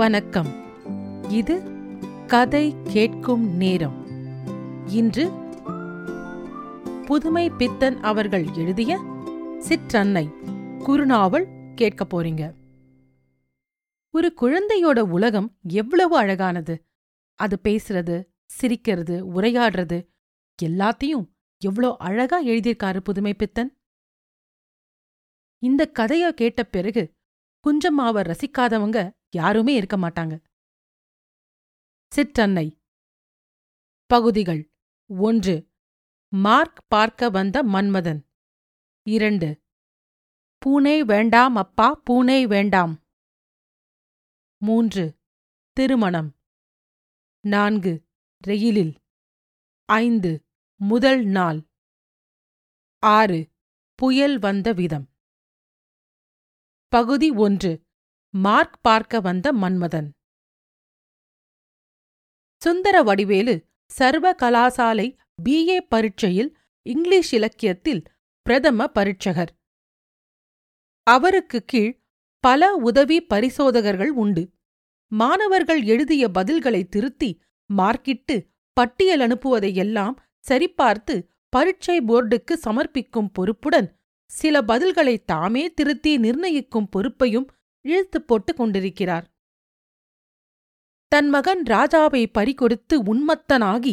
வணக்கம். இது கதை கேட்கும் நேரம். இன்று புதுமை பித்தன் அவர்கள் எழுதிய சிற்றன்னை குறுநாவல் கேட்க போறீங்க. ஒரு குழந்தையோட உலகம் எவ்வளவு அழகானது! அது பேசுறது, சிரிக்கிறது, உரையாடுறது எல்லாத்தையும் எவ்வளோ அழகா எழுதியிருக்காரு புதுமை பித்தன். இந்த கதையை கேட்ட பிறகு குஞ்சம்மாவை ரசிக்காதவங்க யாருமே இருக்க மாட்டாங்க. சிற்றன்னை பகுதிகள்: 1. மார்க் பார்க்க வந்த மன்மதன். 2. பூனை வேண்டாம் அப்பா, பூனை வேண்டாம். 3. திருமணம். 4. ரெயிலில். 5. முதல் நாள். 6. புயல் வந்த விதம். பகுதி 1. மார்க் பார்க்க வந்த மன்மதன். சுந்தர வடிவேலு சர்வ கலாசாலை BA பரீட்சையில் இங்கிலீஷ் இலக்கியத்தில் பிரதம பரீட்சகர். அவருக்கு கீழ் பல உதவி பரிசோதகர்கள் உண்டு. மாணவர்கள் எழுதிய பதில்களை திருத்தி மார்க்கிட்டு பட்டியல் அனுப்புவதையெல்லாம் சரிபார்த்து பரீட்சை போர்டுக்கு சமர்ப்பிக்கும் பொறுப்புடன் சில பதில்களை தாமே திருத்தி நிர்ணயிக்கும் பொறுப்பையும் இழுத்து போட்டுக் கொண்டிருக்கிறார். தன் மகன் ராஜாவை பறிகொடுத்து உன்மத்தனாகி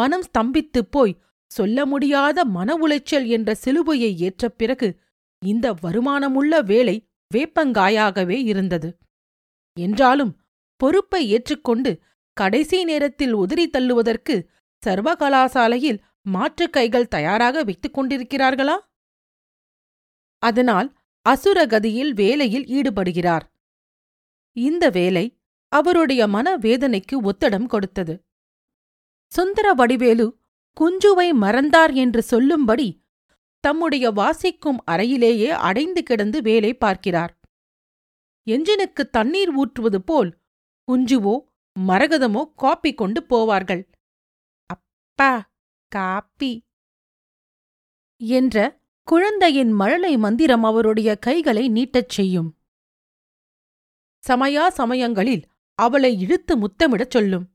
மனம் ஸ்தம்பித்துப் போய் சொல்ல முடியாத மன உளைச்சல் என்ற சிலுவையை ஏற்ற பிறகு இந்த வருமானமுள்ள வேலை வேப்பங்காயாகவே இருந்தது. என்றாலும் பொறுப்பை ஏற்றுக்கொண்டு கடைசி நேரத்தில் உதிரி தள்ளுவதற்கு சர்வகலாசாலையில் மாற்றுக் கைகள் தயாராக வைத்துக் கொண்டிருக்கிறார்களா? அதனால் அசுரகதியில் வேலையில் ஈடுபடுகிறார். இந்த வேலை அவருடைய மனவேதனைக்கு ஒத்தடம் கொடுத்தது. சுந்தர வடிவேலு குஞ்சுவை மறந்தார் என்று சொல்லும்படி தம்முடைய வாசிக்கும் அறையிலேயே அடைந்து கிடந்து வேலை பார்க்கிறார். எஞ்சினுக்கு தண்ணீர் ஊற்றுவது போல் குஞ்சுவோ மரகதமோ காப்பி கொண்டு போவார்கள். அப்பா காப்பி என்ற குழந்தையின் மழலை மந்திரம் அவருடைய கைகளை நீட்டச் செய்யும். சமயா சமயங்களில் அவளை இழுத்து முத்தமிடச் சொல்லும்.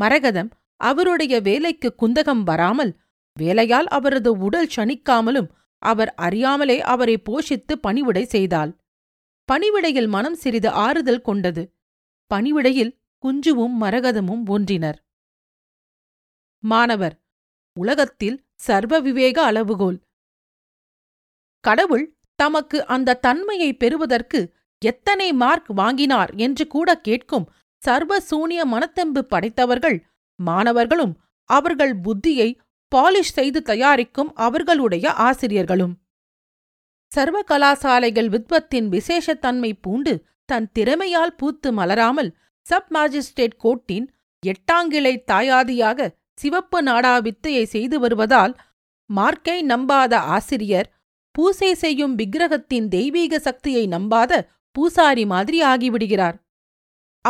மரகதம் அவருடைய வேலைக்கு குந்தகம் வராமல், வேலையால் அவரது உடல் சனிக்காமலும் அவர் அறியாமலே அவரை போஷித்து பணிவிடை செய்தாள். பணிவிடையில் மனம் சிறிது ஆறுதல் கொண்டது. பணிவிடையில் குஞ்சுவும் மரகதமும் ஒன்றினர். மாணவர் உலகத்தில் சர்வ விவேக அளவுகோல். கடவுள் தமக்கு அந்த தன்மையை பெறுவதற்கு எத்தனை மார்க் வாங்கினார் என்று கூட கேட்கும் சர்வசூனிய மனத்தெம்பு படைத்தவர்கள் மாணவர்களும், அவர்கள் புத்தியை பாலிஷ் செய்து தயாரிக்கும் அவர்களுடைய ஆசிரியர்களும். சர்வ கலாசாலைகள் வித்வத்தின் விசேஷத்தன்மை பூண்டு தன் திறமையால் பூத்து மலராமல் சப் மாஜிஸ்ட்ரேட் கோர்ட்டின் எட்டாங்கிளை தாயாதியாக சிவப்பு நாடா வித்தையை செய்து வருவதால் மார்க்கை நம்பாத ஆசிரியர் பூசை செய்யும் விக்கிரகத்தின் தெய்வீக சக்தியை நம்பாத பூசாரி மாதிரி ஆகிவிடுகிறார்.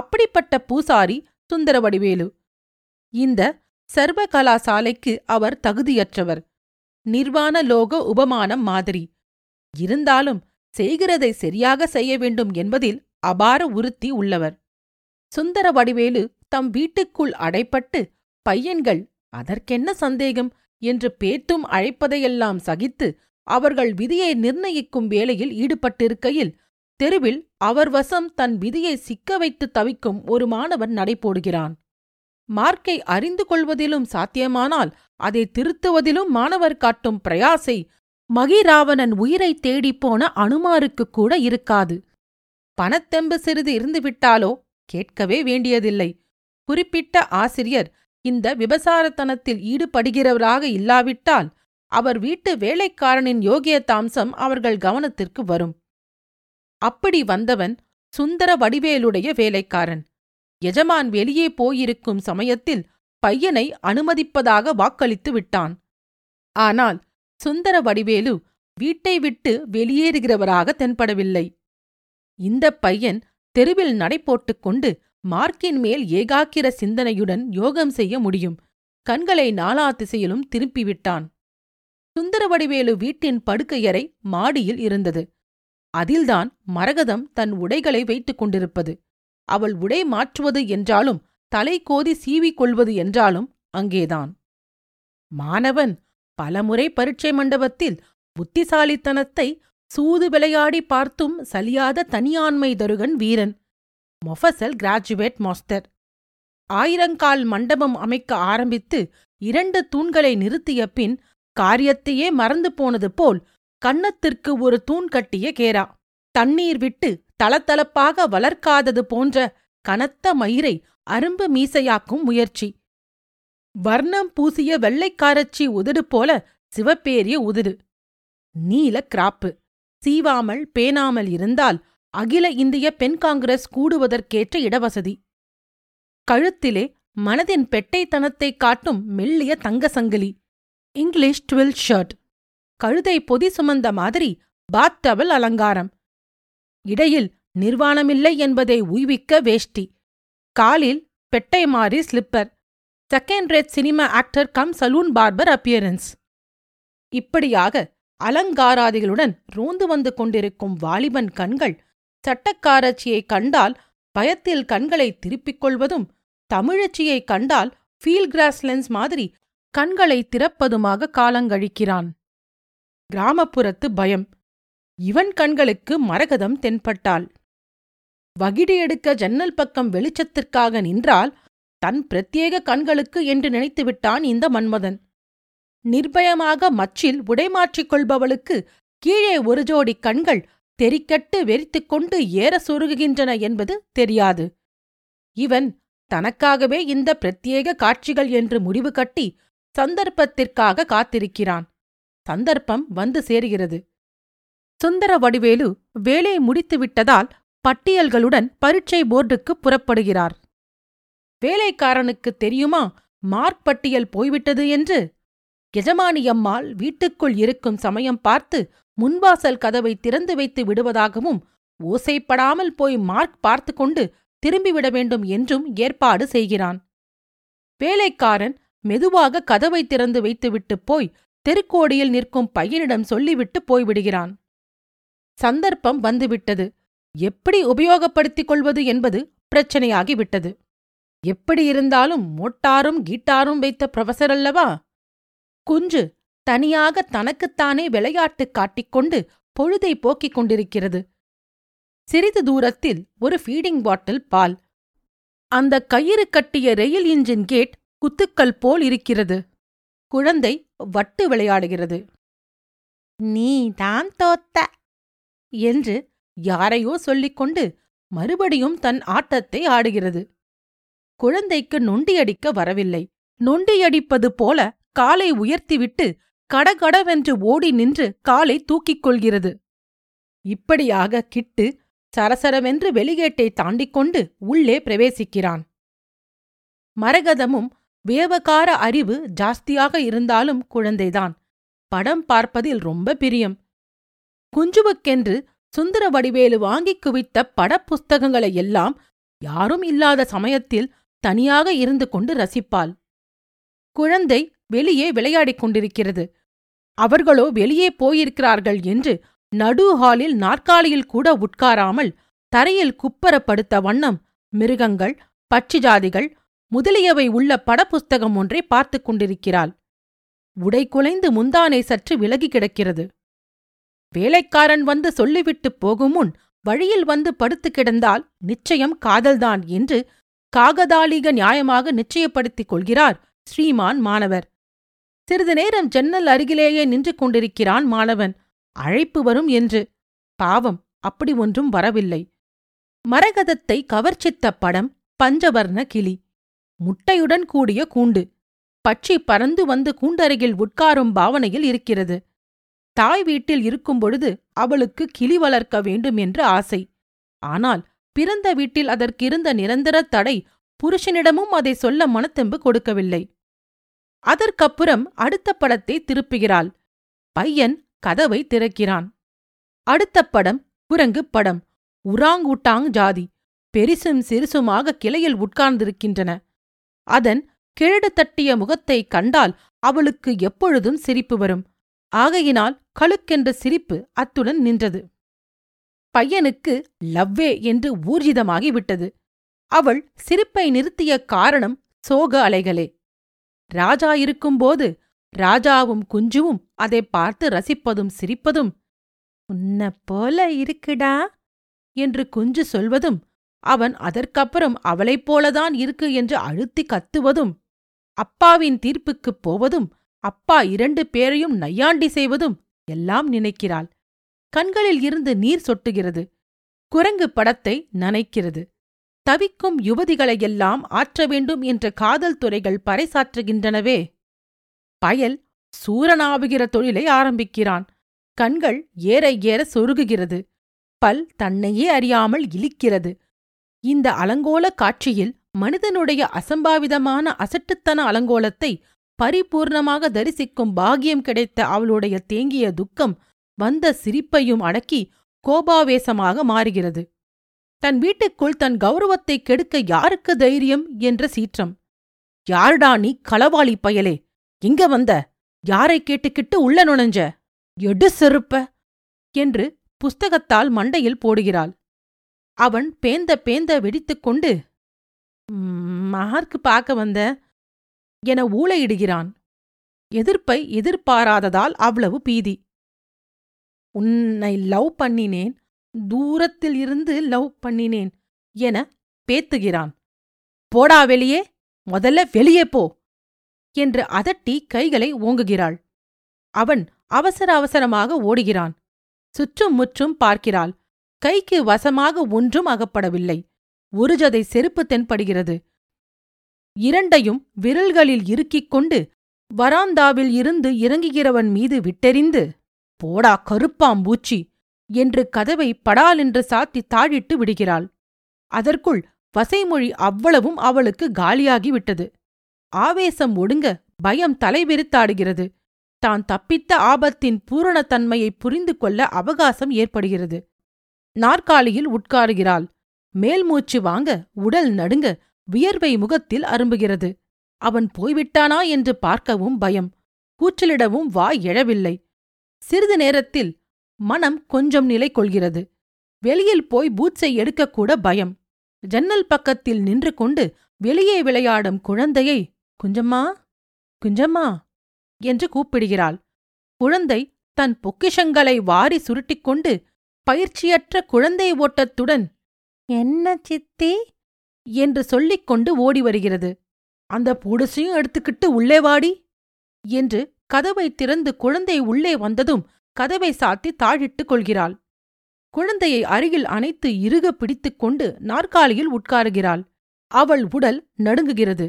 அப்படிப்பட்ட பூசாரி சுந்தர வடிவேலு. இந்த சர்வ கலாசாலைக்கு அவர் தகுதியற்றவர். நிர்வாண லோக உபமானம் மாதிரி. இருந்தாலும் செய்கிறதை சரியாக செய்ய வேண்டும் என்பதில் அபார உறுதி உள்ளவர். சுந்தர வடிவேலு தம் வீட்டுக்குள் அடைப்பட்டு பையன்கள் அதற்கென்ன சந்தேகம் என்று பேத்தும் அழைப்பதையெல்லாம் சகித்து அவர்கள் விதியை நிர்ணயிக்கும் வேலையில் ஈடுபட்டிருக்கையில் தெருவில் அவர் வசம் தன் விதியை சிக்க வைத்து தவிக்கும் ஒரு மாணவன் நடைபோடுகிறான். மார்க்கை அறிந்து கொள்வதிலும் சாத்தியமானால் அதை திருத்துவதிலும் மாணவர் காட்டும் பிரயாசை மகிராவணன் உயிரை தேடிப்போன அனுமாருக்கு கூட இருக்காது. பணத்தெம்பு சிறிது இருந்துவிட்டாலோ கேட்கவே வேண்டியதில்லை. குறிப்பிட்ட ஆசிரியர் இந்த விபசாரத்தனத்தில் ஈடுபடுகிறவராக இல்லாவிட்டால் அவர் வீட்டு வேலைக்காரனின் யோகியதாம்சம் அவர்கள் கவனத்திற்கு வரும். அப்படி வந்தவன் சுந்தர வடிவேலுடைய வேலைக்காரன். எஜமான் வெளியே போயிருக்கும் சமயத்தில் பையனை அனுமதிப்பதாக வாக்களித்து விட்டான். ஆனால் சுந்தர வடிவேலு வீட்டை விட்டு வெளியேறுகிறவராக தென்படவில்லை. இந்த பையன் தெருவில் நடைபோட்டுக் கொண்டு மார்க்கின் மேல் ஏகாக்கிர சிந்தனையுடன் யோகம் செய்ய முடியும். கண்களை நாலா திசையிலும் திருப்பிவிட்டான். சுந்தரவடிவேலு வீட்டின் படுக்கையறை மாடியில் இருந்தது. அதில்தான் மரகதம் தன் உடைகளை வைத்துக் கொண்டிருப்பது. அவள் உடை மாற்றுவது என்றாலும் தலை கோதி சீவிக்கொள்வது என்றாலும் அங்கேதான். மாணவன் பலமுறை பரீட்சை மண்டபத்தில் புத்திசாலித்தனத்தை சூது விளையாடி பார்த்தும் சலியாத தனியாண்மை தருகன் வீரன் மொஃபசல் கிராஜுவேட் மாஸ்டர். ஆயிரங்கால் மண்டபம் அமைக்க ஆரம்பித்து 2 தூண்களை நிறுத்திய பின் காரியத்தையே மறந்து போனது போல் கன்னத்திற்கு ஒரு தூண் கட்டிய கேரா தண்ணீர் விட்டு தளத்தளப்பாக வளர்க்காதது போன்ற கனத்த மயிரை அரும்பு மீசையாக்கும் முயற்சி. வர்ணம் பூசிய வெள்ளைக்காரச்சி உதடு போல சிவப்பேரிய உதடு, நீல கிராப்பு, சீவாமல் பேணாமல் இருந்தால் அகில இந்திய பெண் காங்கிரஸ் கூடுவதற்கேற்ற இடவசதி. கழுத்திலே மனதின் பெட்டைத்தனத்தை காட்டும் மெல்லிய தங்க சங்கிலி, இங்கிலீஷ் ட்வில் ஷர்ட், கழுதை பொதி சுமந்த மாதிரி பாத்தவல் அலங்காரம், இடையில் நிர்வாணமில்லை என்பதை உய்விக்க வேஷ்டி, காலில் பெட்டை மாறி slipper, second rate cinema actor cum saloon barber appearance. இப்படியாக அலங்காராதிகளுடன் ரோந்து வந்து கொண்டிருக்கும் வாலிபன் கண்கள் சட்டக்காரச்சியை கண்டால் பயத்தில் கண்களை திருப்பிக் கொள்வதும், தமிழச்சியை கண்டால் ஃபீல் கிராஸ் லென்ஸ் மாதிரி கண்களை திறப்பதுமாக காலங்கழிக்கிறான். கிராமப்புறத்து பயம். இவன் கண்களுக்கு மரகதம் தென்பட்டாள், வகிடி எடுக்க ஜன்னல் பக்கம் வெளிச்சத்திற்காக நின்றால் தன் பிரத்யேக கண்களுக்கு என்று நினைத்துவிட்டான் இந்த மன்மதன். நிர்பயமாக மச்சில் உடைமாற்றிக் கொள்பவளுக்கு கீழே ஒரு ஜோடி கண்கள் தெரிக்கட்டு வெறித்துக்கொண்டு ஏற சுருகுகின்றன என்பது தெரியாது. இவன் தனக்காகவே இந்த பிரத்யேக காட்சிகள் என்று முடிவு கட்டி சந்தர்ப்பத்திற்காக காத்திருக்கிறான். சந்தர்ப்பம் வந்து சேருகிறது. சுந்தர வடிவேலு வேலை முடித்துவிட்டதால் பட்டியல்களுடன் பரீட்சை போர்டுக்கு புறப்படுகிறார். வேலைக்காரனுக்கு தெரியுமா மார்க் பட்டியல் போய்விட்டது என்று? எஜமானியம்மாள் வீட்டுக்குள் இருக்கும் சமயம் பார்த்து முன்வாசல் கதவை திறந்து வைத்து விடுவதாகவும் ஓசைப்படாமல் போய் மார்க் பார்த்து கொண்டு திரும்பிவிட வேண்டும் என்றும் ஏற்பாடு செய்கிறான். வேலைக்காரன் மெதுவாக கதவை திறந்து வைத்துவிட்டு போய் தெருக்கோடியில் நிற்கும் பையனிடம் சொல்லிவிட்டு போய்விடுகிறான். சந்தர்ப்பம் வந்துவிட்டது. எப்படி உபயோகப்படுத்திக் கொள்வது என்பது பிரச்சனையாகிவிட்டது. எப்படியிருந்தாலும் மோட்டாரும் கீட்டாரும் வைத்த புரொஃபசர் அல்லவா? குஞ்சு தனியாக தனக்குத்தானே விளையாட்டு காட்டிக்கொண்டு பொழுதை போக்கிக் கொண்டிருக்கிறது. சிறிது தூரத்தில் ஒரு ஃபீடிங் பாட்டில் பால். அந்த கயிறு கட்டிய ரயில் இன்ஜின் கேட் குத்துக்கல் போல் இருக்கிறது. குழந்தை வட்டு விளையாடுகிறது. நீ தான் தோத்த என்று யாரையோ சொல்லிக்கொண்டு மறுபடியும் தன் ஆட்டத்தை ஆடுகிறது. குழந்தைக்கு நொண்டியடிக்க வரவில்லை. நொண்டியடிப்பது போல காலை உயர்த்திவிட்டு கடகடவென்று ஓடி நின்று காலை தூக்கிக் கொள்கிறது. இப்படியாக கிட்டு சரசரவென்று வெளிகேட்டை தாண்டிக் கொண்டு உள்ளே பிரவேசிக்கிறான். மரகதமும் வியவகார அறிவு ஜாஸ்தியாக இருந்தாலும் குழந்தைதான். படம் பார்ப்பதில் ரொம்ப பிரியம். குஞ்சுவுக்கென்று சுந்தர வடிவேலு வாங்கிக் குவித்த படப்புஸ்தகங்களை எல்லாம் யாரும் இல்லாத சமயத்தில் தனியாக இருந்து கொண்டு ரசிப்பாள். குழந்தை வெளியே விளையாடிக் கொண்டிருக்கிறது. அவர்களோ வெளியே போயிருக்கிறார்கள் என்று நடு ஹாலில் நாற்காலியில் கூட உட்காராமல் தரையில் குப்பரப்படுத்த வண்ணம் மிருகங்கள், பட்சிஜாதிகள் முதலியவை உள்ள படப்புஸ்தகம் ஒன்றை பார்த்து கொண்டிருக்கிறாள். உடை குலைந்து முந்தானை சற்று விலகி கிடக்கிறது. வேலைக்காரன் வந்து சொல்லிவிட்டு போகும் முன் வழியில் வந்து படுத்து கிடந்தால் நிச்சயம் காதல்தான் என்று காகதாளீக நியாயமாக நிச்சயப்படுத்திக் கொள்கிறார் ஸ்ரீமான் மாணவர். சிறிது நேரம் ஜன்னல் அருகிலேயே நின்று கொண்டிருக்கிறான் மாணவன், அழைப்பு வரும் என்று. பாவம், அப்படி ஒன்றும் வரவில்லை. மரகதத்தை கவர்ச்சித்த படம் பஞ்சவர்ண கிளி, முட்டையுடன் கூடிய கூண்டு. பட்சி பறந்து வந்து கூண்டருகில் உட்காரும் பாவனையில் இருக்கிறது. தாய் வீட்டில் இருக்கும் பொழுது அவளுக்கு கிளி வளர்க்க வேண்டும் என்று ஆசை. ஆனால் பிறந்த வீட்டில் அதற்கிருந்த நிரந்தர தடை புருஷனிடமும் அதை சொல்ல மனத்தெம்பு கொடுக்கவில்லை. அதற்கப்புறம் அடுத்த படத்தை திருப்புகிறாள். பையன் கதவை திறக்கிறான். அடுத்த படம் குரங்கு படம். உராங்குட்டாங் ஜாதி பெரிசும் சிறுசுமாக கிளையில் உட்கார்ந்திருக்கின்றன. அதன் கிழடு தட்டிய முகத்தை கண்டால் அவளுக்கு எப்பொழுதும் சிரிப்பு வரும். ஆகையினால் கழுக்கென்ற சிரிப்பு அத்துடன் நின்றது. பையனுக்கு லவ்வே என்று ஊர்ஜிதமாகிவிட்டது. அவள் சிரிப்பை நிறுத்திய காரணம் சோக அலைகளே. ராஜா இருக்கும்போது ராஜாவும் குஞ்சுவும் அதை பார்த்து ரசிப்பதும் சிரிப்பதும், உன்ன போல இருக்குடா என்று குஞ்சு சொல்வதும், அவன் அதற்கப்புறம் அவளைப் போலதான் இருக்கு என்று அழுத்தி கத்துவதும், அப்பாவின் தீர்ப்புக்குப் போவதும், அப்பா 2 பேரையும் நையாண்டி செய்வதும் எல்லாம் நினைக்கிறாள். கண்களில் இருந்து நீர் சொட்டுகிறது. குரங்கு படத்தை நனைக்கிறது. தவிக்கும் யுவதிகளையெல்லாம் ஆற்ற வேண்டும் என்ற காதல் துறைகள் பறைசாற்றுகின்றனவே. பயல் சூரனாவுகிற தொழிலை ஆரம்பிக்கிறான். கண்கள் ஏற ஏற சொருகுகிறது. பல் தன்னையே அறியாமல் இழிக்கிறது. இந்த அலங்கோல காட்சியில் மனிதனுடைய அசம்பாவிதமான அசட்டுத்தன அலங்கோலத்தை பரிபூர்ணமாக தரிசிக்கும் பாக்கியம் கிடைத்த அவளுடைய தேங்கிய துக்கம் வந்த சிரிப்பையும் அடக்கி கோபாவேசமாக மாறுகிறது. தன் வீட்டுக்குள் தன் கௌரவத்தை கெடுக்க யாருக்கு தைரியம் என்ற சீற்றம். யாருடா நீ களவாளி பயலே, எங்க வந்த, யாரை கேட்டுக்கிட்டு உள்ள நுழைஞ்ச, எடு செருப்ப என்று புஸ்தகத்தால் மண்டையில் போடுகிறாள். அவன் பேந்த பேந்த வெடித்துக்கொண்டு, மார்க்கு பார்க்க வந்த என ஊளையிடுகிறான். எதிர்ப்பை எதிர்பாராததால் அவ்வளவு பீதி. உன்னை லவ் பண்ணினேன், தூரத்தில் இருந்து லவ் பண்ணினேன் என பேத்துகிறான். போடா வெளியே, முதல்ல வெளியே போ என்று அதட்டி கைகளை ஓங்குகிறாள். அவன் அவசர அவசரமாக ஓடுகிறான். சுற்றும் முற்றும் பார்க்கிறாள். கைக்கு வசமாக ஒன்றும் அகப்படவில்லை. ஒரு ஜதை செருப்பு தென்படுகிறது. 2ஐயும் விரல்களில் இறுக்கிக் கொண்டு வராந்தாவில் இருந்து இறங்குகிறவன் மீது விட்டெறிந்து, போடா கருப்பாம்பூச்சி என்று கதவை படாலென்று சாத்தி தாழிட்டு விடுகிறாள். அதற்குள் வசைமொழி அவ்வளவும் அவளுக்கு காலியாகிவிட்டது. ஆவேசம் ஒடுங்க பயம் தலைவெறித்தாடுகிறது. தான் தப்பித்த ஆபத்தின் பூரணத்தன்மையை புரிந்து கொள்ள அவகாசம் ஏற்படுகிறது. நாற்காலியில் உட்காருகிறாள். மேல்மூச்சு வாங்க, உடல் நடுங்க, வியர்வை முகத்தில் அரும்புகிறது. அவன் போய்விட்டானா என்று பார்க்கவும் பயம். கூச்சலிடவும் வாய் எழவில்லை. சிறிது நேரத்தில் மனம் கொஞ்சம் நிலை கொள்கிறது. வெளியில் போய் பூட்ஸை எடுக்கக்கூட பயம். ஜன்னல் பக்கத்தில் நின்று கொண்டு வெளியே விளையாடும் குழந்தையை குஞ்சம்மா குஞ்சம்மா என்று கூப்பிடுகிறாள். குழந்தை தன் பொக்கிஷங்களை வாரி சுருட்டிக்கொண்டு பயிற்சியற்ற குழந்தை ஓட்டத்துடன் என்ன சித்தி என்று சொல்லிக்கொண்டு ஓடி வருகிறது. அந்த பூடசையும் எடுத்துக்கிட்டு உள்ளே வாடி என்று கதவை திறந்து குழந்தை உள்ளே வந்ததும் கதவை சாத்தி தாழிட்டுக் கொள்கிறாள். குழந்தையை அருகில் அணைத்து இறுக பிடித்துக்கொண்டு நாற்காலியில் உட்காருகிறாள். அவள் உடல் நடுங்குகிறது.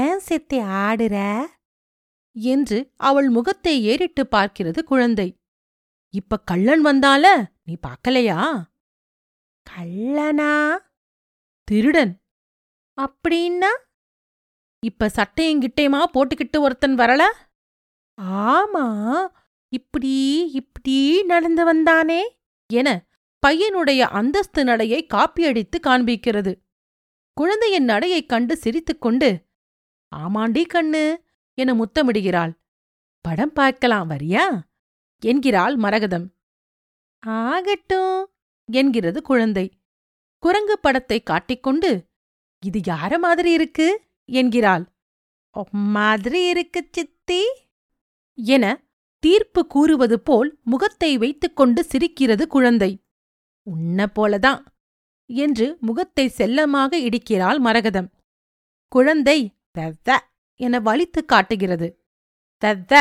ஏன் சித்தி ஆடுற என்று அவள் முகத்தை ஏறிட்டு பார்க்கிறது குழந்தை. இப்ப கள்ளன் வந்தால நீ பார்க்கலையா? கள்ளனா? திருடன். அப்படின்னா? இப்ப சட்டையங்கிட்டேமா போட்டுக்கிட்டு ஒருத்தன் வரல? ஆமா, இப்படி இப்படி நடந்து வந்தானே என பையனுடைய அந்தஸ்து நடையை காப்பியடித்து காண்பிக்கிறது. குழந்தையின் நடையைக் கண்டு சிரித்துக்கொண்டு, ஆமாண்டி கண்ணு என முத்தமிடுகிறாள். படம் பார்க்கலாம் வரியா என்கிறாள் மரகதம். ஆகட்டும் என்கிறது குழந்தை. குரங்கு படத்தை காட்டிக்கொண்டு, இது யார மாதிரி இருக்கு என்கிறாள். மாதிரி இருக்கு சித்தி என தீர்ப்பு கூறுவது போல் முகத்தை வைத்துக்கொண்டு சிரிக்கிறது குழந்தை. உன்ன போலதான் என்று முகத்தை செல்லமாக இடிக்கிறாள் மரகதம். குழந்தை தத்த என வலித்து காட்டுகிறது. தத்த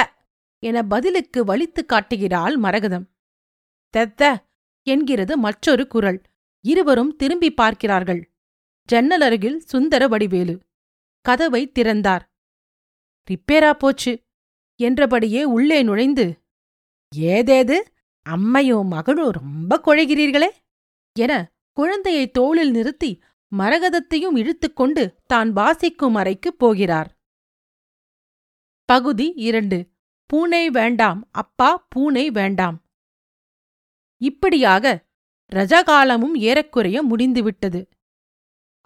என பதிலுக்கு வலித்து காட்டுகிறாள் மரகதம். தத்த என்கிறது மற்றொரு குரல். இருவரும் திரும்பி பார்க்கிறார்கள். ஜன்னல் அருகில் சுந்தர வடிவேலு கதவை திறந்தார். ரிப்பேரா போச்சு என்றபடியே உள்ளே நுழைந்து, ஏதேது அம்மையும் மகனும் ரொம்ப குழைகிறீர்களே என குழந்தையை தோளில் நிறுத்தி மரகதத்தையும் இழுத்துக்கொண்டு தான் வாசிக்கும் அறைக்குப் போகிறார். பகுதி 2. பூனை வேண்டாம் அப்பா, பூனை வேண்டாம். இப்படியாக ரஜகாலமும் ஏறக்குறைய முடிந்துவிட்டது.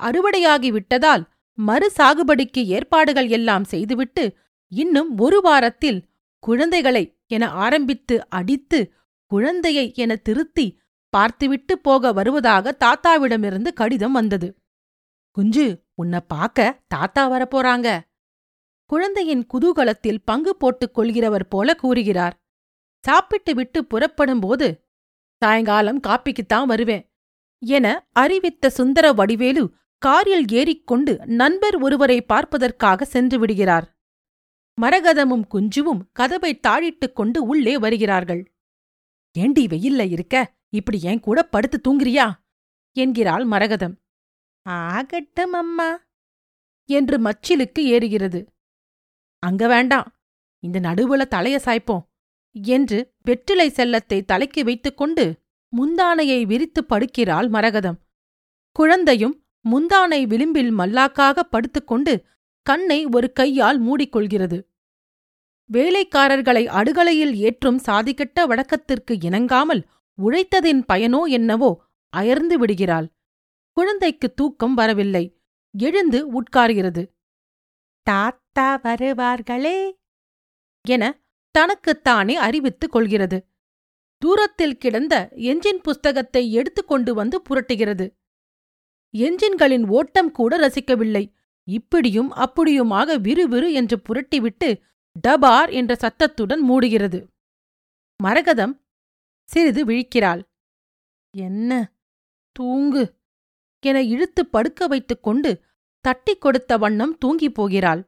அறுவடையாகிவிட்டதால் மறு சாகுபடிக்கு ஏற்பாடுகள் எல்லாம் செய்துவிட்டு இன்னும் 1 வாரத்தில் குழந்தைகளை என ஆரம்பித்து அடித்து குழந்தையை என திருத்தி பார்த்துவிட்டு போக வருவதாக தாத்தாவிடமிருந்து கடிதம் வந்தது. குஞ்சு, உன்னை பார்க்க தாத்தா வரப்போறாங்க குழந்தையின் குதூகலத்தில் பங்கு போட்டுக் கொள்கிறவர் போல கூறுகிறார். சாப்பிட்டு விட்டு புறப்படும் போது சாயங்காலம் காப்பிக்குத்தான் வருவேன் என அறிவித்த சுந்தர வடிவேலு காரில் ஏறிக்கொண்டு நண்பர் ஒருவரை பார்ப்பதற்காக சென்று விடுகிறார். மரகதமும் குஞ்சுவும் கதவை தாழிட்டுக் கொண்டு உள்ளே வருகிறார்கள். ஏண்டி வெயில்ல இருக்க, இப்படி ஏன் கூட படுத்து தூங்குறியா என்கிறாள் மரகதம். ஆகட்டும் அம்மா என்று மச்சிலுக்கு ஏறுகிறது. அங்க வேண்டாம், இந்த நடுவுல தலைய சாய்ப்போம் என்று வெற்றிலை செல்லத்தை தலைக்கு வைத்துக்கொண்டு முந்தானையை விரித்து படுக்கிறாள் மரகதம். குழந்தையும் முந்தானை விளிம்பில் மல்லாக்காக படுத்துக்கொண்டு கண்ணை ஒரு கையால் மூடிக்கொள்கிறது. வேலைக்காரர்களை அடுகளையில் ஏற்றும் சாதிக்கட்ட வழக்கத்திற்கு இணங்காமல் உழைத்ததின் பயனோ என்னவோ அயர்ந்து விடுகிறாள். குழந்தைக்கு தூக்கம் வரவில்லை. எழுந்து உட்கார்கிறது. தாத்தா வருவார்களே என தனக்குத்தானே அறிவித்துக் கொள்கிறது. தூரத்தில் கிடந்த எஞ்சின் புஸ்தகத்தை எடுத்துக்கொண்டு வந்து புரட்டுகிறது. எஞ்சின்களின் ஓட்டம் கூட ரசிக்கவில்லை. இப்படியும் அப்படியுமாக விறுவிறு என்று புரட்டிவிட்டு டபார் என்ற சத்தத்துடன் மூடுகிறது. மரகதம் சிறிது விழிக்கிறாள். என்ன தூங்கு என இழுத்து படுக்க வைத்துக் கொண்டு தட்டிக் கொடுத்த வண்ணம் தூங்கிப் போகிறாள்.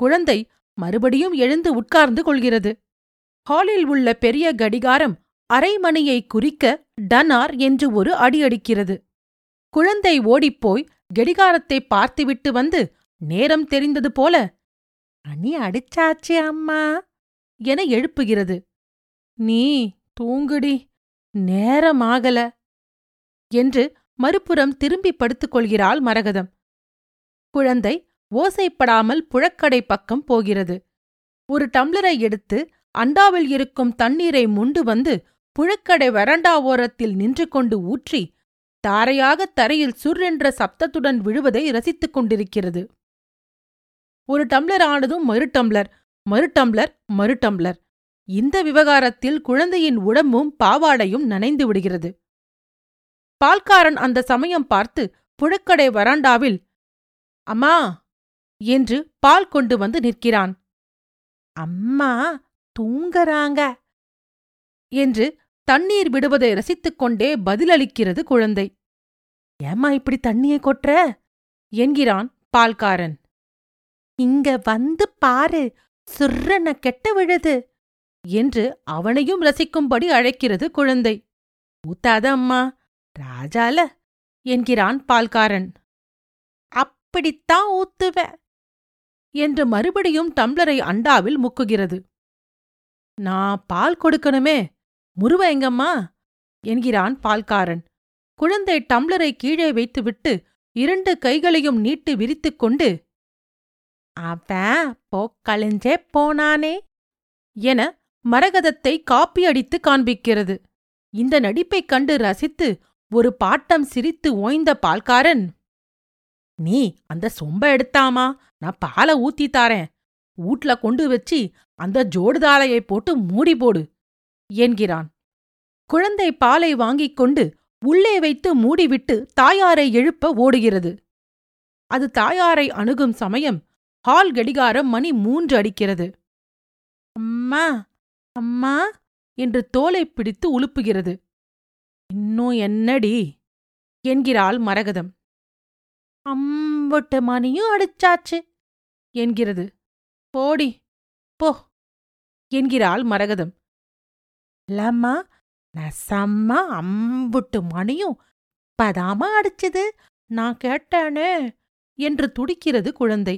குழந்தை மறுபடியும் எழுந்து உட்கார்ந்து கொள்கிறது. ஹாலில் உள்ள பெரிய கடிகாரம் அரை மணியை குறிக்க டனார் என்று ஒரு அடியடிக்கிறது. குழந்தை ஓடிப்போய் கடிகாரத்தை பார்த்துவிட்டு வந்து நேரம் தெரிந்தது போல அணி அடிச்சாச்சே அம்மா என எழுப்புகிறது. நீ தூங்குடி, நேரமாகல என்று மறுபுறம் திரும்பி படுத்துக் கொள்கிறாள் மரகதம். குழந்தை ஓசைப்படாமல் புழக்கடை பக்கம் போகிறது. ஒரு டம்ளரை எடுத்து அண்டாவில் இருக்கும் தண்ணீரை முண்டு வந்து புழக்கடை வறண்டா ஓரத்தில் நின்று கொண்டு ஊற்றி தாரையாக தரையில் சுர்ரென்ற சப்தத்துடன் விழுவதை ரசித்துக் கொண்டிருக்கிறது. ஒரு டம்ளர் ஆனதும் மறு டம்ளர், மறு டம்ளர், மறு டம்ளர். இந்த விவகாரத்தில் குழந்தையின் உடம்பும் பாவாடையும் நனைந்து விடுகிறது. பால்காரன் அந்த சமயம் பார்த்து புழக்கடை வராண்டாவில் அம்மா என்று பால் கொண்டு வந்து நிற்கிறான். அம்மா தூங்கறாங்க என்று தண்ணீர் விடுவதை ரசித்துக்கொண்டே பதிலளிக்கிறது குழந்தை. ஏம்மா இப்படி தண்ணியை கொட்டுற என்கிறான் பால்காரன். இங்க வந்து பாரு, சுர்ரன கெட்ட விழுது என்று அவனையும் ரசிக்கும்படி அழைக்கிறது குழந்தை. ஊத்தாத அம்மா, ராஜால என்கிறான் பால்காரன். அப்படித்தான் ஊத்துவ என்று மறுபடியும் டம்ளரை அண்டாவில் முக்குகிறது. நான் பால் கொடுக்கணுமே, முருவ எங்கம்மா என்கிறான் பால்காரன். குழந்தை டம்ளரை கீழே வைத்துவிட்டு இரண்டு கைகளையும் நீட்டு விரித்துக்கொண்டு அவன் போக்கழிஞ்சே போனானே என மரகதத்தை காப்பியடித்து காண்பிக்கிறது. இந்த நடிப்பைக் கண்டு ரசித்து ஒரு பாட்டம் சிரித்து ஓய்ந்த பால்காரன், நீ அந்த சொம்ப எடுத்தாமா, நான் பாலை ஊத்தித்தாரேன், வீட்ல கொண்டு வச்சு அந்த ஜோடுதாளையை போட்டு மூடி போடு என்கிறான். குழந்தை பாலை வாங்கிக் கொண்டு உள்ளே வைத்து மூடிவிட்டு தாயாரை எழுப்ப ஓடுகிறது. அது தாயாரை அணுகும் சமயம் ஹால் கடிகாரம் மணி 3 அடிக்கிறது. அம்மா அம்மா என்று தோலை பிடித்து உலுப்புகிறது. இன்னும் என்னடி என்கிறாள் மரகதம். அம்பட்டு மணியும் அடிச்சாச்சு என்கிறது. போடி போ என்கிறாள் மரகதம். இல்லம்மா, நசம்மா அம்புட்டு மணியும் பதாமா அடிச்சது, நான் கேட்டேனே என்று துடிக்கிறது குழந்தை.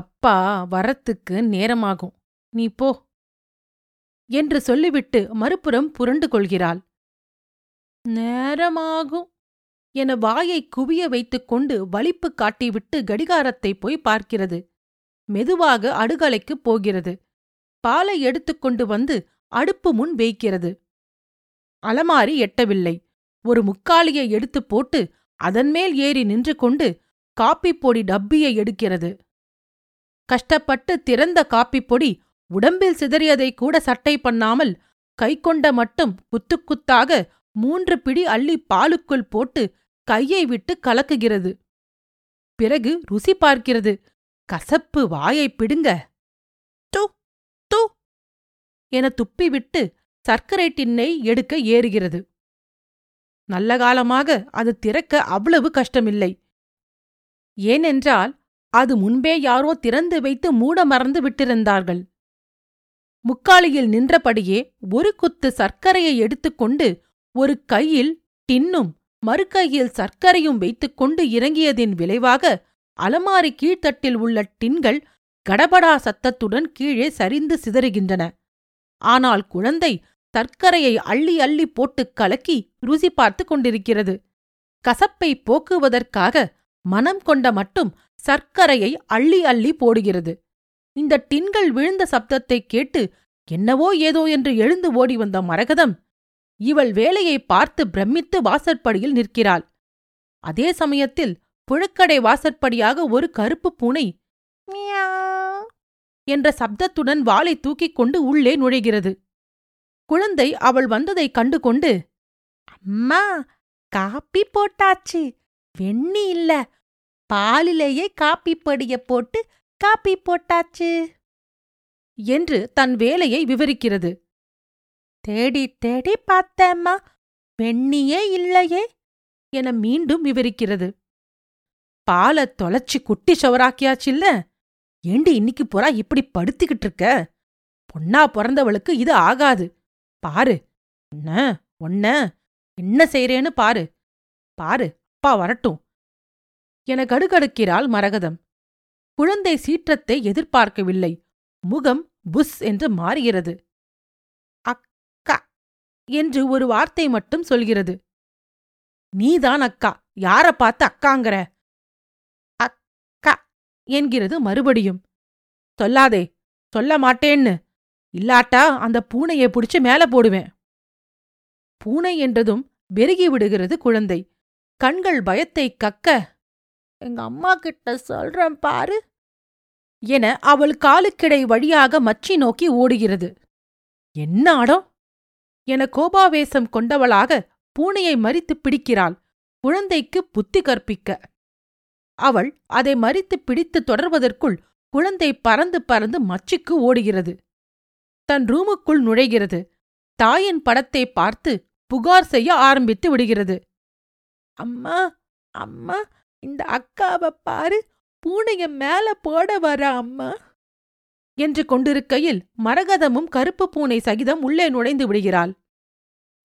அப்பா வரத்துக்கு நேரமாகும், நீ போ என்று சொல்லிவிட்டு மறுபுறம் புரண்டு கொள்கிறாள். நேரமாகும் என வாயை குவிய வைத்துக்கொண்டு வலிப்பு காட்டிவிட்டு கடிகாரத்தை போய் பார்க்கிறது. மெதுவாக அடுக்கலைக்குப் போகிறது. பாலை எடுத்துக்கொண்டு வந்து அடுப்பு முன் வைக்கிறது. அலமாரி எட்டவில்லை. ஒரு முக்காலியை எடுத்து போட்டு அதன்மேல் ஏறி நின்று கொண்டு காப்பிப்பொடி டப்பியை எடுக்கிறது. கஷ்டப்பட்டு திறந்த காப்பிப்பொடி உடம்பில் சிதறியதை கூட சட்டை பண்ணாமல் கைக்கொண்ட மட்டும் குத்துக்குத்தாக 3 பிடி அள்ளி பாலுக்குள் போட்டு கையை விட்டு கலக்குகிறது. பிறகு ருசி பார்க்கிறது. கசப்பு வாயை பிடுங்க டூ டூ என துப்பிவிட்டு சர்க்கரை டின்னை எடுக்க ஏறுகிறது. நல்ல காலமாக அது திறக்க அவ்வளவு கஷ்டமில்லை. ஏனென்றால் அது முன்பே யாரோ திறந்து வைத்து மூட மறந்து விட்டிருந்தார்கள். முக்காலியில் நின்றபடியே ஒரு குத்து சர்க்கரையை எடுத்துக்கொண்டு ஒரு கையில் டின்னும் மறுக்கையில் சர்க்கரையும் வைத்துக்கொண்டு இறங்கியதின் விளைவாக அலமாரி கீழ்த்தட்டில் உள்ள டின்கள் கடபடா சத்தத்துடன் கீழே சரிந்து சிதறுகின்றன. ஆனால் குழந்தை சர்க்கரையை அள்ளி அள்ளி போட்டுக் கலக்கி ருசி பார்த்து கொண்டிருக்கிறது. கசப்பை போக்குவதற்காக மனம் கொண்ட மட்டும் சர்க்கரையை அள்ளி அள்ளி போடுகிறது. இந்த டின்கள் விழுந்த சப்தத்தை கேட்டு என்னவோ ஏதோ என்று எழுந்து ஓடி வந்த மரகதம் இவள் வேலையை பார்த்து பிரமித்து வாசற்படியில் நிற்கிறாள். அதே சமயத்தில் புழக்கடை வாசற்படியாக ஒரு கருப்பு பூனை என்ற சப்தத்துடன் வாளை தூக்கிக் கொண்டு உள்ளே நுழைகிறது. குழந்தை அவள் வந்ததை கண்டு கொண்டு, அம்மா காப்பி போட்டாச்சு, வெண்ணி இல்ல, பாலிலேயே காப்பி படிய போட்டு காப்பி போட்டாச்சு என்று தன் வேலையை விவரிக்கிறது. தேடி தேடி பார்த்தேம்மா, வெண்ணியே இல்லையே என மீண்டும் விவரிக்கிறது. பாலை தொலைச்சி குட்டி சவராக்கியாச்சில்ல, ஏண்டி இன்னைக்கு புறா இப்படி படுத்துக்கிட்டு இருக்க, பொண்ணா பிறந்தவளுக்கு இது ஆகாது, பாரு என்ன செய்றேன்னு பாரு பாரு, அப்பா வரட்டும் என கடுகடுக்கிறாள் மரகதம். குழந்தை சீற்றத்தை எதிர்பார்க்கவில்லை. முகம் புஷ் என்று மாறுகிறது. அக்கா என்று ஒரு வார்த்தை மட்டும் சொல்கிறது. நீதான் அக்கா, யார பார்த்து அக்காங்கிற, அக்கா என்கிறது மறுபடியும். சொல்லாதே, சொல்ல மாட்டேன்னு, இல்லாட்டா அந்த பூனையை பிடிச்சு மேல போடுவேன். பூனை என்றதும் பெருகி விடுகிறது குழந்தை. கண்கள் பயத்தை கக்க, எங்க அம்மா கிட்ட சொல்றேன் பாரு என அவள் காலுக்கிடை வழியாக மச்சி நோக்கி ஓடுகிறது. என்ன ஆடம் என கோபாவேசம் கொண்டவளாக பூனையை மறித்து பிடிக்கிறாள், குழந்தைக்கு புத்தி கற்பிக்க. அவள் அதை மறித்து பிடித்து தொடர்வதற்குள் குழந்தை பறந்து பறந்து மச்சிக்கு ஓடுகிறது. தன் ரூமுக்குள் நுழைகிறது. தாயின் படத்தை பார்த்து புகார் செய்ய ஆரம்பித்து விடுகிறது. அம்மா அம்மா, இந்த அக்காவை பாரு, பூனைய மேல போட வர அம்மா என்று கொண்டிருக்கையில் மரகதமும் கருப்பு பூனை சகிதம் உள்ளே நுழைந்து விடுகிறாள்.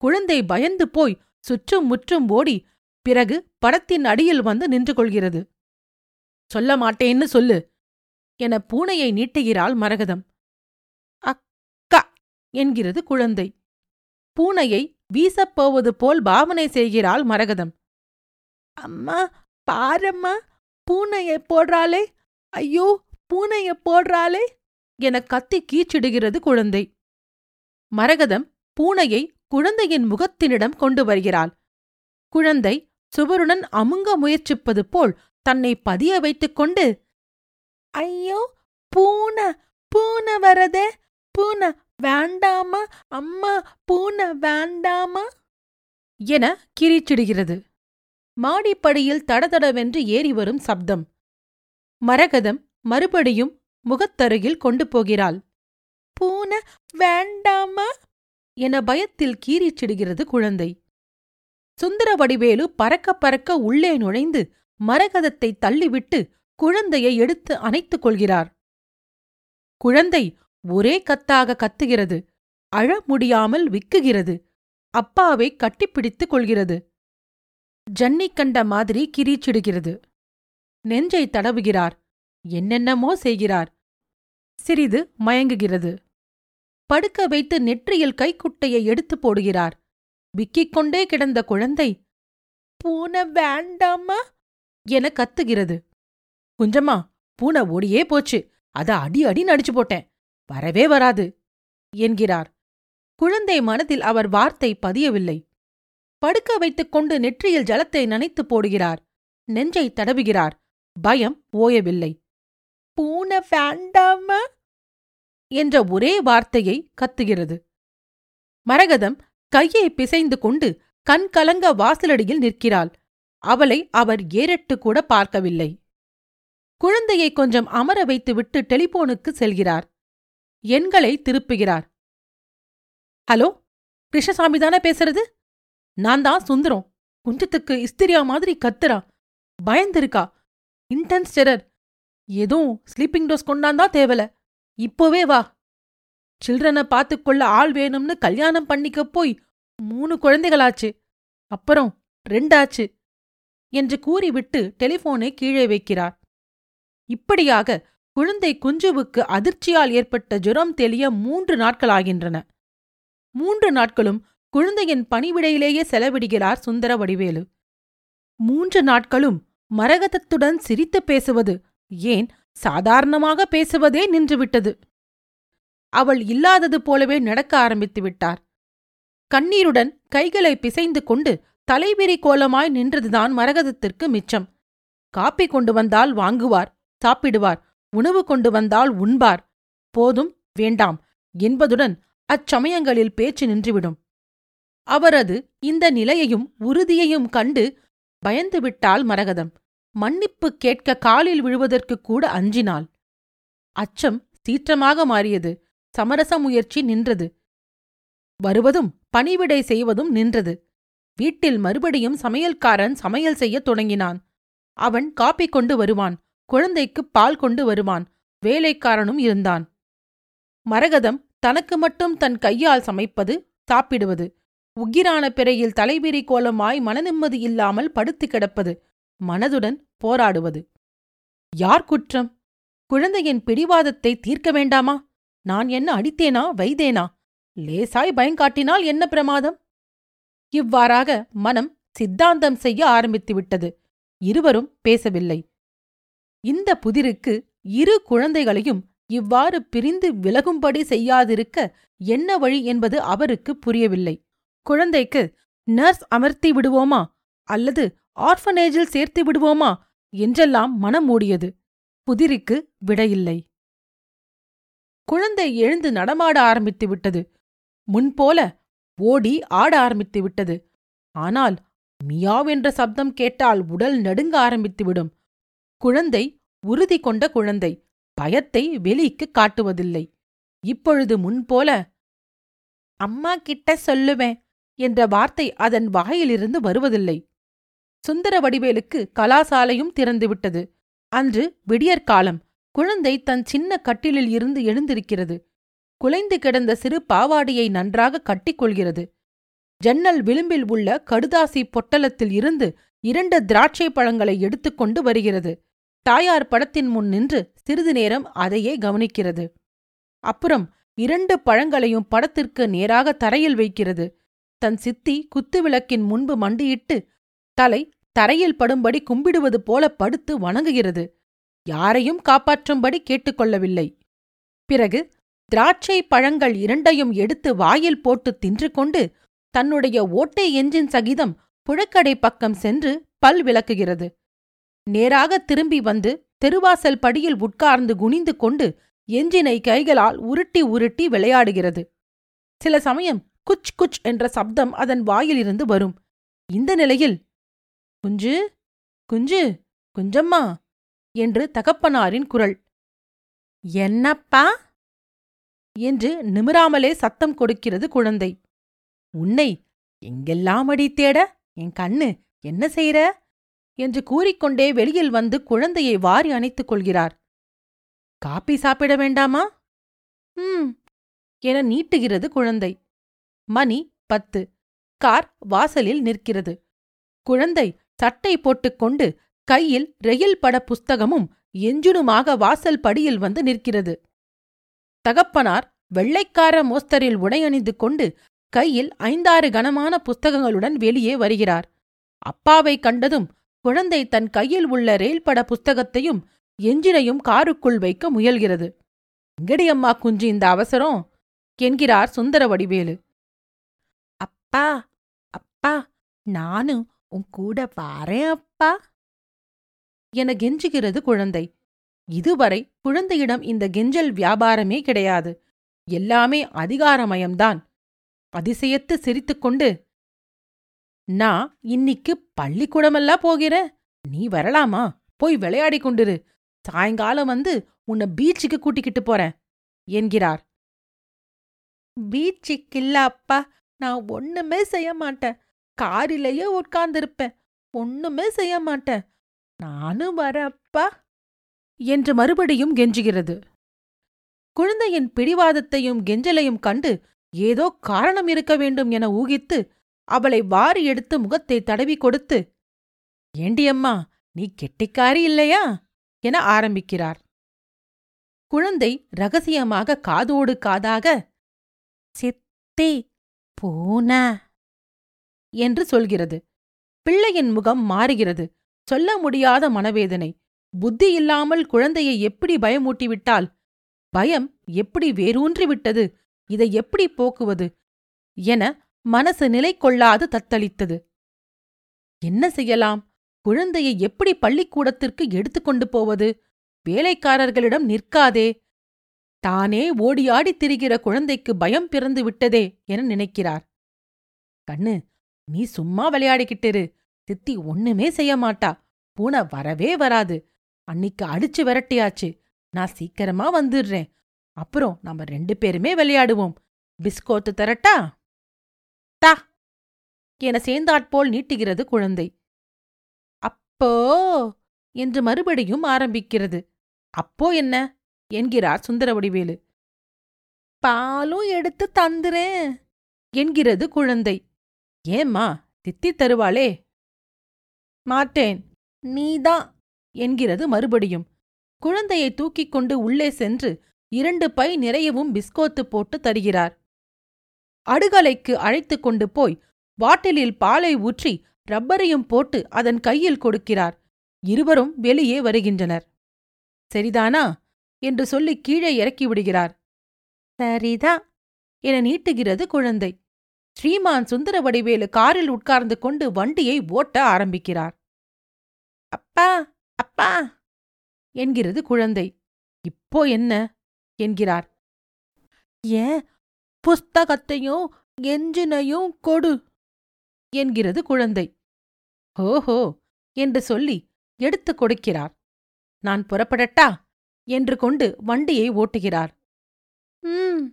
குழந்தை பயந்து போய் சுற்றும் முற்றும் ஓடி பிறகு படத்தின் அடியில் வந்து நின்று கொள்கிறது. சொல்ல மாட்டேன்னு சொல்லு என பூனையை நீட்டுகிறாள் மரகதம். அக்கா என்கிறது குழந்தை. பூனையை வீசப்போவது போல் பாவனை செய்கிறாள் மரகதம். அம்மா பாரம்மா, பூனையை போடுறாளே, ஐயோ பூனையை போடுறாளே என கத்தி கீச்சிடுகிறது குழந்தை. மரகதம் பூனையை குழந்தையின் முகத்தினிடம் கொண்டு வருகிறாள். குழந்தை சுவருடன் அமுங்க முயற்சிப்பது போல் தன்னை பதிய வைத்துக் கொண்டு, ஐயோ பூனை பூனை வரதே, பூனை வேண்டாமா அம்மா, பூனை வேண்டாமா என கிரீச்சிடுகிறது. மாடிப்படியில் தடதடவென்று ஏறி வரும் சப்தம். மரகதம் மறுபடியும் முகத்தருகில் கொண்டு போகிறாள். பூனை வேண்டாமா என பயத்தில் கீறிச்சிடுகிறது குழந்தை. சுந்தர வடிவேலு பறக்க பறக்க உள்ளே நுழைந்து மரகதத்தை தள்ளிவிட்டு குழந்தையை எடுத்து அணைத்துக் கொள்கிறார். குழந்தை ஒரே கத்தாக கத்துகிறது. அழ முடியாமல் விக்குகிறது. அப்பாவை கட்டிப்பிடித்துக் கொள்கிறது. ஜன்னி கண்ட மாதிரி கிரீச்சிடுகிறது. நெஞ்சை தடவுகிறார். என்னென்னமோ செய்கிறார். சிறிது மயங்குகிறது. படுக்க வைத்து நெற்றியில் கைக்குட்டையை எடுத்து போடுகிறார். விக்கிக் கொண்டே கிடந்த குழந்தை பூனை வேண்டாமா என கத்துகிறது. குஞ்சம்மா பூனை ஓடியே போச்சு, அதை அடி அடி நடிச்சு போட்டேன், வரவே வராது என்கிறார். குழந்தை மனதில் அவர் வார்த்தை பதியவில்லை. படுக்க வைத்துக் கொண்டு நெற்றியில் ஜலத்தை நனைத்து போடுகிறார். நெஞ்சை தடவுகிறார். பயம் ஓயவில்லை. பூனை வேண்டாமா என்ற ஒரே வார்த்தையை கத்துகிறது. மரகதம் கையை பிசைந்து கொண்டு கண்கலங்க வாசலடியில் நிற்கிறாள். அவளை அவர் ஏறிட்டு கூட பார்க்கவில்லை. குழந்தையை கொஞ்சம் அமர வைத்துவிட்டு டெலிபோனுக்கு செல்கிறார். எண்களை திருப்புகிறார். ஹலோ, கிருஷ்ணசாமிதானே பேசுறது? நான் தான் சுந்தரம். குஞ்சத்துக்கு இஸ்திரியா மாதிரி கத்துறா, பயந்துருக்கா, இன்டென்ஸ் டெரர். எதுவும் ஸ்லீப்பிங் டோஸ் கொண்டாந்தா தேவல, இப்போவே வா. சில்ட்ரனை பார்த்துக்கொள்ள ஆள் வேணும்னு கல்யாணம் பண்ணிக்க போய் 3 குழந்தைகளாச்சு, அப்புறம் 2 ஆச்சு என்று கூறிவிட்டு டெலிஃபோனை கீழே வைக்கிறார். இப்படியாக குழந்தை குஞ்சுவுக்கு அதிர்ச்சியால் ஏற்பட்ட ஜுரம் தெளிய 3 நாட்களாகின்றன. 3 நாட்களும் குழந்தையின் பணிவிடையிலேயே செலவிடுகிறார் சுந்தர வடிவேலு. 3 நாட்களும் மரகதத்துடன் சிரித்து பேசுவது, ஏன் சாதாரணமாக பேசுவதே நின்றுவிட்டது. அவள் இல்லாதது போலவே நடக்க ஆரம்பித்து விட்டார். கண்ணீருடன் கைகளை பிசைந்து கொண்டு தலைவிரி கோலமாய் நின்றதுதான் மரகதத்திற்கு மிச்சம். காப்பி கொண்டு வந்தால் வாங்குவார், சாப்பிடுவார், உணவு கொண்டு வந்தால் உண்பார், போதும் வேண்டாம் என்பதுடன் அச்சமயங்களில் பேச்சு நின்றுவிடும். அவரது இந்த நிலையையும் உறுதியையும் கண்டு பயந்துவிட்டாள் மரகதம். மன்னிப்பு கேட்க காலில் விழுவதற்கு கூட அஞ்சினாள். அச்சம் சீற்றமாக மாறியது. சமரச முயற்சி நின்றது. வருவதும் பணிவிடை செய்வதும் நின்றது. வீட்டில் மறுபடியும் சமையல்காரன் சமையல் செய்ய தொடங்கினான். அவன் காப்பி கொண்டு வருவான், குழந்தைக்கு பால் கொண்டு வருவான். வேலைக்காரனும் இருந்தான். மரகதம் தனக்கு மட்டும் தன் கையால் சமைப்பது, சாப்பிடுவது, உக்கிரான பிறையில் தலைவிரி கோலமாய் மனநிம்மதி இல்லாமல் படுத்து கிடப்பது, மனதுடன் போராடுவது. யார் குற்றம்? குழந்தையின் பிடிவாதத்தை தீர்க்க வேண்டாமா? நான் என்ன அடித்தேனா, வைதேனா, லேசாய் பயங்காட்டினால் என்ன பிரமாதம்? இவ்வாறாக மனம் சித்தாந்தம் செய்ய ஆரம்பித்துவிட்டது. இருவரும் பேசவில்லை. இந்த புதிருக்கு 2 குழந்தைகளையும் இவ்வாறு பிரிந்து விலகும்படி செய்யாதிருக்க என்ன வழி என்பது அவருக்கு புரியவில்லை. குழந்தைக்கு நர்ஸ் அமர்த்தி விடுவோமா அல்லது ஆர்ஃபனேஜில் சேர்த்து விடுவோமா என்றெல்லாம் மனம் மூடியது. புதிருக்கு விடையில்லை. குழந்தை எழுந்து நடமாட ஆரம்பித்து விட்டது. முன்போல ஓடி ஆட ஆரம்பித்து விட்டது. ஆனால் மியாவென்ற சப்தம் கேட்டால் உடல் நடுங்க ஆரம்பித்துவிடும். குழந்தை உறுதி கொண்ட குழந்தை, பயத்தை வெளிக்கு காட்டுவதில்லை. இப்பொழுது முன்போல அம்மா கிட்ட சொல்லுவேன் என்ற வார்த்தை அதன் வாயிலிருந்து வருவதில்லை. சுந்தர வடிவேலுக்கு கலாசாலையும் திறந்துவிட்டது. அன்று விடியற்காலம். குழந்தை தன் சின்ன கட்டிலில் இருந்து எழுந்திருக்கிறது. குலைந்து கிடந்த சிறு பாவாடியை நன்றாக கட்டிக்கொள்கிறது. ஜன்னல் விளிம்பில் உள்ள கடுதாசி பொட்டலத்தில் இருந்து 2 திராட்சை பழங்களை எடுத்துக்கொண்டு வருகிறது. தாயார் படத்தின் முன் நின்று சிறிது நேரம் அதையே கவனிக்கிறது. அப்புறம் 2 பழங்களையும் படத்திற்கு நேராக தரையில் வைக்கிறது. தன் சித்தி குத்துவிளக்கின் முன்பு மண்டியிட்டு தலை தரையில் படும்படி கும்பிடுவது போல படுத்து வணங்குகிறது. யாரையும் காப்பாற்றும்படி கேட்டுக்கொள்ளவில்லை. பிறகு திராட்சை பழங்கள் 2ஐயும் எடுத்து வாயில் போட்டு தின்று கொண்டு தன்னுடைய ஓட்டை எஞ்சின் சகிதம் புழக்கடை பக்கம் சென்று பல் விளக்குகிறது. நேராக திரும்பி வந்து தெருவாசல் படியில் உட்கார்ந்து குனிந்து கொண்டு எஞ்சினை கைகளால் உருட்டி உருட்டி விளையாடுகிறது. சில சமயம் குச் குச் என்ற சப்தம் அதன் வாயிலிருந்து வரும். இந்த நிலையில் குஞ்சு, குஞ்சு, குஞ்சம்மா என்று தகப்பனாரின் குரல். என்னப்பா என்று நிமிராமலே சத்தம் கொடுக்கிறது குழந்தை. உன்னை எங்கெல்லாம் அடி தேட என் கண்ணு, என்ன செய்ற என்று கூறிக்கொண்டே வெளியில் வந்து குழந்தையை வாரி அணைத்துக் கொள்கிறார். காப்பி சாப்பிட வேண்டாமா என நீட்டுகிறது குழந்தை. மணி 10. கார் வாசலில் நிற்கிறது. குழந்தை சட்டை போட்டுக்கொண்டு கையில் ரயில் பட புஸ்தகமும் எஞ்சுனுமாக வாசல் படியில் வந்து நிற்கிறது. தகப்பனார் வெள்ளைக்கார மோஸ்தரில் உடையணிந்து கொண்டு கையில் 5-6 கனமான புஸ்தகங்களுடன் வெளியே வருகிறார். அப்பாவை கண்டதும் குழந்தை தன் கையில் உள்ள ரயில் பட புஸ்தகத்தையும் எஞ்சினையும் காருக்குள் வைக்க முயல்கிறது. எங்கடியம்மா குஞ்சு இந்த அவசரம் என்கிறார் சுந்தர வடிவேலு. அப்பா, அப்பா, நானும் உன் கூட வாரேன் அப்பா என கெஞ்சுகிறது குழந்தை. இதுவரை குழந்தையிடம் இந்த கெஞ்சல் வியாபாரமே கிடையாது. எல்லாமே அதிகாரமயம்தான். அதிசயத்து சிரித்துக்கொண்டு நான் இன்னிக்கு பள்ளிக்கூடமெல்லாம் போகிறேன், நீ வரலாமா? போய் விளையாடி கொண்டிரு, சாயங்காலம் வந்து உன்னை பீச்சுக்கு கூட்டிக்கிட்டு போறேன் என்கிறார். பீச்சுக்கில்ல அப்பா, நான் ஒண்ணுமே செய்ய மாட்டேன், காரிலேயே உட்கார்ந்திருப்பேன், ஒண்ணுமே செய்ய மாட்டேன், நானும் வரப்பா என்று மறுபடியும் கெஞ்சுகிறது. குழந்தையின் பிடிவாதத்தையும் கெஞ்சலையும் கண்டு ஏதோ காரணம் இருக்க வேண்டும் என ஊகித்து அவளை வாரி எடுத்து முகத்தை தடவி கொடுத்து, ஏண்டியம்மா நீ கெட்டிக்காரி இல்லையா என ஆரம்பிக்கிறார். குழந்தை ரகசியமாக காதோடு காதாக சித்தி பூன என்று சொல்கிறது. பிள்ளையின் முகம் மாறுகிறது. சொல்ல முடியாத மனவேதனை. புத்தி இல்லாமல் குழந்தையை எப்படி பயமூட்டிவிட்டால், பயம் எப்படி வேரூன்றிவிட்டது, இதை எப்படி போக்குவது என மனசு நிலை கொள்ளாது தத்தளித்தது. என்ன செய்யலாம்? குழந்தையை எப்படி பள்ளிக்கூடத்திற்கு எடுத்துக்கொண்டு போவது? வேலைக்காரர்களிடம் நிற்காதே, தானே ஓடியாடி திரிகிற குழந்தைக்கு பயம் பிறந்து விட்டதே என நினைக்கிறார். கண்ணு, நீ சும்மா விளையாடிக்கிட்டிரு, சித்தி ஒண்ணுமே செய்ய மாட்டா, பூனை வரவே வராது, அன்னிக்கு அடிச்சு விரட்டியாச்சு, நான் சீக்கிரமா வந்துடுறேன், அப்புறம் நாம 2 பேருமே விளையாடுவோம், பிஸ்கோத்து தரட்டா தா என சேந்தாற்போல் நீட்டுகிறது குழந்தை. அப்போ என்று மறுபடியும் ஆரம்பிக்கிறது. அப்போ என்ன என்கிறார் சுந்தர வடிவேலு. பாலும் எடுத்து தந்துறேன் என்கிறது குழந்தை. ஏம்மா தித்தி தருவாளே. மாட்டேன், நீதான் என்கிறது மறுபடியும். குழந்தையை தூக்கிக் கொண்டு உள்ளே சென்று 2 பை நிறையவும் பிஸ்கோத்து போட்டு தருகிறார். அடுகலைக்கு அழைத்து கொண்டு போய் பாட்டிலில் பாலை ஊற்றி ரப்பரையும் போட்டு அதன் கையில் கொடுக்கிறார். இருவரும் வெளியே வருகின்றனர். சரிதானா என்று சொல்லி கீழே இறக்கிவிடுகிறார். சரிதா என நீட்டுகிறது குழந்தை. ஸ்ரீமான் சுந்தர வடிவேலு காரில் உட்கார்ந்து கொண்டு வண்டியை ஓட்ட ஆரம்பிக்கிறார். அப்பா அப்பா என்கிறது குழந்தை. இப்போ என்ன என்கிறார். ஏன் புஸ்தகத்தையும் எஞ்சினையும் கொடு என்கிறது குழந்தை. ஓஹோ என்று சொல்லி எடுத்து கொடுக்கிறார். நான் புறப்படட்டா என்று கொண்டு வண்டியை ஓட்டுகிறார். ம்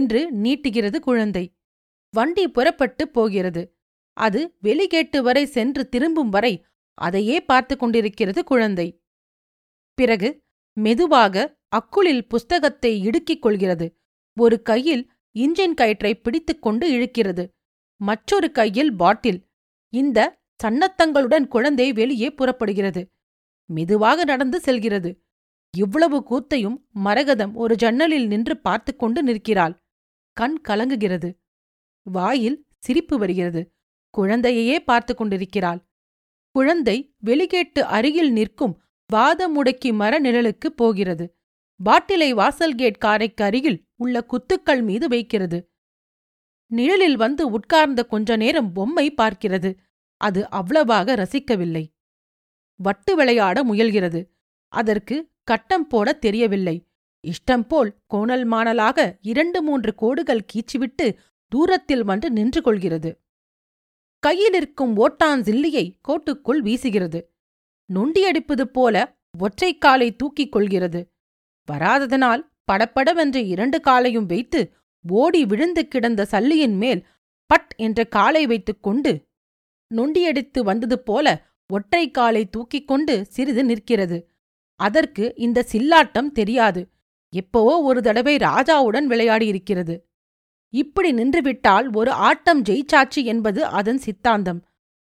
என்று நீட்டுகிறது குழந்தை. வண்டி புறப்பட்டு போகிறது. அது வெளிகேட்டு வரை சென்று திரும்பும் வரை அதையே பார்த்து கொண்டிருக்கிறது குழந்தை. பிறகு மெதுவாக அக்குளில் புஸ்தகத்தை இடுக்கிக் கொள்கிறது. ஒரு கையில் இன்ஜின் கயிற்றை பிடித்துக்கொண்டு இழுக்கிறது, மற்றொரு கையில் பாட்டில். இந்த சன்னத்தங்களுடன் குழந்தை வெளியே புறப்படுகிறது. மெதுவாக நடந்து செல்கிறது. இவ்வளவு கூத்தையும் மரகதம் ஒரு ஜன்னலில் நின்று பார்த்து கொண்டு நிற்கிறாள். கண் கலங்குகிறது, வாயில் சிரிப்பு வருகிறது. குழந்தையையே பார்த்து கொண்டிருக்கிறாள். குழந்தை வெளிகேட்டு அருகில் நிற்கும் வாதமுடக்கி மர நிழலுக்கு போகிறது. பாட்டிலை வாசல்கேட் காரைக்கு அருகில் உள்ள குத்துக்கள் மீது வைக்கிறது. நிழலில் வந்து உட்கார்ந்த கொஞ்ச நேரம் பொம்மை பார்க்கிறது. அது அவ்வளவாக ரசிக்கவில்லை. வட்டு விளையாட முயல்கிறது. அதற்கு கட்டம் போட தெரியவில்லை. இஷ்டம்போல் கோணல் மாணலாக 2-3 கோடுகள் கீச்சிவிட்டு தூரத்தில் வந்து நின்று கொள்கிறது. கையிலிருக்கும் ஓட்டாஞ்சில்லியை கோட்டுக்குள் வீசுகிறது. நொண்டியடிப்பது போல ஒற்றைக்காலை தூக்கிக் கொள்கிறது. வராததனால் படப்படவென்று 2 காலையும் வைத்து ஓடி விழுந்து கிடந்த சல்லியின் மேல் பட் என்ற காலை வைத்துக் கொண்டு நொண்டியடித்து வந்தது போல ஒற்றைக்காலை தூக்கிக் கொண்டு சிறிது நிற்கிறது. அதற்கு இந்த சில்லாட்டம் தெரியாது. எப்போவோ ஒரு தடவை ராஜாவுடன் விளையாடியிருக்கிறது. இப்படி நின்றுவிட்டால் ஒரு ஆட்டம் ஜெயிச்சாச்சு என்பது அதன் சித்தாந்தம்.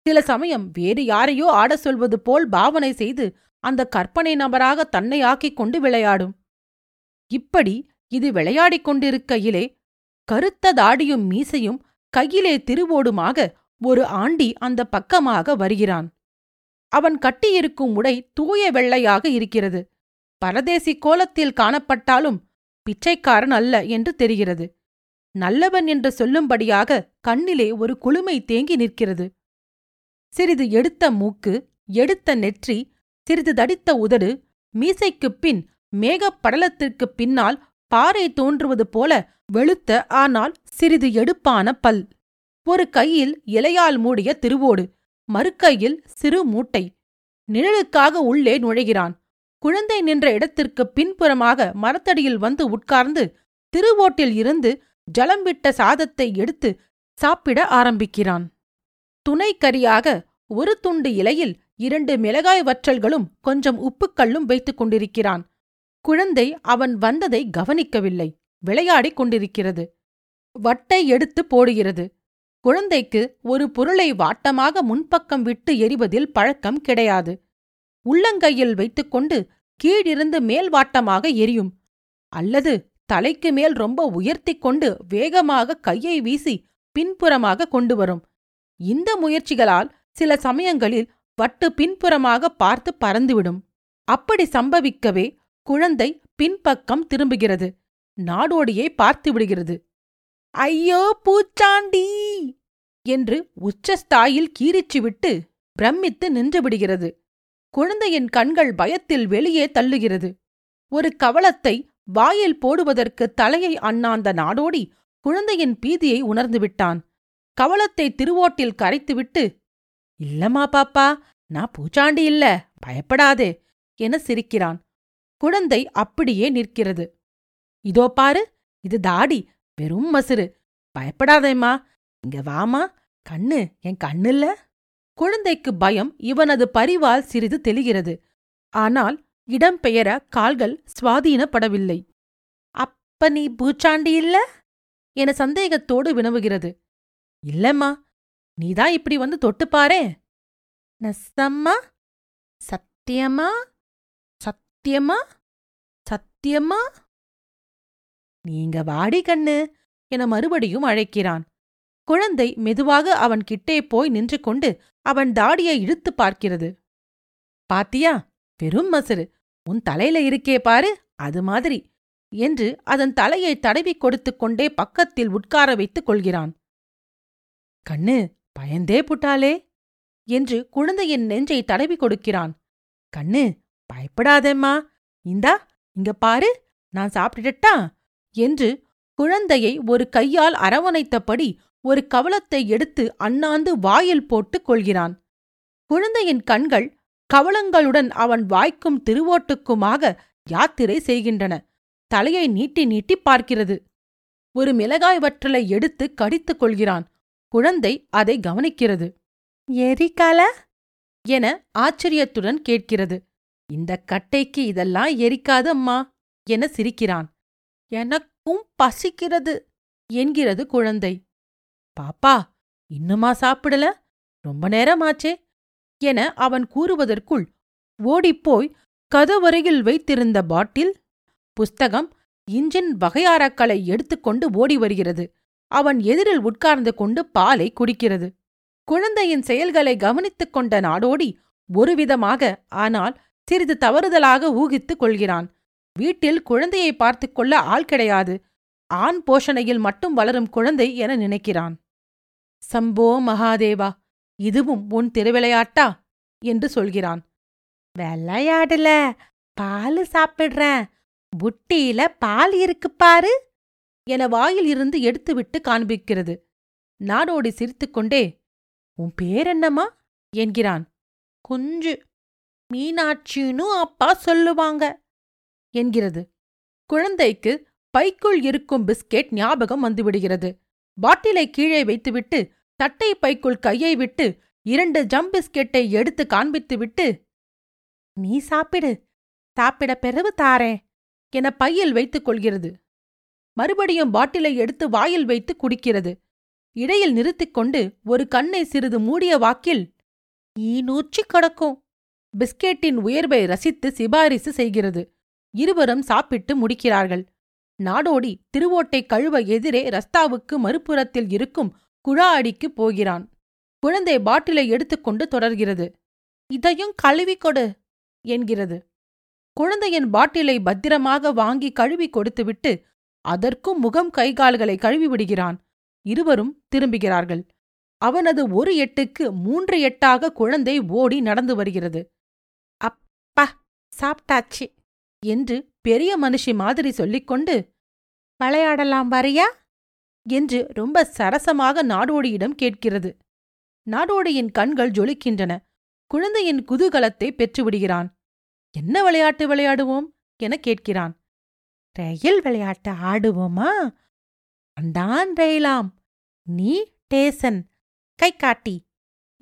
சில சமயம் வேறு யாரையோ ஆட சொல்வது போல் பாவனை செய்து அந்த கற்பனை நபராக தன்னை ஆக்கிக் கொண்டு விளையாடும். இப்படி இது விளையாடிக் கொண்டிருக்கையிலே கருத்த தாடியும் மீசையும் கையிலே திருவோடுமாக ஒரு ஆண்டி அந்த பக்கமாக வருகிறான். அவன் கட்டியிருக்கும் உடை தூய வெள்ளையாக இருக்கிறது. பரதேசி கோலத்தில் காணப்பட்டாலும் பிச்சைக்காரன் அல்ல என்று தெரிகிறது. நல்லவன் என்று சொல்லும்படியாக கண்ணிலே ஒரு குளுமை தேங்கி நிற்கிறது. சிறிது எடுத்த மூக்கு, எடுத்த நெற்றி, சிறிது தடித்த உதடு, மீசைக்குப் பின் மேகப்படலத்திற்குப் பின்னால் பாறை தோன்றுவது போல வெளுத்த ஆனால் சிறிது எடுப்பான பல், ஒரு கையில் இலையால் மூடிய திருவோடு, மறுக்கையில் சிறு மூட்டை. நிழலுக்காக உள்ளே நுழைகிறான். குழந்தை நின்ற இடத்திற்கு பின்புறமாக மரத்தடியில் வந்து உட்கார்ந்து திருவோட்டில் இருந்து ஜலம் விட்ட சாதத்தை எடுத்து சாப்பிட ஆரம்பிக்கிறான். துணைக்கரியாக ஒரு துண்டு இலையில் 2 மிளகாய் வற்றல்களும் கொஞ்சம் உப்புக்கல்லும் வைத்துக் கொண்டிருக்கிறான். குழந்தை அவன் வந்ததை கவனிக்கவில்லை, விளையாடிக் கொண்டிருக்கிறது. வட்டை எடுத்து போடுகிறது. குழந்தைக்கு ஒரு பொருளை வாட்டமாக முன்பக்கம் விட்டு எறிவதில் பழக்கம் கிடையாது. உள்ளங்கையில் வைத்துக்கொண்டு கீழிருந்து மேல் வாட்டமாக எரியும், அல்லது தலைக்கு மேல் ரொம்ப உயர்த்தி கொண்டு வேகமாக கையை வீசி பின்புறமாக கொண்டு வரும். இந்த முயற்சிகளால் சில சமயங்களில் வட்டு பின்புறமாக பார்த்து பறந்துவிடும். அப்படி சம்பவிக்கவே குழந்தை பின்பக்கம் திரும்புகிறது, நாடோடியை பார்த்து விடுகிறது. ஐயோ பூச்சாண்டி என்று உச்சஸ்தாயில் கீரிச்சுவிட்டு பிரமித்து நின்றுவிடுகிறது. குழந்தையின் கண்கள் பயத்தில் வெளியே தள்ளுகிறது. ஒரு கவளத்தை வாயில் போடுவதற்கு தலையை அண்ணாந்த நாடோடி குழந்தையின் பீதியை உணர்ந்துவிட்டான். கவளத்தை திருவோட்டில் கரைத்துவிட்டு, இல்லம்மா பாப்பா, நான் பூச்சாண்டி இல்ல, பயப்படாதே என சிரிக்கிறான். குழந்தை அப்படியே நிற்கிறது. இதோ பாரு, இது தாடி, வெறும் மசுறு, பயப்படாதேம்மா, இங்க வாமா, கண்ணு என் கண்ணுல்ல. குழந்தைக்கு பயம் இவனது பரிவால் சிறிது தெளிகிறது. ஆனால் இடம்பெயர கால்கள் சுவாதீனப்படவில்லை. அப்ப நீ பூச்சாண்டி இல்ல என சந்தேகத்தோடு வினவுகிறது. இல்லம்மா, நீதான் இப்படி வந்து தொட்டுப்பாரே. நசம்மா, சத்தியமா சத்தியமா சத்தியமா, நீங்க வாடி கண்ணு என மறுபடியும் அழைக்கிறான். குழந்தை மெதுவாக அவன் கிட்டே போய் நின்று கொண்டு அவன் தாடியை இழுத்து பார்க்கிறது. பாத்தியா, பெரும் மசுறு, உன் தலையில இருக்கே பாரு, அது மாதிரி என்று அதன் தலையை தடவி கொடுத்து கொண்டே பக்கத்தில் உட்கார வைத்துக் கொள்கிறான். கண்ணு பயந்தே புட்டாளே என்று குழந்தையின் நெஞ்சை தடவி கொடுக்கிறான். கண்ணு பயப்படாதேம்மா, இந்தா இங்க பாரு, நான் சாப்பிட்டுட்டா என்று குழந்தையை ஒரு கையால் அரவணைத்தபடி ஒரு கவளத்தை எடுத்து அண்ணாந்து வாயில் போட்டுக் கொள்கிறான். குழந்தையின் கண்கள் கவளங்களுடன் அவன் வாய்க்கும் திருவோட்டுக்குமாக யாத்திரை செய்கின்றன. தலையை நீட்டி நீட்டி பார்க்கிறது. ஒரு மிளகாய் வற்றலை எடுத்து கடித்துக் கொள்கிறான். குழந்தை அதை கவனிக்கிறது. எரிக்கால என ஆச்சரியத்துடன் கேட்கிறது. இந்த கட்டைக்கு இதெல்லாம் எரிக்காதம்மா என சிரிக்கிறான். எனக்கும் பசிக்கிறது என்கிறது குழந்தை. பாப்பா, இன்னுமா சாப்பிடல, ரொம்ப நேரமாச்சே என அவன் கூறுவதற்குள் ஓடிப்போய் கதவருகில் வைத்திருந்த பாட்டில், புஸ்தகம், இன்ஜின் வகையாராக்களை எடுத்துக்கொண்டு ஓடி வருகிறது. அவன் எதிரில் உட்கார்ந்து கொண்டு பாலை குடிக்கிறது. குழந்தையின் செயல்களை கவனித்துக் கொண்ட நாடோடி ஒருவிதமாக, ஆனால் சிறிது தவறுதலாக ஊகித்துக் கொள்கிறான். வீட்டில் குழந்தையை பார்த்து கொள்ள ஆள் கிடையாது, ஆண் போஷணையில் மட்டும் வளரும் குழந்தை என நினைக்கிறான். சம்போ மகாதேவா, இதுவும் உன் திருவிளையாட்டா என்று சொல்கிறான். விளையாடல, பால் சாப்பிடுறேன், புட்டியில பால் இருக்கு பாரு என வாயில் இருந்து எடுத்துவிட்டு காண்பிக்கிறது. நாடோடி சிரித்துக்கொண்டே, உன் பேரென்னம்மா என்கிறான். குஞ்சு, மீனாட்சின்னு அப்பா சொல்லுவாங்க என்கிறது. குழந்தைக்கு பைக்குள் இருக்கும் பிஸ்கெட் ஞாபகம் வந்துவிடுகிறது. பாட்டிலை கீழே வைத்துவிட்டு தட்டை பைக்குள் கையை விட்டு 2 ஜம் பிஸ்கெட்டை எடுத்து காண்பித்துவிட்டு, நீ சாப்பிடு, சாப்பிட பிறகு தாரே என பையில் வைத்துக் கொள்கிறது. மறுபடியும் பாட்டிலை எடுத்து வாயில் வைத்து குடிக்கிறது. இடையில் நிறுத்திக்கொண்டு ஒரு கண்ணை சிறிது மூடிய வாக்கில் ஈநூச்சி கடக்கும் பிஸ்கெட்டின் உயர்வை ரசித்து சிபாரிசு செய்கிறது. இருவரும் சாப்பிட்டு முடிக்கிறார்கள். நாடோடி திருவோட்டை கழுவ எதிரே ரஸ்தாவுக்கு மறுபுறத்தில் இருக்கும் குழா அடிக்கு போகிறான். குழந்தை பாட்டிலை எடுத்துக்கொண்டு தொடர்கிறது. இதையும் கழுவி கொடு என்கிறது. குழந்தையின் பாட்டிலை பத்திரமாக வாங்கி கழுவி கொடுத்துவிட்டு அதற்கும் முகம் கைகால்களை கழுவிவிடுகிறான். இருவரும் திரும்புகிறார்கள். அவனது ஒரு எட்டுக்கு 3 எட்டாக குழந்தை ஓடி நடந்து வருகிறது. அப்பா சாப்பிட்டாச்சு என்று பெரிய மனுஷி மாதிரி சொல்லிக்கொண்டு, விளையாடலாம் வரையா என்று ரொம்ப சரசமாக நாடோடியிடம் கேட்கிறது. நாடோடியின் கண்கள் ஜொலிக்கின்றன. குழந்தையின் குதூகலத்தை பெற்றுவிடுகிறான். என்ன விளையாட்டு விளையாடுவோம் என கேட்கிறான். ரயில் விளையாட்டு ஆடுவோமா? அந்தான் ரயிலாம், நீ டேசன், கை காட்டி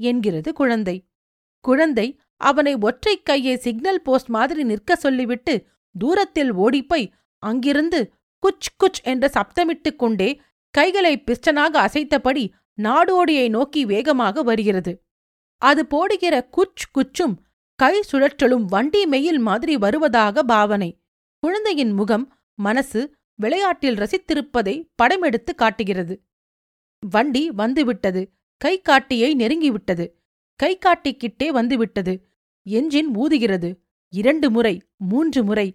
என்கிறது குழந்தை. குழந்தை அவனை ஒற்றை கையை சிக்னல் போஸ்ட் மாதிரி நிற்க சொல்லிவிட்டு தூரத்தில் ஓடிப்போய் அங்கிருந்து குச் குச் என்று சப்தமிட்டு கொண்டே கைகளை பிஸ்டனாக அசைத்தபடி நாடோடியை நோக்கி வேகமாக வருகிறது. அது போடுகிற குச் குச்சும் கை சுழற்றலும் வண்டி மெயில் மாதிரி வருவதாக பாவனை. குழந்தையின் முகம், மனசு விளையாட்டில் ரசித்திருப்பதை படமெடுத்து காட்டுகிறது. வண்டி வந்துவிட்டது. கை காட்டியை நெருங்கிவிட்டது. கை காட்டிக்கிட்டே வந்துவிட்டது. என்ஜின் ஊதுகிறது. 2 முறை 3 முறை.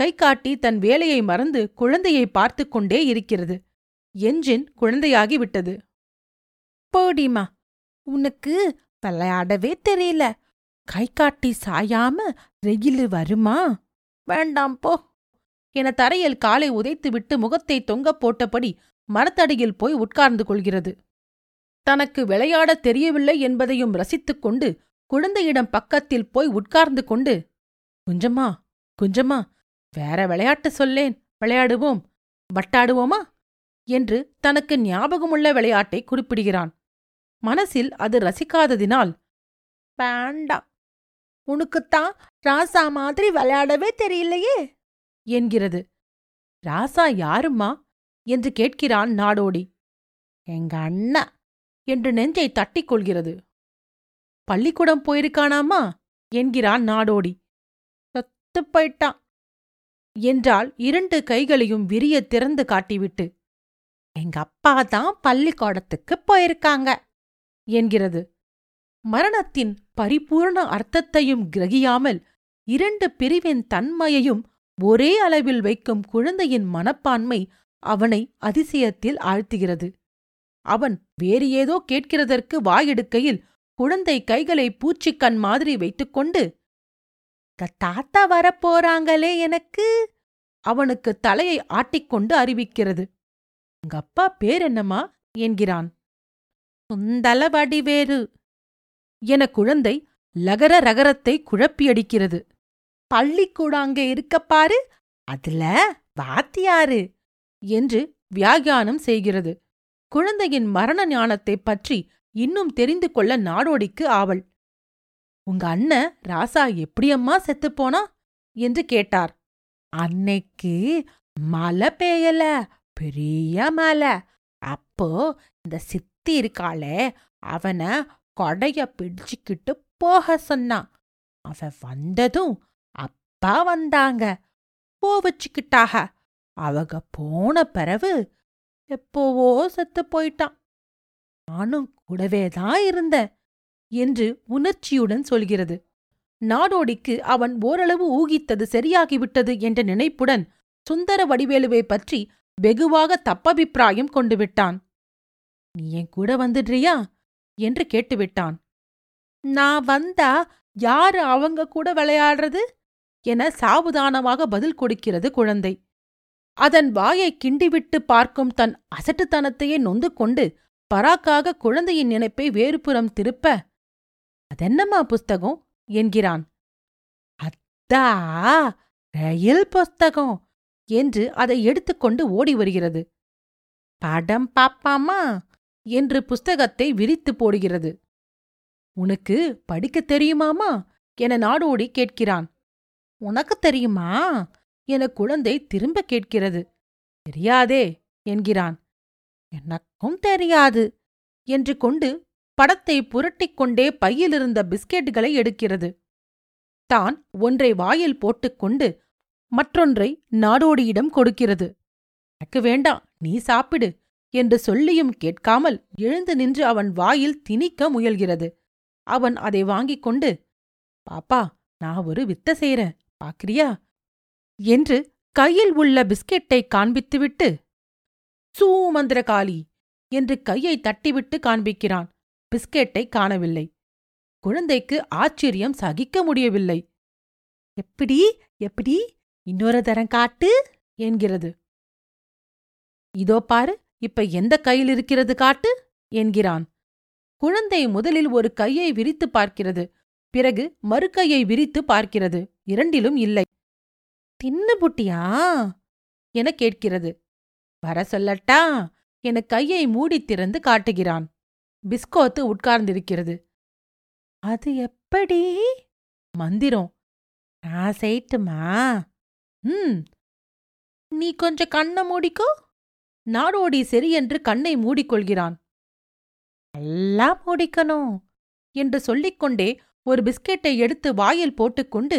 கை காட்டி தன் வேலையை மறந்து குழந்தையை பார்த்து கொண்டே இருக்கிறது. என்ஜின் குழந்தையாகிவிட்டது. போடிமா, உனக்கு விளையாடவே தெரியல. கை காட்டி சாயாம ரெயிலு வருமா? வேண்டாம் போ என தரையில் காலை உதைத்துவிட்டு முகத்தை தொங்க போட்டபடி மரத்தடியில் போய் உட்கார்ந்து கொள்கிறது. தனக்கு விளையாட தெரியவில்லை என்பதையும் ரசித்துக்கொண்டு குழந்தையிடம் பக்கத்தில் போய் உட்கார்ந்து கொண்டு, குஞ்சம்மா குஞ்சம்மா, வேற விளையாட்டு சொல்லேன், விளையாடுவோம், வட்டாடுவோமா என்று தனக்கு ஞாபகமுள்ள விளையாட்டை குறிப்பிடுகிறான். மனசில் அது ரசிக்காததினால், வேண்டாம், உனக்குத்தான் ராசா மாதிரி விளையாடவே தெரியலையே என்கிறது. ராசா யாரும்மா என்று கேட்கிறான் நாடோடி. எங்க அண்ணா என்று நெஞ்சை தட்டிக்கொள்கிறது. பள்ளிக்கூடம் போயிருக்கானாமா என்கிறான் நாடோடி. சத்து போயிட்டான் என்றால் 2 கைகளையும் விரிய திறந்து காட்டிவிட்டு, எங்க அப்பா தான் பள்ளிக்கூடத்துக்கு போயிருக்காங்க என்கிறது. மரணத்தின் பரிபூர்ண அர்த்தத்தையும் கிரகியாமல் 2 பிரிவின் தன்மையையும் ஒரே அளவில் வைக்கும் குழந்தையின் மனப்பான்மை அவனை அதிசயத்தில் ஆழ்த்துகிறது. அவன் வேறு ஏதோ கேட்கிறதற்கு வாயெடுக்கையில் குழந்தை கைகளை பூச்சிக்கண் மாதிரி வைத்துக்கொண்டு, தாத்தா வரப்போறாங்களே எனக்கு, அவனுக்கு தலையை ஆட்டிக்கொண்டு அறிவிக்கிறது. உங்கப்பா பேர் என்னம்மா என்கிறான். சுந்தர வடிவேலு என குழந்தை லகர ரகரத்தை குழப்பியடிக்கிறது. பள்ளிக்கூடம் அங்கே இருக்கப்பாரு, அதுல வாத்தியாரு என்று வியாகியானம் செய்கிறது. குழந்தையின் மரண ஞானத்தைப் பற்றி இன்னும் தெரிந்து கொள்ள நாடோடிக்கு ஆவல். உங்க அண்ணன் ராசா எப்படியம்மா செத்துப்போனா என்று கேட்டார். அன்னைக்கு மழை பெய்யல, பெரிய மழை. அப்போ இந்த சித்தி இருக்காளே, அவனை கொடைய பிடிச்சுக்கிட்டு போக சொன்னான். அவன் வந்ததும் அப்பா வந்தாங்க, கோவச்சுக்கிட்டாக. அவங்க போன பிறகு எப்போவோ செத்து போயிட்டான். நானும் கூடவேதான் இருந்தேன் என்று உணர்ச்சியுடன் சொல்கிறது. நாடோடிக்கு அவன் ஓரளவு ஊகித்தது சரியாகிவிட்டது என்ற நினைப்புடன் சுந்தர வடிவேலுவை பற்றி வெகுவாக தப்பபிப்பிராயம் கொண்டு விட்டான். நீ என் கூட வந்துடுறியா என்று கேட்டுவிட்டான். நான் வந்தா யாரு அவங்க கூட விளையாடுறது என சாவுதானமாக பதில் கொடுக்கிறது குழந்தை. அதன் வாயை கிண்டிவிட்டு பார்க்கும் தன் அசட்டுத்தனத்தையே நொந்து கொண்டு பராக்காக குழந்தையின் நினைப்பை வேறுபுறம் திருப்ப, அதென்னம்மா புஸ்தகம் என்கிறான். அத்தா ரயில் புஸ்தகம் என்று அதை எடுத்துக்கொண்டு ஓடி வருகிறது. படம் பாப்பாமா என்று புஸ்தகத்தை விரித்து போடுகிறது. உனக்கு படிக்க தெரியுமாமா என நாடோடி கேட்கிறான். உனக்கு தெரியுமா என குழந்தை திரும்ப கேட்கிறது. தெரியாதே என்கிறான். எனக்கும் தெரியாது என்று கொண்டு படத்தை புரட்டிக்கொண்டே பையிலிருந்த பிஸ்கெட்டுகளை எடுக்கிறது. தான் ஒன்றை வாயில் போட்டுக்கொண்டு மற்றொன்றை நாடோடியிடம் கொடுக்கிறது. எனக்கு வேண்டாம், நீ சாப்பிடு என்று சொல்லியும் கேட்காமல் எழுந்து நின்று அவன் வாயில் திணிக்க முயல்கிறது. அவன் அதை வாங்கிக் கொண்டு, பாப்பா நான் ஒரு வித்தை செய்றேன் பாக்கிறியா என்று கையில் உள்ள பிஸ்கெட்டை காண்பித்துவிட்டு, சூமந்திரகாளி என்று கையை தட்டிவிட்டு காண்பிக்கிறான். பிஸ்கெட்டை காணவில்லை. குழந்தைக்கு ஆச்சரியம் சகிக்க முடியவில்லை. எப்படி எப்படி இன்னொரு தரம் காட்டு என்கிறது. இதோ பாரு இப்ப எந்த கையில் இருக்கிறது காட்டு என்கிறான். குழந்தை முதலில் ஒரு கையை விரித்து பார்க்கிறது, பிறகு மறு கையை விரித்து பார்க்கிறது. இரண்டிலும் இல்லை. தின்னு புட்டியா என கேட்கிறது. வர சொல்லட்டா என கையை மூடி திறந்து காட்டுகிறான். பிஸ்கோத்து உட்கார்ந்திருக்கிறது. அது எப்படி? மந்திரம். நான் செய்யட்டுமா? நீ கொஞ்சம் கண்ணை மூடிக்கோ. நாடோடி சரியென்று கண்ணை மூடிக்கொள்கிறான். நல்லா மூடிக்கணும் என்று சொல்லிக்கொண்டே ஒரு பிஸ்கெட்டை எடுத்து வாயில் போட்டுக்கொண்டு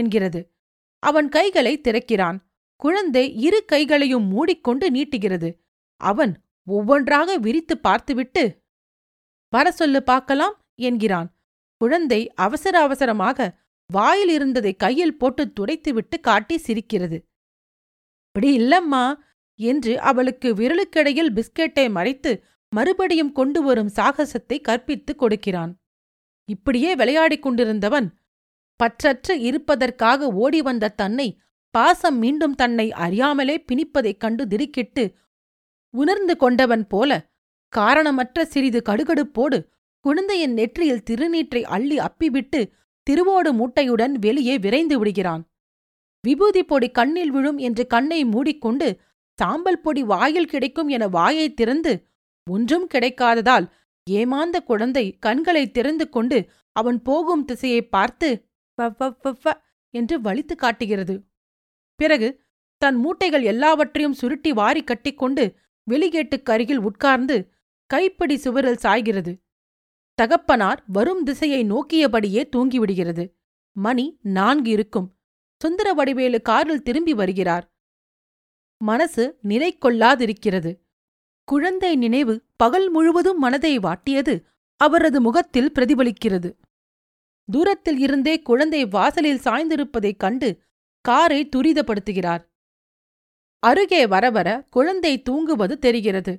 என்கிறது. அவன் கைகளை திறக்கிறான். குழந்தை இரு கைகளையும் மூடிக்கொண்டு நீட்டுகிறது. அவன் ஒவ்வொன்றாக விரித்து பார்த்துவிட்டு வர சொல்லு பார்க்கலாம் என்கிறான். குழந்தை அவசர அவசரமாக வாயில் இருந்ததை கையில் போட்டு துடைத்துவிட்டு காட்டி சிரிக்கிறது. அப்படி இல்லம்மா என்று அவளுக்கு விரலுக்கிடையில் பிஸ்கெட்டை மறைத்து மறுபடியும் கொண்டு வரும் சாகசத்தை கற்பித்து கொடுக்கிறான். இப்படியே விளையாடிக் கொண்டிருந்தவன் பற்றற்று இருப்பதற்காக ஓடி வந்த தன்னை பாசம் மீண்டும் தன்னை அறியாமலே பிணிப்பதைக் கண்டு திடுக்கிட்டு உணர்ந்து கொண்டவன் போல காரணமற்ற சிறிது கடுகடுப்போடு குழந்தையின் நெற்றியில் திருநீற்றை அள்ளி அப்பிவிட்டு திருவோடு மூட்டையுடன் வெளியே விரைந்து விடுகிறான். விபூதி பொடி கண்ணில் விழும் என்று கண்ணை மூடிக்கொண்டு சாம்பல் பொடி வாயில் கிடைக்கும் என வாயை திறந்து ஒன்றும் கிடைக்காததால் ஏமாந்த குழந்தை கண்களை திறந்து கொண்டு அவன் போகும் திசையை பார்த்து பஃப என்று வலித்து காட்டுகிறது. பிறகு தன் மூட்டைகள் எல்லாவற்றையும் சுருட்டி வாரி கட்டிக்கொண்டு வெளிகேட்டுக்கு அருகில் உட்கார்ந்து கைப்பிடி சுவரில் சாய்கிறது. தகப்பனார் வரும் திசையை நோக்கியபடியே தூங்கிவிடுகிறது. மணி 4 இருக்கும். சுந்தர வடிவேலு காரில் திரும்பி வருகிறார். மனசு நிலை கொள்ளாதிருக்கிறது. குழந்தை நினைவு பகல் முழுவதும் மனதை வாட்டியது அவரது முகத்தில் பிரதிபலிக்கிறது. தூரத்தில் இருந்தே குழந்தை வாசலில் சாய்ந்திருப்பதைக் கண்டு காரை துரிதப்படுத்துகிறார். அருகே வரவர குழந்தை தூங்குவது தெரிகிறது.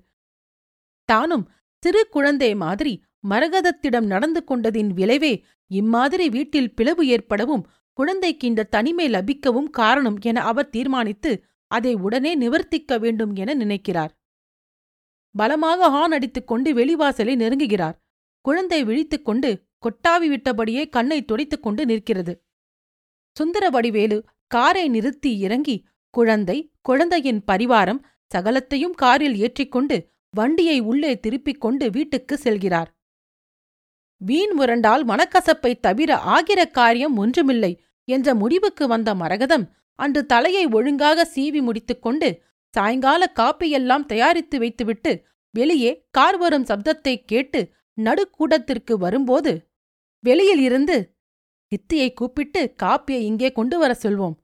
தானும் சிறு குழந்தை மாதிரி மரகதத்திடம் நடந்து கொண்டதின் விளைவே இம்மாதிரி வீட்டில் பிளவு ஏற்படவும் குழந்தைக்கு இந்த தனிமை லபிக்கவும் காரணம் என அவர் தீர்மானித்து அதை உடனே நிவர்த்திக்க வேண்டும் என நினைக்கிறார். பலமாக ஹான் அடித்துக் கொண்டு வெளிவாசலை நெருங்குகிறார். குழந்தை விழித்துக்கொண்டு கொட்டாவி விட்டபடியே கண்ணை துடைத்துக் கொண்டு நிற்கிறது. சுந்தர வடிவேலு காரை நிறுத்தி இறங்கி குழந்தை, குழந்தையின் பரிவாரம் சகலத்தையும் காரில் ஏற்றிக்கொண்டு வண்டியை உள்ளே திருப்பிக் கொண்டு வீட்டுக்கு செல்கிறார். வீண் முரண்டால் மனக்கசப்பை தவிர ஆகிற காரியம் ஒன்றுமில்லை என்ற முடிவுக்கு வந்த மரகதம் அன்று தலையை ஒழுங்காக சீவி முடித்துக்கொண்டு சாயங்கால காப்பியெல்லாம் தயாரித்து வைத்துவிட்டு வெளியே கார் வரும் சப்தத்தை கேட்டு நடுக்கூடத்திற்கு வரும்போது வெளியில் இருந்து சித்தியை கூப்பிட்டு காப்பியை இங்கே கொண்டு வர சொல்வோம்,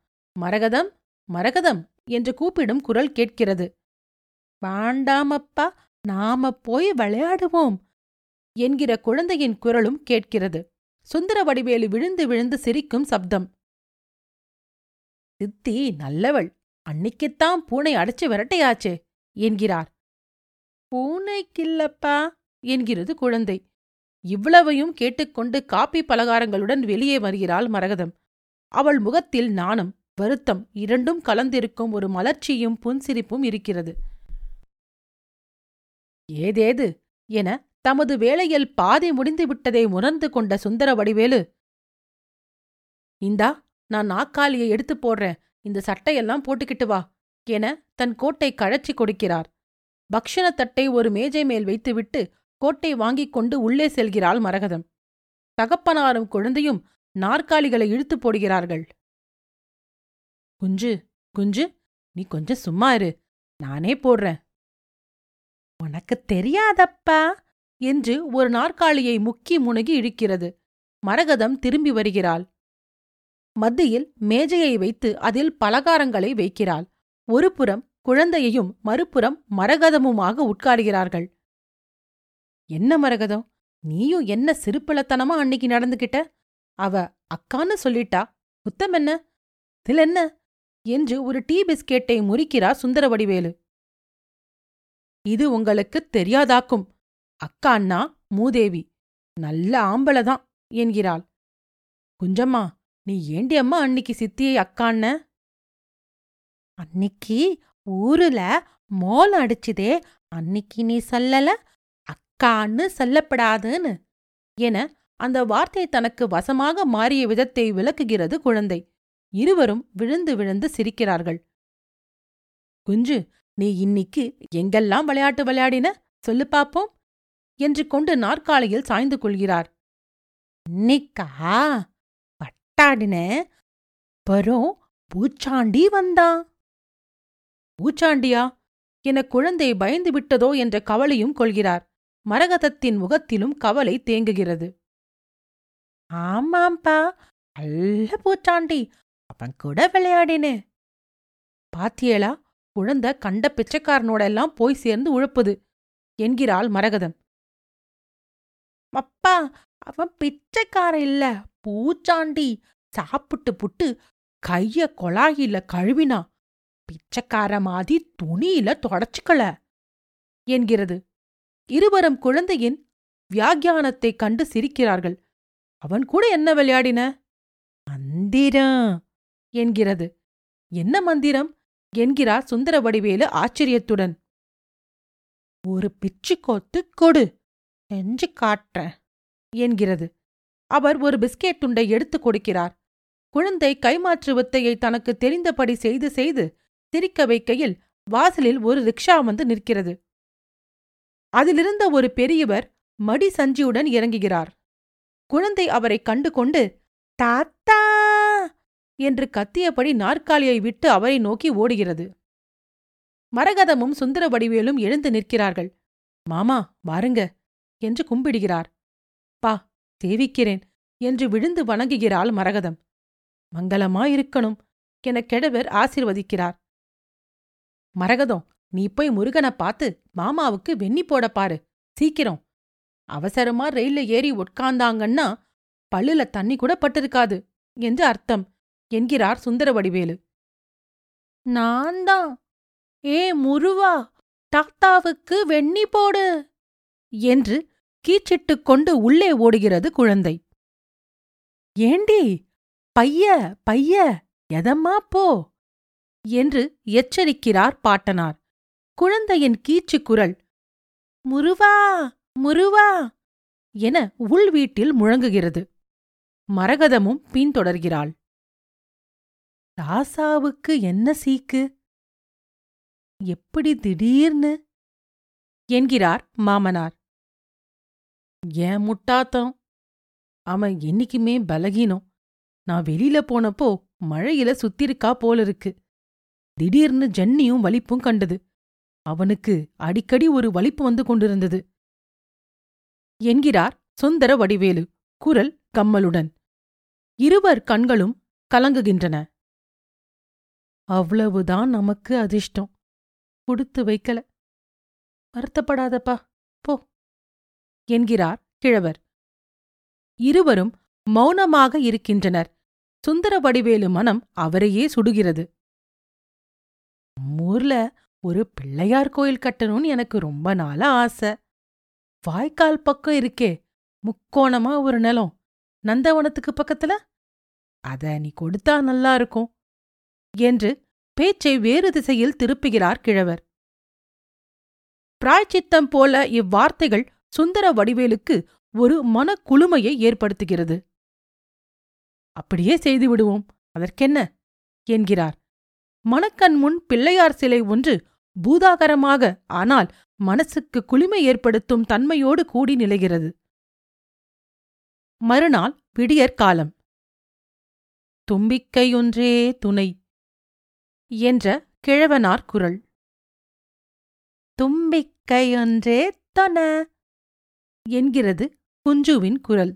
மரகதம் மரகதம் என்று கூப்பிடும் குரல் கேட்கிறது. வேண்டாமப்பா, நாம போய் விளையாடுவோம் என்கிற குழந்தையின் குரலும் கேட்கிறது. சுந்தர வடிவேலு விழுந்து விழுந்து சிரிக்கும் சப்தம். சித்தி நல்லவள், அன்னைக்குத்தான் பூனை அடைச்சு விரட்டையாச்சே என்கிறார். பூனைக்கில்லப்பா என்கிறது குழந்தை. இவ்வளவையும் கேட்டுக்கொண்டு காப்பி பலகாரங்களுடன் வெளியே வருகிறாள் மரகதம். அவள் முகத்தில் நாணம், வருத்தம் இரண்டும் கலந்திருக்கும் ஒரு மலர்ச்சியும் புன்சிரிப்பும் இருக்கிறது. ஏதேது என தமது வேளையில் பாதி முடிந்துவிட்டதை உணர்ந்து கொண்ட சுந்தர வடிவேலு, இந்தா நான் நாக்காலியை எடுத்து போடுறேன், இந்த சட்டையெல்லாம் போட்டுக்கிட்டு வா என தன் கோட்டை கழற்றி கொடுக்கிறார். பக்ஷண தட்டை ஒரு மேஜை மேல் வைத்துவிட்டு கோட்டை வாங்கிக் கொண்டு உள்ளே செல்கிறாள் மரகதம். தகப்பனாரும் குழந்தையும் நாற்காலிகளை இழுத்து போடுகிறார்கள். குஞ்சு குஞ்சு நீ கொஞ்சம் சும்மா இரு, நானே போடுறேன். உனக்கு தெரியாதப்பா என்று ஒரு நாற்காலியை முக்கி முணுகி இழுக்கிறது. மரகதம் திரும்பி வருகிறாள். மத்தியில் மேஜையை வைத்து அதில் பலகாரங்களை வைக்கிறாள். ஒரு புறம் குழந்தையையும் மறுபுறம் மரகதமுமாக உட்காருகிறார்கள். என்ன மரகதம், நீயும் என்ன சிறுப்பிளத்தனமா அன்னைக்கு நடந்துகிட்ட? அவ அக்கான்னு சொல்லிட்டா குத்தம் என்ன, தில் என்ன என்று ஒரு டீ பிஸ்கெட்டை முறிக்கிறார் சுந்தர வடிவேலு. இது உங்களுக்கு தெரியாதாக்கும், அக்கான்னா மூதேவி, நல்ல ஆம்பளைதான் என்கிறாள். குஞ்சம்மா நீ ஏண்டி அம்மா அன்னிக்கு சித்தியை அக்கான்ன? அன்னிக்கு ஊருல மோல் அடிச்சுதே அன்னிக்கு நீ சொல்லல, அக்கான்னு சொல்லப்படாதுன்னு என அந்த வார்த்தை தனக்கு வசமாக மாறிய விதத்தை விளக்குகிறது குழந்தை. இருவரும் விழுந்து விழுந்து சிரிக்கிறார்கள். குஞ்சு, நீ இன்னிக்கு எங்கெல்லாம் விளையாட்டு விளையாடின சொல்லு பாப்போம் என்று கொண்டு நாற்காலியில் சாய்ந்து கொள்கிறார். இன்னிக்கா பட்டாடின, அப்புறம் பூச்சாண்டி வந்தான். பூச்சாண்டியா என குழந்தை பயந்து விட்டதோ என்ற கவலையும் கொள்கிறார். மரகதத்தின் முகத்திலும் கவலை தேங்குகிறது. ஆமாம்பா, அல்ல பூச்சாண்டி, அவன் கூட விளையாடினே. பாத்தியலா, குழந்தை கண்ட பிச்சைக்காரனோட எல்லாம் போய் சேர்ந்து உழப்புது என்கிறாள் மரகதம். அப்பா, அவன் பிச்சைக்கார இல்ல, பூச்சாண்டி. சாப்பிட்டு புட்டு கைய கொழாயில கழுவினா, பிச்சைக்கார மாதிரி துணியில தொடச்சுக்கல என்கிறது. இருவரும் குழந்தையின் வியாக்கியானத்தை கண்டு சிரிக்கிறார்கள். அவன் கூட என்ன விளையாடின? மந்திரம் என்கிறது. என்ன மந்திரம் என்கிறார் சுந்தர வடிவேலு ஆச்சரியத்துடன். ஒரு பிச்சு கோத்து கொடு, செஞ்சு காட்டுறேன் என்கிறது. அவர் ஒரு பிஸ்கெட் துண்டை எடுத்து கொடுக்கிறார். குழந்தை கைமாற்று வித்தையை தனக்கு தெரிந்தபடி செய்து செய்து சிரிக்க வைக்கையில் வாசலில் ஒரு ரிக்ஷா வந்து நிற்கிறது. அதிலிருந்த ஒரு பெரியவர் மடி சஞ்சியுடன் இறங்குகிறார். குழந்தை அவரை கண்டு கொண்டு தாத்தா என்று கத்தியபடி நாற்காலியை விட்டு அவரை நோக்கி ஓடுகிறது. மரகதமும் சுந்தர வடிவேலும் எழுந்து நிற்கிறார்கள். மாமா வாருங்க என்று கும்பிடுகிறார். பா சேவிக்கிறேன் என்று விழுந்து வணங்குகிறாள் மரகதம். மங்களமாயிருக்கணும் என கெடவர் ஆசீர்வதிக்கிறார். மரகதம், நீ போய் முருகனை பார்த்து மாமாவுக்கு வெண்ணி போட பாரு, சீக்கிரம். அவசரமா ரயில்ல ஏறி உட்கார்ந்தாங்கன்னா பல்லுல தண்ணி கூட பட்டிருக்காது என்று அர்த்தம் என்கிறார் சுந்தர வடிவேலு. நான் தான் ஏ முருவா, தாத்தாவுக்கு வெண்ணி போடு என்று கீச்சிட்டு கொண்டு உள்ளே ஓடுகிறது குழந்தை. ஏண்டி பைய பைய எதம்மா போ என்று எச்சரிக்கிறார் பாட்டனார். குழந்தையின் கீச்சு குரல் முருவா முருவா என உள்வீட்டில் முழங்குகிறது. மரகதமும் பின்தொடர்கிறாள். ராசாவுக்கு என்ன சீக்கு, எப்படி திடீர்னு என்கிறார் மாமனார். ஏன் முட்டாத்தம், அவன் என்னைக்குமே பலகீனம். நான் வெளியில போனப்போ மழையில சுத்திருக்கா போலிருக்கு. திடீர்னு ஜன்னியும் வலிப்பும் கண்டது. அவனுக்கு அடிக்கடி ஒரு வலிப்பு வந்து கொண்டிருந்தது என்கிறார் சுந்தர வடிவேலு குரல் கம்மலுடன். இருவர் கண்களும் கலங்குகின்றன. அவ்வளவுதான் நமக்கு அதிர்ஷ்டம், கொடுத்து வைக்கல. வருத்தப்படாதப்பா போ என்கிறார் கிழவர். இருவரும் மௌனமாக இருக்கின்றனர். சுந்தர வடிவேலு மனம் அவரையே சுடுகிறது. ஊர்ல ஒரு பிள்ளையார் கோயில் கட்டணும்னு எனக்கு ரொம்ப நாளா ஆசை. வாய்க்கால் பக்கம் இருக்கே முக்கோணமா ஒரு நிலம், நந்தவனத்துக்கு பக்கத்துல, அத நீ கொடுத்தா நல்லா இருக்கும் என்று பேச்சை வேறு திசையில் திருப்புகிறார் கிழவர். பிராய்ச்சித்தம் போல இவ்வார்த்தைகள் சுந்தர வடிவேலுக்கு ஒரு மனக்குழுமையை ஏற்படுத்துகிறது. அப்படியே செய்து விடுவோம், அதற்கென்ன என்கிறார். மணக்கண் முன் பிள்ளையார் சிலை ஒன்று பூதாகரமாக ஆனால் மனசுக்கு குளிமை ஏற்படுத்தும் தன்மையோடு கூடி நிலைகிறது. மறுநாள் விடியற்காலம். தும்பிக்கையொன்றே துணை என்ற கிழவனார் குரல். தும்பிக்கையொன்றே தன என்கிறது குஞ்சுவின் குரல்.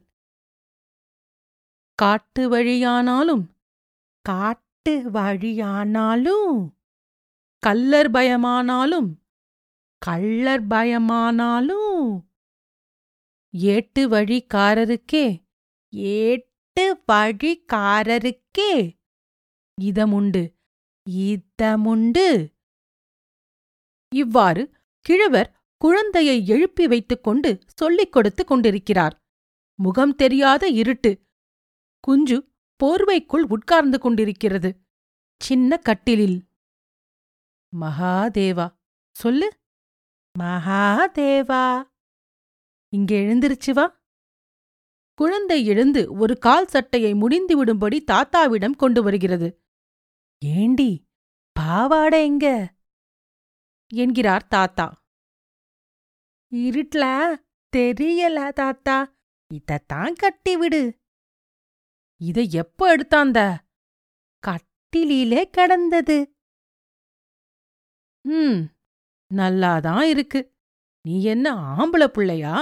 காட்டு வழியானாலும் காட்டு வழியானாலும், கல்லர் பயமானாலும் கள்ளர் பயமானாலும், ஏட்டு வழிக்காரருக்கே ஏட்டு வழிக்காரருக்கே இதமுண்டு இதமுண்டு. இவ்வாறு கிழவர் குழந்தையை எழுப்பி வைத்துக்கொண்டு சொல்லிக் கொடுத்து கொண்டிருக்கிறார். முகம் தெரியாத இருட்டு. குஞ்சு போர்வைக்குள் உட்கார்ந்து கொண்டிருக்கிறது, சின்ன கட்டிலில். மகாதேவா, சொல்லு. மகாதேவா, இங்க எழுந்திருச்சு வா. குழந்தை எழுந்து ஒரு கால் சட்டையை முடிந்துவிடும்படி தாத்தாவிடம் கொண்டு வருகிறது. ஏண்டி பாவாடை எங்க என்கிறார் தாத்தா. இருட்ல தெரியல தாத்தா, இதத்தான் கட்டிவிடு. இதை எப்ப எடுத்தாந்த? கட்டிலே கடந்தது. நல்லாதான் இருக்கு, நீ என்ன ஆம்பள பிள்ளையா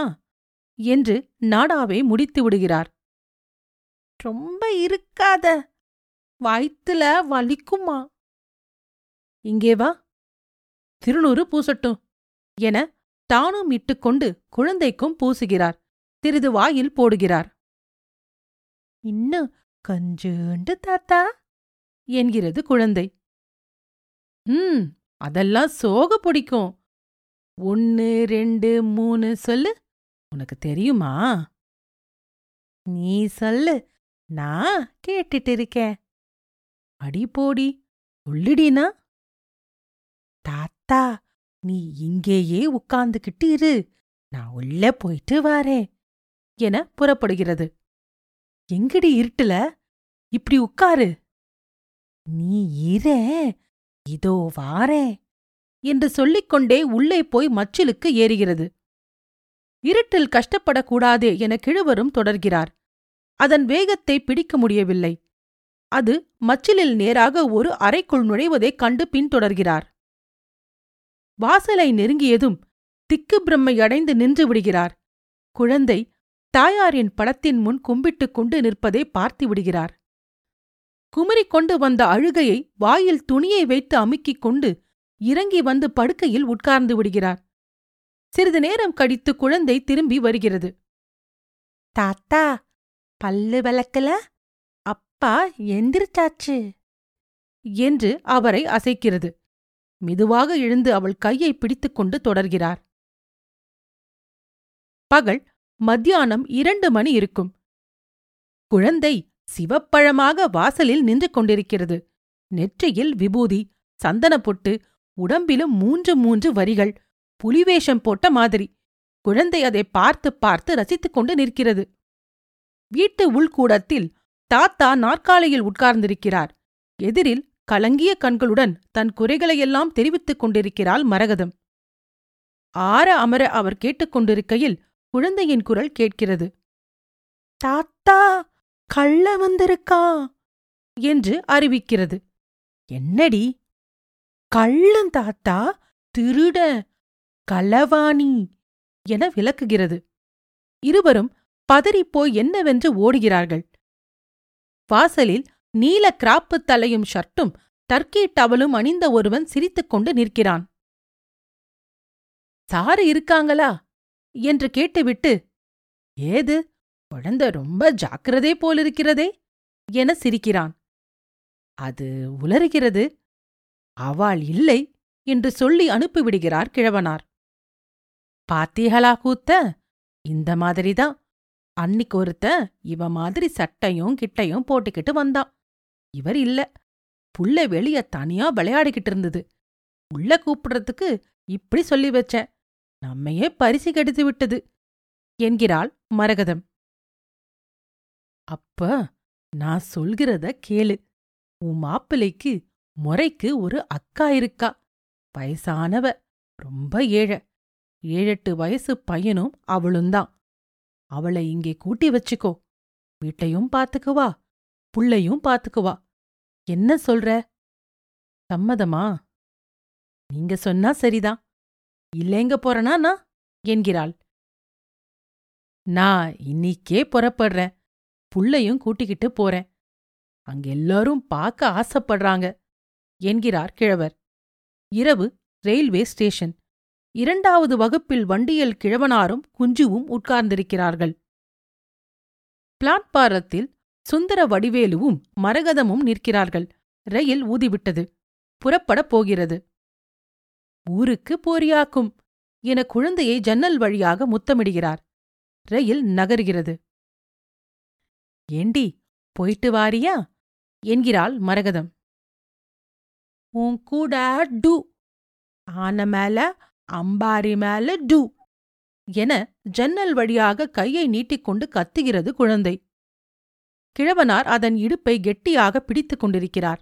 என்று நாடாவை முடித்து விடுகிறார். ரொம்ப இருக்காத, வயிற்றுல வலிக்குமா. இங்கே வா, திருநூறு பூசட்டும் என தானும் இட்டுக்கொண்டு குழந்தைக்கும் பூசுகிறார். திருது வாயில் போடுகிறார். இன்னும் கொஞ்சோண்டு தாத்தா என்கிறது குழந்தை. அதெல்லாம் சோக பிடிக்கும். 1 2 3 சொல்லு, உனக்கு தெரியுமா? நீ சொல்லு, நான் கேட்டுட்டு இருக்கேன். அடி போடி, சொல்லிடினா. தாத்தா, நீ இங்கேயே உட்கார்ந்துகிட்டு இரு, நான் உள்ள போயிட்டு வாரேன் என புறப்படுகிறது. எங்கடி இருட்டுல இப்படி உட்காரு. நீ இரே, இதோ வாரே என்று சொல்லிக்கொண்டே உள்ளே போய் மச்சிலுக்கு ஏறுகிறது. இருட்டில் கஷ்டப்படக்கூடாதே என கிழவரும் தொடர்கிறார். அதன் வேகத்தை பிடிக்க முடியவில்லை. அது மச்சிலில் நேராக ஒரு அறைக்குள் நுழைவதைக் கண்டு பின்தொடர்கிறார். வாசலை நெருங்கியதும் திக்கு பிரம்மையடைந்து நின்று விடுகிறார். குழந்தை தாயாரின் படத்தின் முன் கும்பிட்டுக் கொண்டு நிற்பதை பார்த்து விடுகிறார். குமரி கொண்டு வந்த அழுகையை வாயில் துணியை வைத்து அமுக்கிக் கொண்டு இறங்கி வந்து படுக்கையில் உட்கார்ந்து விடுகிறார். சிறிது நேரம் கழித்து குழந்தை திரும்பி வருகிறது. தாத்தா, பல்லு விளக்கல, அப்பா எந்திரிச்சாச்சு என்று அவரை அசைக்கிறது. மெதுவாக எழுந்து அவள் கையை பிடித்துக்கொண்டு தொடர்கிறார். பகல் மத்தியானம் 2 மணி இருக்கும். குழந்தை சிவப்பழமாக வாசலில் நின்று கொண்டிருக்கிறது. நெற்றியில் விபூதி, சந்தனப்பொட்டு, உடம்பிலும் 3 வரிகள், புலிவேஷம் போட்ட மாதிரி. குழந்தை அதை பார்த்து பார்த்து ரசித்துக் கொண்டு நிற்கிறது. வீட்டு உள்கூடத்தில் தாத்தா நாற்காலியில் உட்கார்ந்திருக்கிறார். எதிரில் கலங்கிய கண்களுடன் தன் குறைகளையெல்லாம் தெரிவித்துக் கொண்டிருக்கிறாள் மரகதம். ஆற அமர அவர் கேட்டுக்கொண்டிருக்கையில் குழந்தையின் குரல் கேட்கிறது. தாத்தா, கள்ள வந்திருக்கா என்று அறிவிக்கிறது. என்னடி? கள்ளன் தாத்தா, திருட, களவாணி என விளக்குகிறது. இருவரும் பதறிப்போய் என்னவென்று ஓடுகிறார்கள். வாசலில் நீல கிராப்பு தலையும் ஷர்ட்டும் டர்க்கி டவலும் அணிந்த ஒருவன் சிரித்துக்கொண்டு நிற்கிறான். சாரு இருக்காங்களா என்று கேட்டுவிட்டு, ஏது குழந்தை ரொம்ப ஜாக்கிரதை போலிருக்கிறதே என சிரிக்கிறான். அது உளறுகிறது. அவள் இல்லை என்று சொல்லி அனுப்பிவிடுகிறார் கிழவனார். பாத்தீகளா கூத்த, இந்த மாதிரிதான். அன்னிக்கு ஒருத்த இவ மாதிரி சட்டையும் கிட்டையும் போட்டுக்கிட்டு வந்தான். இவர் இல்ல, புள்ள வெளிய தனியா விளையாடிக்கிட்டு இருந்தது. உள்ள கூப்பிடுறதுக்கு இப்படி சொல்லி வச்ச, நம்மையே பரிசு கெடுத்து விட்டது என்கிறாள் மரகதம். அப்ப நான் சொல்கிறத கேளு. உன் மாப்பிள்ளைக்கு முறைக்கு ஒரு அக்கா இருக்கா. வயசானவ, ரொம்ப ஏழை. 7 8 வயசு பையனும் அவளும்தான். அவளை இங்கே கூட்டி வச்சுக்கோ. வீட்டையும் பார்த்துக்குவா, புள்ளையும் பார்த்துக்குவா. என்ன சொல்ற? சம்மதமா? நீங்க சொன்னா சரிதான், இல்லைங்க போறனா நான் என்கிறாள். நான் இன்னிக்கே புறப்படுறேன், புள்ளையும் கூட்டிக்கிட்டு போறேன். அங்க எல்லாரும் பார்க்க ஆசைப்படுறாங்க என்கிறார் கிழவர். இரவு ரயில்வே ஸ்டேஷன். 2வது வகுப்பில் வண்டியில் கிழவனாரும் குஞ்சுவும் உட்கார்ந்திருக்கிறார்கள். பிளாட்பாரத்தில் சுந்தர வடிவேலுவும் மரகதமும் நிற்கிறார்கள். ரயில் ஊதிவிட்டது, புறப்படப் போகிறது. ஊருக்கு போரியாக்கும் என குழந்தையை ஜன்னல் வழியாக முத்தமிடுகிறார். ரயில் நகர்கிறது. ஏண்டி போயிட்டு வாரியா என்கிறாள் மரகதம். உன் கூட ஆனை மேல அம்பாரி மேல டூ என ஜன்னல் வழியாக கையை நீட்டிக்கொண்டு கத்துகிறது குழந்தை. கிழவனார் அதன் இடுப்பை கெட்டியாக பிடித்து கொண்டிருக்கிறார்.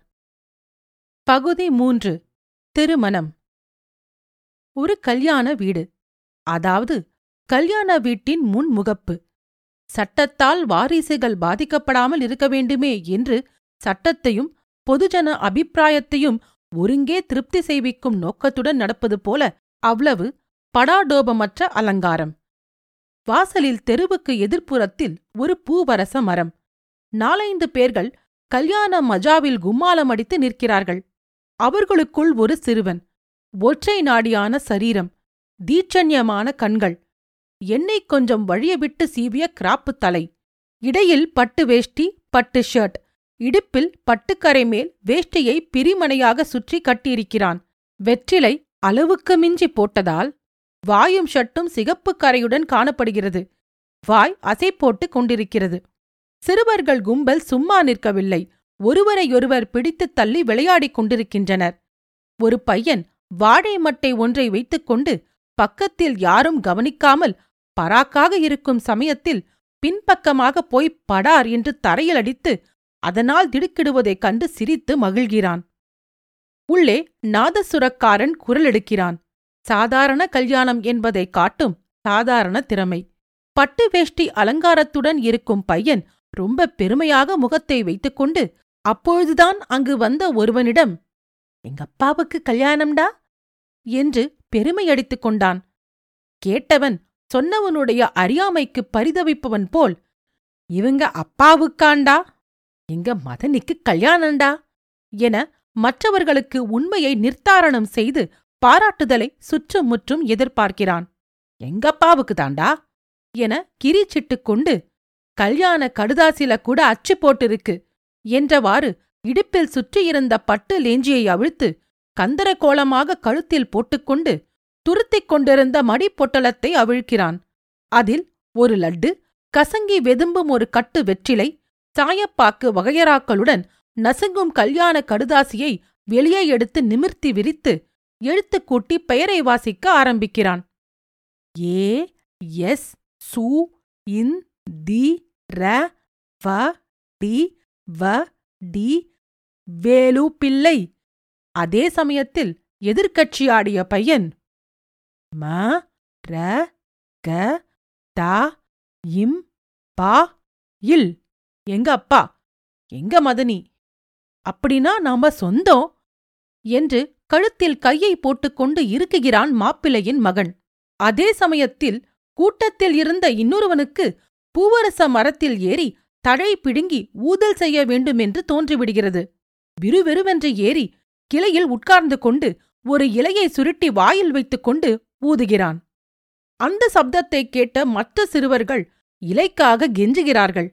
பகுதி 3. திருமணம். ஒரு கல்யாண வீடு, அதாவது கல்யாண வீட்டின் முன்முகப்பு. சட்டத்தால் வாரிசுகள் பாதிக்கப்படாமல் இருக்க வேண்டுமே என்று சட்டத்தையும் பொதுஜன அபிப்பிராயத்தையும் ஒருங்கே திருப்தி செய்விக்கும் நோக்கத்துடன் நடப்பது போல அவ்வளவு படாடோபமற்ற அலங்காரம். வாசலில் தெருவுக்கு எதிர்ப்புறத்தில் ஒரு பூவரச மரம். 4-5 பேர்கள் கல்யாண மஜாவில் கும்மாலமடித்து நிற்கிறார்கள். அவர்களுக்குள் ஒரு சிறுவன். ஒற்றை நாடியான சரீரம், தீட்சண்யமான கண்கள், எண்ணெய் கொஞ்சம் வழியவிட்டு சீவிய கிராப்பு தலை, இடையில் பட்டு வேஷ்டி பட்டு ஷர்ட், இடுப்பில் பட்டுக்கரை மேல் வேஷ்டியை பிரிமனையாக சுற்றி கட்டியிருக்கிறான். வெற்றிலை அளவுக்கு மிஞ்சி போட்டதால் வாயும் ஷர்ட்டும் சிகப்பு கரையுடன் காணப்படுகிறது. வாய் அசை போட்டு கொண்டிருக்கிறது. சிறுவர்கள் கும்பல் சும்மா நிற்கவில்லை. ஒருவரையொருவர் பிடித்து தள்ளி விளையாடிக் கொண்டிருக்கின்றனர். ஒரு பையன் வாழை மட்டை ஒன்றை வைத்துக்கொண்டு பக்கத்தில் யாரும் கவனிக்காமல் பராக்காக இருக்கும் சமயத்தில் பின்பக்கமாக போய் படார் என்று தரையில் அடித்து அதனால் திடுக்கிடுவதைக் கண்டு சிரித்து மகிழ்கிறான். உள்ளே நாதசுரக்காரன் குரல் எடுக்கிறான். சாதாரண கல்யாணம் என்பதை காட்டும் சாதாரண திறமை. பட்டு வேஷ்டி அலங்காரத்துடன் இருக்கும் பையன் ரொம்ப பெருமையாக முகத்தை வைத்துக்கொண்டு அப்பொழுதுதான் அங்கு வந்த ஒருவனிடம், "எங்கப்பாவுக்கு கல்யாணம்டா" என்று பெருமையடித்துக் கொண்டான். கேட்டவன் சொன்னவனுடைய அறியாமைக்கு பரிதவிப்பவன் போல், "இவங்க அப்பாவுக்காண்டா, எங்க மதனிக்கு கல்யாணம்டா" என மற்றவர்களுக்கு உண்மையை நிர்தாரணம் செய்து பாராட்டுதலை சுற்றுமுற்றும் எதிர்பார்க்கிறான். "எங்கப்பாவுக்கு தாண்டா" என கிரிச்சிட்டுக்கொண்டு, "கல்யாண கடுதாசில கூட அச்சு போட்டிருக்கு" என்றவாறு இடுப்பில் சுற்றியிருந்த பட்டு லேஞ்சியை அவிழ்த்து கந்தரகோலமாக கழுத்தில் போட்டுக்கொண்டு துருத்திக் கொண்டிருந்த மடிப்பொட்டலத்தை அவிழ்க்கிறான். அதில் ஒரு லட்டு, கசங்கி வெதும்பும் ஒரு கட்டு வெற்றிலை, சாயப்பாக்கு வகையராக்களுடன் நசுங்கும் கல்யாண கடுதாசியை வெளியே எடுத்து நிமிர்த்தி விரித்து எழுத்துக்கூட்டி பெயரை வாசிக்க ஆரம்பிக்கிறான். "ஏ எஸ் சு இன் தி ர வ டி வேலு பிள்ளை." அதே சமயத்தில் எதிர்க்கட்சியாடிய பையன், "ம ர க த இம் பா இல், எங்க அப்பா, எங்க மதனி, அப்படின்னா நாம சொந்தம்" என்று கழுத்தில் கையை போட்டுக்கொண்டு இருக்குகிறான் மாப்பிள்ளையின் மகன். அதே சமயத்தில் கூட்டத்தில் இருந்த இன்னொருவனுக்கு பூவரச மரத்தில் ஏறி தழை பிடுங்கி ஊதல் செய்ய வேண்டுமென்று தோன்றிவிடுகிறது. விறுவிறுவென்று ஏறி கிளையில் உட்கார்ந்து கொண்டு ஒரு இலையை சுருட்டி வாயில் வைத்துக்கொண்டு ஊதுகிறான். அந்த சப்தத்தை கேட்ட மற்ற சிறுவர்கள் இலைக்காக கெஞ்சுகிறார்கள்.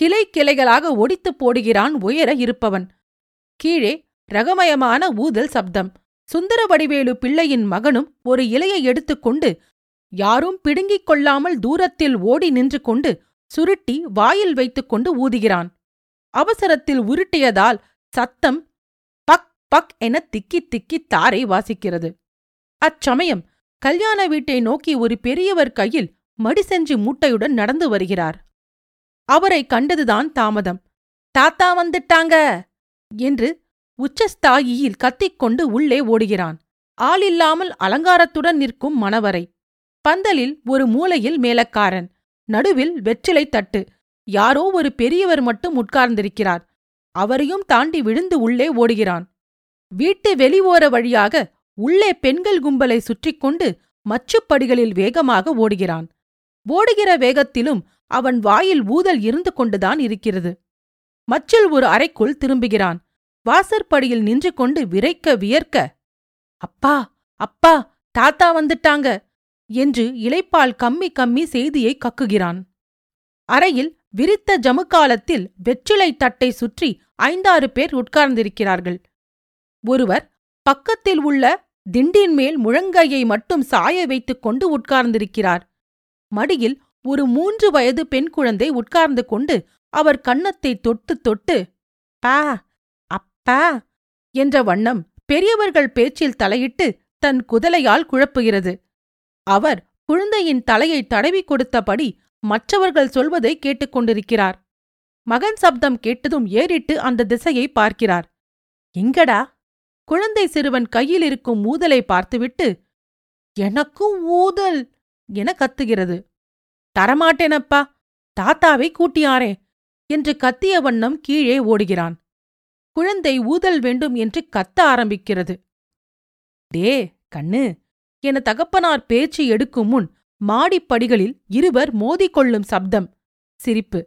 கிளை கிளைகளாக ஒடித்து போடுகிறான் உயர இருப்பவன். கீழே ரகமயமான ஊதல் சப்தம். சுந்தர வடிவேலு பிள்ளையின் மகனும் ஒரு இலையை எடுத்துக்கொண்டு யாரும் பிடுங்கிக் கொள்ளாமல் தூரத்தில் ஓடி நின்று கொண்டு சுருட்டி வாயில் வைத்துக்கொண்டு ஊதுகிறான். அவசரத்தில் உருட்டியதால் சத்தம் பக் பக் என திக்கி திக்கி தாரை வாசிக்கிறது. அச்சமயம் கல்யாண வீட்டை நோக்கி ஒரு பெரியவர் கையில் மடிசெஞ்சு மூட்டையுடன் நடந்து வருகிறார். அவரை கண்டதுதான் தாமதம். "தாத்தா வந்துட்டாங்க" என்று உச்சஸ்தாயியில் கத்திக்கொண்டு உள்ளே ஓடுகிறான். ஆளில்லாமல் அலங்காரத்துடன் நிற்கும் மணவரை. பந்தலில் ஒரு மூலையில் மேலக்காரன், நடுவில் வெற்றிலை தட்டு. யாரோ ஒரு பெரியவர் மட்டும் உட்கார்ந்திருக்கிறார். அவரையும் தாண்டி விழுந்து உள்ளே ஓடுகிறான். வீட்டு வெளிவோர வழியாக உள்ளே பெண்கள் கும்பலை சுற்றிக்கொண்டு மச்சுப்படிகளில் வேகமாக ஓடுகிறான். ஓடுகிற வேகத்திலும் அவன் வாயில் ஊதல் இருந்து கொண்டுதான் இருக்கிறது. மச்சில் ஒரு அறைக்குள் திரும்புகிறான். வாசற்படியில் நின்று கொண்டு விரைக்க வியர்க்க, "அப்பா அப்பா, தாத்தா வந்துட்டாங்க" என்று இளைப்பால் கம்மி கம்மி செய்தியை கக்குகிறான். அறையில் விரித்த ஜமுக்காலத்தில் வெற்றிலை தட்டை சுற்றி 5-6 பேர் உட்கார்ந்திருக்கிறார்கள். ஒருவர் பக்கத்தில் உள்ள திண்டின் மேல் முழங்கையை மட்டும் சாய வைத்துக் கொண்டு உட்கார்ந்திருக்கிறார். மடியில் ஒரு 3 வயது பெண் குழந்தை உட்கார்ந்து கொண்டு அவர் கன்னத்தை தொட்டு தொட்டு "பா அப்பா" என்ற வண்ணம் பெரியவர்கள் பேச்சில் தலையிட்டு தன் குதலையால் குழப்புகிறது. அவர் குழந்தையின் தலையை தடவி கொடுத்தபடி மற்றவர்கள் சொல்வதை கேட்டுக்கொண்டிருக்கிறார். மகன் சப்தம் கேட்டதும் ஏறிட்டு அந்த திசையை பார்க்கிறார். எங்கடா? குழந்தை சிறுவன் கையில் இருக்கும் ஊதலை பார்த்துவிட்டு எனக்கும் ஊதல் என கத்துகிறது. தரமாட்டேனப்பா, தாத்தாவை கூட்டியாரே என்று கத்திய வண்ணம் கீழே ஓடுகிறான். குழந்தை ஊதல் வேண்டும் என்று கத்த ஆரம்பிக்கிறது. டே கண்ணு, என தகப்பனார் பேச்சு எடுக்கும் முன் மாடிப்படிகளில் இருவர் மோதிக்கொள்ளும் சப்தம். சிரிப்பு.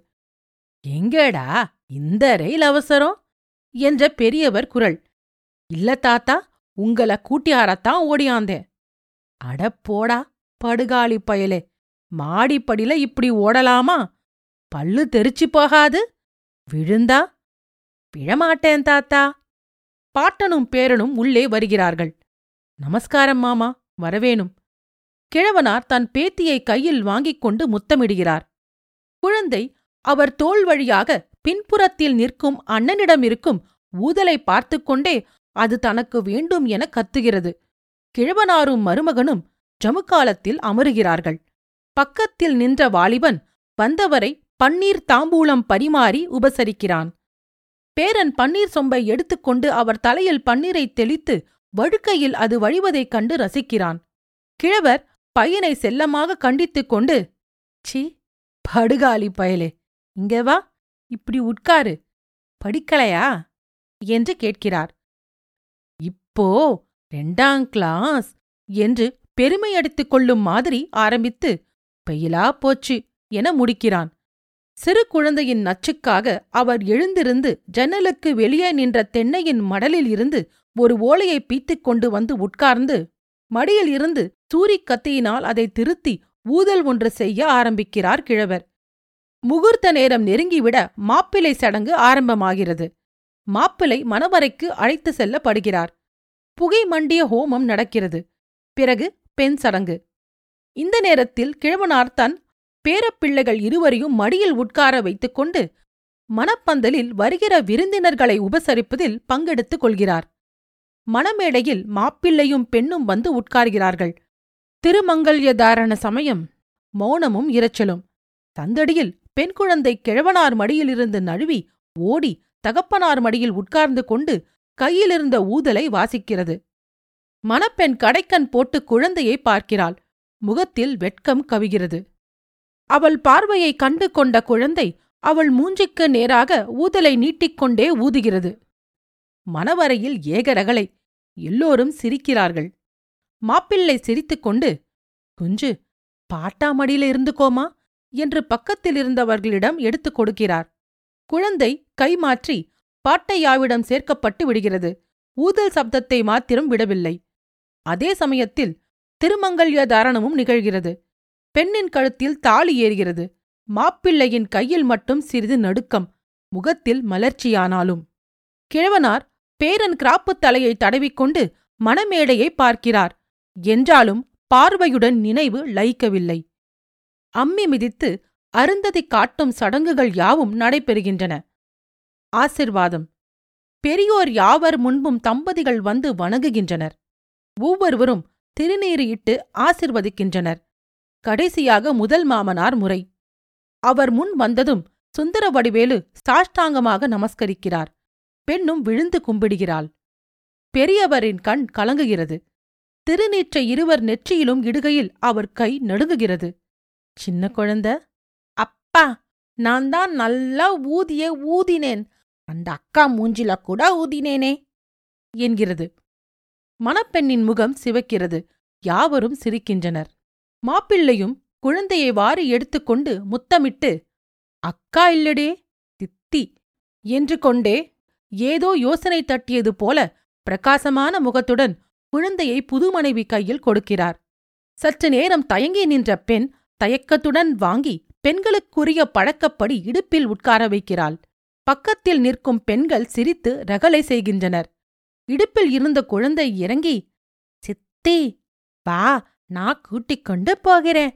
எங்கேடா இந்த ரயில் அவசரம் என்ற பெரியவர் குரல். இல்ல தாத்தா, உங்கள கூட்டியாரத்தான் ஓடியாந்தேன். அடப்போடா படுகாலி பயலே, மாடிப்படியில இப்படி ஓடலாமா? பல்லு தெரிச்சு போகாது? விழுந்தா? விழமாட்டேன் தாத்தா. பாட்டனும் பேரனும் உள்ளே வருகிறார்கள். நமஸ்காரம் மாமா, வரவேணும். கிழவனார் தன் பேத்தியை கையில் வாங்கிக் கொண்டு முத்தமிடுகிறார். குழந்தை அவர் தோள் வழியாக பின்புறத்தில் நிற்கும் அண்ணனிடமிருக்கும் ஊதலை பார்த்து கொண்டே அது தனக்கு வேண்டும் என கத்துகிறது. கிழவனாரும் மருமகனும் ஜமுக்காலத்தில் அமருகிறார்கள். பக்கத்தில் நின்ற வாலிபன் வந்தவரை பன்னீர் தாம்பூலம் பரிமாறி உபசரிக்கிறான். பேரன் பன்னீர் சொம்பை எடுத்துக்கொண்டு அவர் தலையில் பன்னீரை தெளித்து வழுக்கையில் அது வழிவதைக் கண்டு ரசிக்கிறான். கிழவர் பையனை செல்லமாக கண்டித்துக் கொண்டு, சீ படுகாலி பயலே, இங்கே வா, இப்படி உட்காரு, படிக்கலையா என்று கேட்கிறார். இப்போ 2ஆம் கிளாஸ் என்று பெருமையடித்துக் கொள்ளும் மாதிரி ஆரம்பித்து பெயிலா போச்சு என முடிக்கிறான். சிறு குழந்தையின் நச்சுக்காக அவர் எழுந்திருந்து ஜன்னலுக்கு வெளியே நின்ற தென்னையின் மடலில் இருந்து ஒரு ஓலையை பீத்துக் கொண்டு வந்து உட்கார்ந்து மடியில் இருந்து சூரிக்கத்தியினால் அதை திருத்தி ஊதல் ஒன்று செய்ய ஆரம்பிக்கிறார் கிழவர். முகூர்த்த நேரம் நெருங்கிவிட மாப்பிள்ளை சடங்கு ஆரம்பமாகிறது. மாப்பிள்ளை மணவறைக்கு அழைத்து செல்லப்படுகிறார். புகை மண்டிய ஹோமம் நடக்கிறது. பிறகு பெண் சடங்கு. இந்த நேரத்தில் கிழவனார் தன் பேரப்பிள்ளைகள் இருவரையும் மடியில் உட்கார வைத்துக் கொண்டு மணப்பந்தலில் வருகிற விருந்தினர்களை உபசரிப்பதில் பங்கெடுத்துக் கொள்கிறார். மணமேடையில் மாப்பிள்ளையும் பெண்ணும் வந்து உட்கார்கிறார்கள். திருமங்கல்ய தாரண சமயம். மௌனமும் இரைச்சலும். சந்தடியில் பெண் குழந்தை கிழவனார் மடியிலிருந்து நழுவி ஓடி தகப்பனார் மடியில் உட்கார்ந்து கொண்டு கையிலிருந்த ஊதலை வாசிக்கிறது. மணப்பெண் கடைக்கண் போட்டு குழந்தையை பார்க்கிறாள். முகத்தில் வெட்கம் கவிகிறது. அவள் பார்வையை கண்டு கொண்ட குழந்தை அவள் மூஞ்சிக்கு நேராக ஊதலை நீட்டிக்கொண்டே ஊதுகிறது. மணவரையில் ஏகரகளை. எல்லோரும் சிரிக்கிறார்கள். மாப்பிள்ளை சிரித்துக்கொண்டு, குஞ்சு பாட்டாமடியில இருந்துக்கோமா என்று பக்கத்தில் இருந்தவர்களிடம் எடுத்துக் கொடுக்கிறார். குழந்தை கைமாற்றி பாட்டையாவிடம் சேர்க்கப்பட்டு விடுகிறது. ஊதல் சப்தத்தை மாத்திரம் விடவில்லை. அதே சமயத்தில் திருமங்கல்ய தாரணமும் நிகழ்கிறது. பெண்ணின் கழுத்தில் தாலி ஏறுகிறது. மாப்பிள்ளையின் கையில் மட்டும் சிறிது நடுக்கம், முகத்தில் மலர்ச்சியானாலும். கிழவனார் பேரன் கிராப்புத் தலையை தடவிக்கொண்டு மணமேடையை பார்க்கிறார். என்றாலும் பார்வையுடன் நினைவு லயிக்கவில்லை. அம்மி மிதித்து அருந்ததி காட்டும் சடங்குகள் யாவும் நடைபெறுகின்றன. ஆசிர்வாதம். பெரியோர் யாவர் முன்பும் தம்பதிகள் வந்து வணங்குகின்றனர். ஒவ்வொருவரும் திருநீறு இட்டு ஆசிர்வதிக்கின்றனர். கடைசியாக முதல் மாமனார் முறை. அவர் முன் வந்ததும் சுந்தர வடிவேலு சாஷ்டாங்கமாக நமஸ்கரிக்கிறார். பெண்ணும் விழுந்து கும்பிடுகிறாள். பெரியவரின் கண் கலங்குகிறது. திருநீற்றை இருவர் நெற்றியிலும் இடுகையில் அவர் கை நடுங்குகிறது. சின்ன குழந்தை, அப்பா நான் தான் நல்லா ஊதினேன், அந்த அக்கா மூஞ்சில கூட ஊதினேனே என்கிறது. மணப்பெண்ணின் முகம் சிவக்கிறது. யாவரும் சிரிக்கின்றனர். மாப்பிள்ளையும் குழந்தையை வாரி எடுத்துக்கொண்டு முத்தமிட்டு, அக்கா இல்லடே தித்தி என்று கொண்டே ஏதோ யோசனை தட்டியது போல பிரகாசமான முகத்துடன் குழந்தையை புதுமனைவி கையில் கொடுக்கிறார். சற்று நேரம் தயங்கி நின்ற பெண் தயக்கத்துடன் வாங்கி பெண்களுக்குரிய பழக்கப்படி இடுப்பில் உட்கார வைக்கிறாள். பக்கத்தில் நிற்கும் பெண்கள் சிரித்து ரகளை செய்கின்றனர். இடுப்பில் இருந்த குழந்தை இறங்கி, சித்தி வா, நான் கூட்டிக் கொண்டு போகிறேன்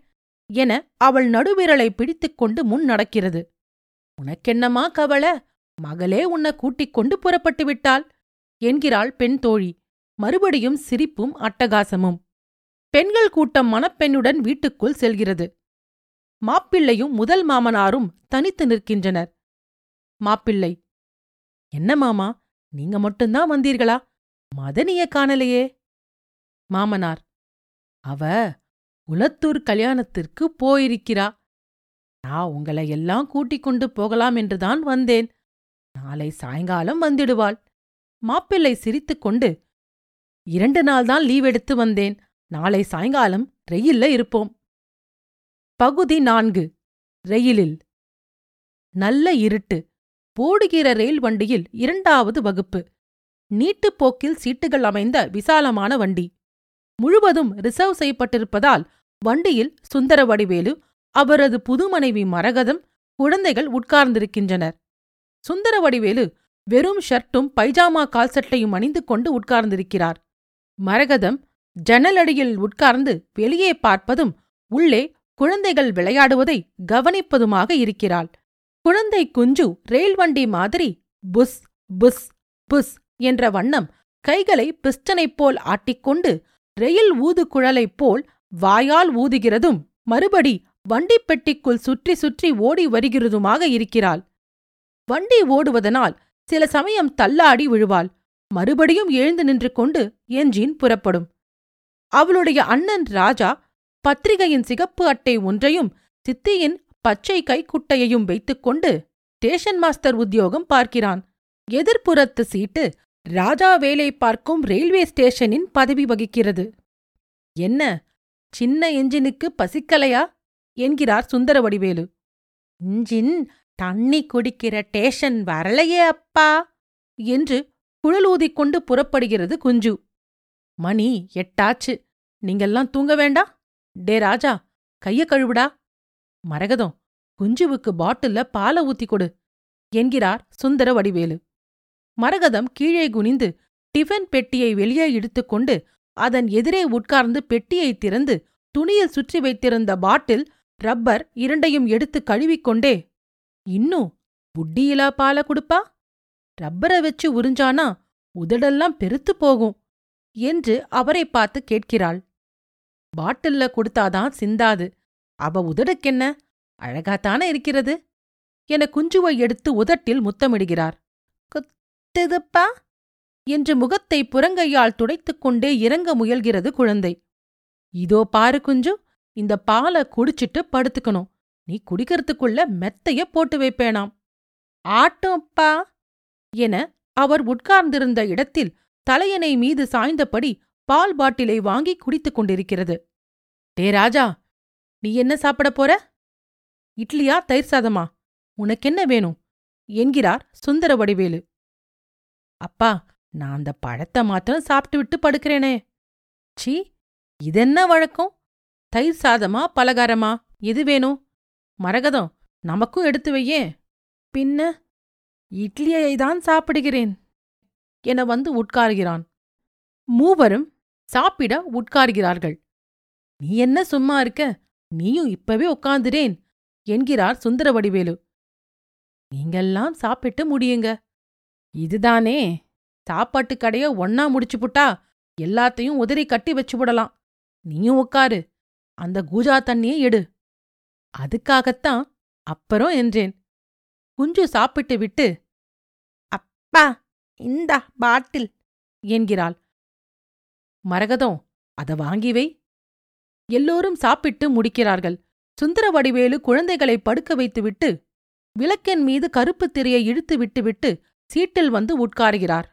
என அவள் நடுவிரலை பிடித்துக்கொண்டு முன் நடக்கிறது. உனக்கென்னமா கவலை, மகளே உன்னை கூட்டிக் கொண்டு புறப்பட்டு விட்டாள் என்கிறாள் பெண் தோழி. மறுபடியும் சிரிப்பும் அட்டகாசமும். பெண்கள் கூட்டம் மணப்பெண்ணுடன் வீட்டுக்குள் செல்கிறது. மாப்பிள்ளையும் முதல் மாமனாரும் தனித்து நிற்கின்றனர். மாப்பிள்ளை: என்ன மாமா, நீங்க மட்டும்தான் வந்தீர்களா? மதனிய காணலையே. மாமனார்: அவ குலத்தூர் கல்யாணத்திற்கு போயிருக்கிறா. நான் உங்களை எல்லாம் கூட்டிக் கொண்டு போகலாம் என்றுதான் வந்தேன். நாளை சாயங்காலம் வந்துடுவாள். மாப்பிள்ளை சிரித்துக்கொண்டு: 2 நாள் தான் லீவ் எடுத்து வந்தேன். நாளை சாயங்காலம் ரயில்ல இருப்போம். பகுதி 4. ரயிலில். நல்ல இருட்டு. போடுகிற ரயில் வண்டியில் 2வது வகுப்பு. நீட்டுப்போக்கில் சீட்டுகள் அமைந்த விசாலமான வண்டி. முழுவதும் ரிசர்வ் செய்யப்பட்டிருப்பதால் வண்டியில் சுந்தர வடிவேலு, அவரது புது மனைவி மரகதம், குழந்தைகள் உட்கார்ந்திருக்கின்றனர். சுந்தர வடிவேலு வெறும் ஷர்ட்டும் பைஜாமா கால்சட்டையும் அணிந்து கொண்டு உட்கார்ந்திருக்கிறார். மரகதம் ஜன்னலடியில் உட்கார்ந்து வெளியே பார்ப்பதும் உள்ளே குழந்தைகள் விளையாடுவதை கவனிப்பதுமாக இருக்கிறாள். குழந்தை குஞ்சு ரயில் வண்டி மாதிரி புஸ் புஸ் புஸ் என்ற வண்ணம் கைகளை பிஸ்டனைப் போல் ஆட்டிக்கொண்டு ரயில் ஊது குழலைப் போல் வாயால் ஊதுகிறதும் மறுபடி வண்டிப் பெட்டிக்குள் சுற்றி சுற்றி ஓடி வருகிறதுமாக இருக்கிறாள். வண்டி ஓடுவதனால் சில சமயம் தள்ளாடி விழுவாள். மறுபடியும் எழுந்து நின்று கொண்டு என்ஜின் புறப்படும். அவளுடைய அண்ணன் ராஜா பத்திரிகையின் சிகப்பு அட்டை ஒன்றையும் சித்தியின் பச்சை கைக்குட்டையையும் வைத்துக்கொண்டு ஸ்டேஷன் மாஸ்டர் உத்தியோகம் பார்க்கிறான். எதிர்ப்புறத்து சீட்டு ராஜா வேலை பார்க்கும் ரயில்வே ஸ்டேஷனின் பதவி வகிக்கிறது. என்ன, சின்ன என்ஜினுக்கு பசிக்கலையா என்கிறார் சுந்தர வடிவேலு. இன்ஜின் தண்ணி குடிக்கிற ஸ்டேஷன் வரலையே அப்பா என்று குழலூதிக்கொண்டு புறப்படுகிறது குஞ்சு. மணி 8 ஆச்சு. நீங்கெல்லாம் தூங்க வேண்டா. டே ராஜா, கைய கழுவுடா. மரகதம், குஞ்சுவுக்கு பாட்டில்ல பாலை ஊத்தி கொடு என்கிறார் சுந்தர வடிவேலு. மரகதம் கீழே குனிந்து டிஃபன் பெட்டியை வெளியே இழுத்துக்கொண்டு அதன் எதிரே உட்கார்ந்து பெட்டியை திறந்து துணியில் சுற்றி வைத்திருந்த பாட்டில், ரப்பர் 2யும் எடுத்து கழுவிக்கொண்டே, இன்னும் புட்டியிலா பாலை கொடுப்பா, ரப்பரை வச்சு உறிஞ்சானா உதடெல்லாம் பெருத்து போகும் என்று அவரை பார்த்து கேட்கிறாள். பாட்டில்ல கொடுத்தாதான் சிந்தாது, அவ உதடுக்கென்ன, அழகாத்தானே இருக்கிறது என குஞ்சுவை எடுத்து உதட்டில் முத்தமிடுகிறார். குத்துதுப்பா என்று முகத்தை புறங்கையால் துடைத்துக்கொண்டே இறங்க முயல்கிறது குழந்தை. இதோ பாரு குஞ்சு, இந்த பாலை குடிச்சிட்டு படுத்துக்கணும். நீ குடிக்கிறதுக்குள்ள மெத்தைய போட்டு வைப்பேனாம். ஆட்டோப்பா என அவர் உட்கார்ந்திருந்த இடத்தில் தலையணை மீது சாய்ந்தபடி பால் பாட்டிலை வாங்கி குடித்துக் கொண்டிருக்கிறது. டே ராஜா, நீ என்ன சாப்பிட போற? இட்லியா தயிர் சாதமா? உனக்கென்ன வேணும் என்கிறார் சுந்தர வடிவேலு. அப்பா, நான் அந்த பழத்தை மாத்திரம் சாப்பிட்டு விட்டு படுக்கிறேனே. சீ, இதென்ன வழக்கம்? தயிர் சாதமா பலகாரமா எது வேணும்? மரகதம், நமக்கும் எடுத்து வையே. பின்ன இட்லியைதான் சாப்பிடுகிறேன் என வந்து உட்கார்கிறான். மூவரும் சாப்பிட உட்கார்கிறார்கள். நீ என்ன சும்மா இருக்க, நீயும் இப்பவே உட்கார்ந்துடேன் என்கிறார் சுந்தர வடிவேலு. நீங்கெல்லாம் சாப்பிட்டு முடியுங்க. இதுதானே சாப்பாட்டு கடைய ஒன்னா முடிச்சுப்புட்டா எல்லாத்தையும் உதறி கட்டி வச்சுவிடலாம். நீயும் உட்காரு, அந்த கூஜா தண்ணியை எடு. அதுக்காகத்தான் அப்புறம் என்றேன். குஞ்சு சாப்பிட்டு விட்டு, அப்பா இந்த பாட்டில் என்கிறாள். மரகதம், அதை வாங்கி வை. எல்லோரும் சாப்பிட்டு முடிக்கிறார்கள். சுந்தர வடிவேலு குழந்தைகளை படுக்க வைத்துவிட்டு விளக்கின் மீது கருப்பு திரையை இழுத்து விட்டுவிட்டு சீட்டில் வந்து உட்காருகிறார்.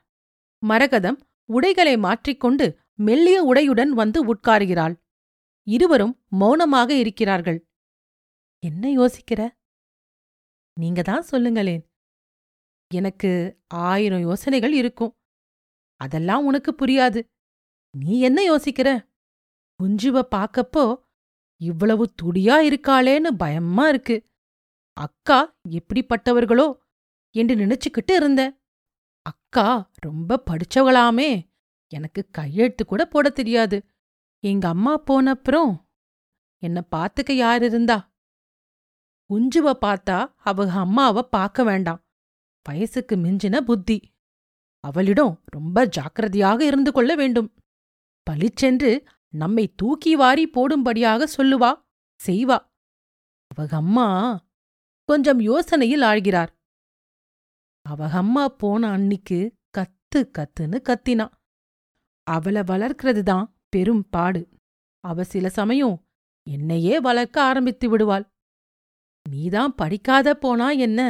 மரகதம் உடைகளை மாற்றிக்கொண்டு மெல்லிய உடையுடன் வந்து உட்காருகிறாள். இருவரும் மௌனமாக இருக்கிறார்கள். என்ன யோசிக்கிற? நீங்கதான் சொல்லுங்களேன். எனக்கு 1000 யோசனைகள் இருக்கும். அதெல்லாம் உனக்கு புரியாது. நீ என்ன யோசிக்கிற? குஞ்சுவ பார்க்கப்போ இவ்வளவு துடியா இருக்காளேன்னு பயமா இருக்கு. அக்கா எப்படிப்பட்டவர்களோ என்று நினைச்சுக்கிட்டு இருந்தேன். அக்கா ரொம்ப படிச்சவளாமே. எனக்கு கையெழுத்து கூட போட தெரியாது. எங்க அம்மா போனப்புறம் என்ன பார்த்துக்க யார் இருந்தா? குஞ்சுவ பார்த்தா அவங்க அம்மாவை பார்க்க வேண்டாம். வயசுக்கு மிஞ்சின புத்தி. அவளிடம் ரொம்ப ஜாக்கிரதையாக இருந்து கொள்ள வேண்டும். பளிச்சென்று நம்மை தூக்கி வாரி போடும்படியாக சொல்லுவா, செய்வா. அவகம்மா கொஞ்சம் யோசனையில் ஆழ்கிறார். அவகம்மா போன அன்னிக்கு கத்து கத்துன்னு கத்தினா. அவளை வளர்க்கிறதுதான் பெரும் பாடு. அவ சில சமயம் என்னையே வளர்க்க ஆரம்பித்து விடுவாள். நீதான் படிக்காத போனா என்ன,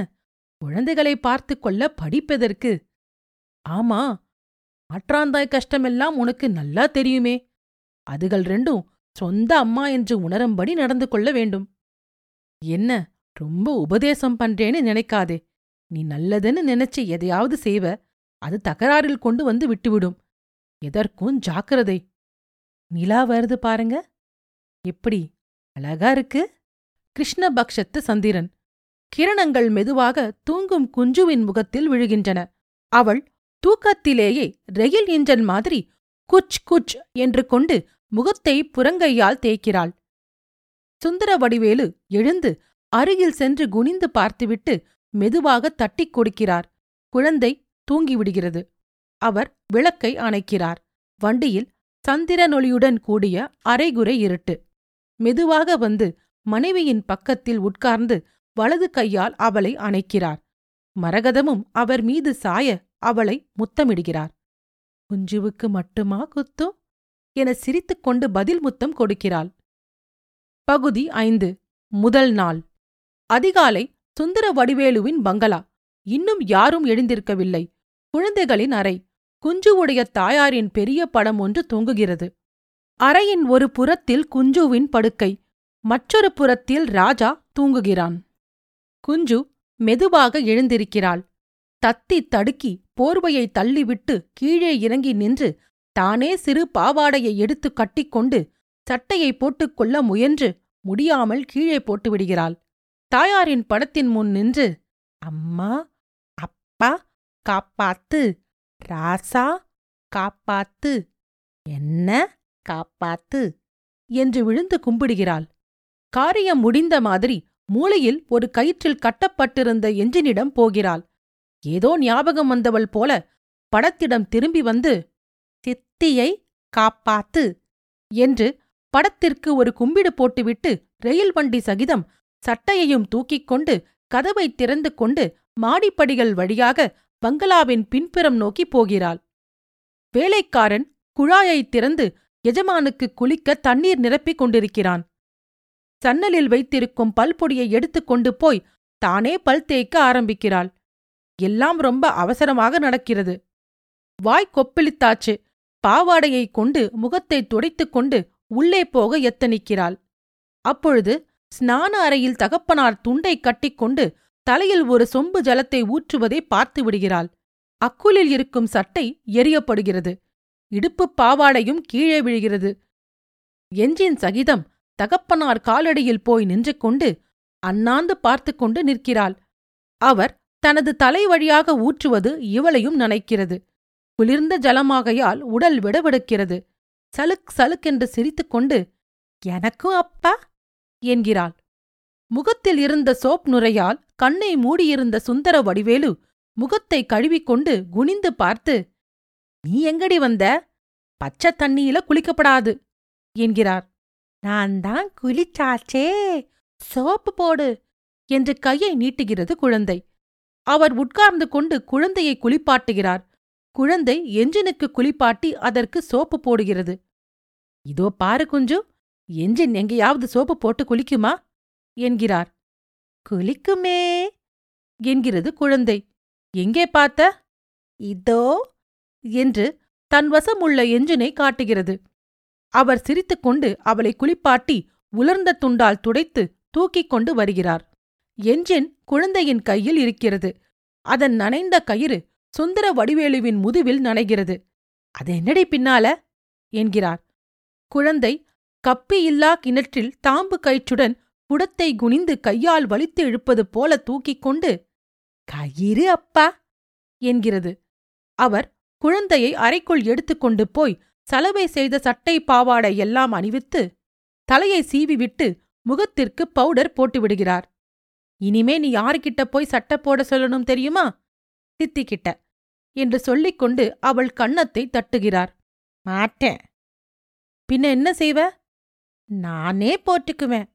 குழந்தைகளை பார்த்து கொள்ள படிப்பதற்கு? ஆமா, ஆற்றாந்தாய் கஷ்டமெல்லாம் உனக்கு நல்லா தெரியுமே. அதுகள் ரெண்டும் சொந்த அம்மா என்று உணரும்படி நடந்து கொள்ள வேண்டும். என்ன ரொம்ப உபதேசம் பண்றேன்னு நினைக்காதே. நீ நல்லதுன்னு நினைச்சு எதையாவது செய்வ, அது தகராறில் கொண்டு வந்து விட்டுவிடும். எதற்கும் ஜாக்கிரதை. நிலா வருது பாருங்க, எப்படி அழகா இருக்கு. கிருஷ்ணபக்ஷத்து சந்திரன் கிரணங்கள் மெதுவாக தூங்கும் குஞ்சுவின் முகத்தில் விழுகின்றன. அவள் தூக்கத்திலேயே ரயில் இன்ஜன் மாதிரி குச் குச் என்று கொண்டு முகத்தை புறங்கையால் தேய்க்கிறாள். சுந்தர வடிவேலு எழுந்து அருகில் சென்று குனிந்து பார்த்துவிட்டு மெதுவாக தட்டிக் கொடுக்கிறார். குழந்தை தூங்கிவிடுகிறது. அவர் விளக்கை அணைக்கிறார். வண்டியில் சந்திரனொளியுடன் கூடிய அரைகுறை இருட்டு. மெதுவாக வந்து மனைவியின் பக்கத்தில் உட்கார்ந்து வலது கையால் அவளை அணைக்கிறார். மரகதமும் அவர் மீது சாய அவளை முத்தமிடுகிறார். குஞ்சுவுக்கு மட்டுமா குத்தும் என சிரித்துக்கொண்டு பதில் முத்தம் கொடுக்கிறாள். பகுதி 5. முதல் நாள் அதிகாலை. சுந்தர வடிவேலுவின் பங்களா. இன்னும் யாரும் எழுந்திருக்கவில்லை. குழந்தைகளின் அறை. குஞ்சுவுடைய தாயாரின் பெரிய படம் ஒன்று தொங்குகிறது. அறையின் ஒரு புறத்தில் குஞ்சுவின் படுக்கை, மற்றொரு புறத்தில் ராஜா தூங்குகிறான். குஞ்சு மெதுவாக எழுந்திருக்கிறாள். தத்தி தடுக்கி போர்வையை தள்ளிவிட்டு கீழே இறங்கி நின்று தானே சிறு பாவாடையை எடுத்து கட்டிக்கொண்டு சட்டையை போட்டுக்கொள்ள முயன்று முடியாமல் கீழே போட்டுவிடுகிறாள். தாயாரின் படத்தின் முன் நின்று, அம்மா அப்பா காப்பாத்து, ராசா காப்பாத்து, என்ன காப்பாத்து என்று விழுந்து கும்பிடுகிறாள். காரியம் முடிந்த மாதிரி மூளையில் ஒரு கயிற்றில் கட்டப்பட்டிருந்த எஞ்சினிடம் போகிறாள். ஏதோ ஞாபகம் வந்தவள் போல படத்திடம் திரும்பி வந்து, சித்தியை காப்பாத்து என்று படத்திற்கு ஒரு கும்பிடு போட்டுவிட்டு ரயில் வண்டி சகிதம் சட்டையையும் தூக்கிக் கொண்டு கதவை திறந்து கொண்டு மாடிப்படிகள் வழியாக பங்களாவின் பின்புறம் நோக்கி போகிறாள். வேலைக்காரன் குழாயைத் திறந்து எஜமானுக்கு குளிக்க தண்ணீர் நிரப்பிக் கொண்டிருக்கிறான். சன்னலில் வைத்திருக்கும் பல்பொடியை எடுத்துக்கொண்டு போய் தானே பல் தேய்க்க ஆரம்பிக்கிறாள். எல்லாம் ரொம்ப அவசரமாக நடக்கிறது. வாய் கொப்பளித்தாச்சு. பாவாடையை கொண்டு முகத்தை துடைத்துக்கொண்டு உள்ளே போக எத்தனிக்கிறாள். அப்பொழுது ஸ்நான அறையில் தகப்பனார் துண்டை கட்டிக்கொண்டு தலையில் ஒரு சொம்பு ஜலத்தை ஊற்றுவதை பார்த்து விடுகிறாள். அக்குலில் இருக்கும் சட்டை எரியப்படுகிறது. இடுப்பு பாவாடையும் கீழே விழுகிறது. எஞ்சின் சகிதம் தகப்பனார் காலடியில் போய் நின்று கொண்டு அண்ணாந்து பார்த்து கொண்டு நிற்கிறாள். அவர் தனது தலை வழியாக ஊற்றுவது இவளையும் நனைக்கிறது. குளிர்ந்த ஜலமாகையால் உடல் விடவெடுக்கிறது. சலுக் சலுக்கென்று சிரித்துக்கொண்டு, எனக்கும் அப்பா என்கிறாள். முகத்தில் இருந்த சோப் நுரையால் கண்ணை மூடியிருந்த சுந்தர வடிவேலு முகத்தை கழுவிக்கொண்டு குனிந்து பார்த்து, நீ எங்கடி வந்த, பச்சை தண்ணியில குளிக்கப்படாது என்கிறார். நான் தான் குளிச்சாச்சே, சோப்பு போடு என்று கையை நீட்டுகிறது குழந்தை. அவர் உட்கார்ந்து கொண்டு குழந்தையை குளிப்பாட்டுகிறார். குழந்தை எஞ்சினுக்கு குளிப்பாட்டி அதற்கு சோப்பு போடுகிறது. இதோ பாரு குஞ்சு, எஞ்சின் எங்கேயாவது சோப்பு போட்டு குளிக்குமா என்கிறார். குளிக்குமே என்கிறது குழந்தை. எங்கே பார்த்த? இதோ என்று தன்வசமுள்ள எஞ்சினை காட்டுகிறது. அவர் சிரித்துக்கொண்டு அவளை குளிப்பாட்டி உலர்ந்த துண்டால் துடைத்து தூக்கிக் கொண்டு வருகிறார். எஞ்சின் குழந்தையின் கையில் இருக்கிறது. அதன் நனைந்த கயிறு சுந்தர வடிவேலுவின் முதுவில் நனைகிறது. அது என்னடி பின்னால என்கிறார். குழந்தை கப்பியில்லா கிணற்றில் தாம்பு கயிற்றுடன் குடத்தை குனிந்து கையால் வலித்து இழுப்பது போல தூக்கிக் கொண்டு, கயிறு அப்பா என்கிறது. அவர் குழந்தையை அறைக்குள் எடுத்துக்கொண்டு போய் சலவை செய்த சட்டை பாவாடை எல்லாம் அணிவித்து தலையை சீவிவிட்டு முகத்திற்கு பவுடர் போட்டுவிடுகிறார். இனிமே நீ யாருக்கிட்ட போய் சட்டை போட சொல்லணும் தெரியுமா? சித்திக்கிட்ட. என்று சொல்லிக்கொண்டு அவள் கன்னத்தை தட்டுகிறார். மாட்டேன். பின்ன என்ன செய்வ? நானே போட்டுக்குவேன்.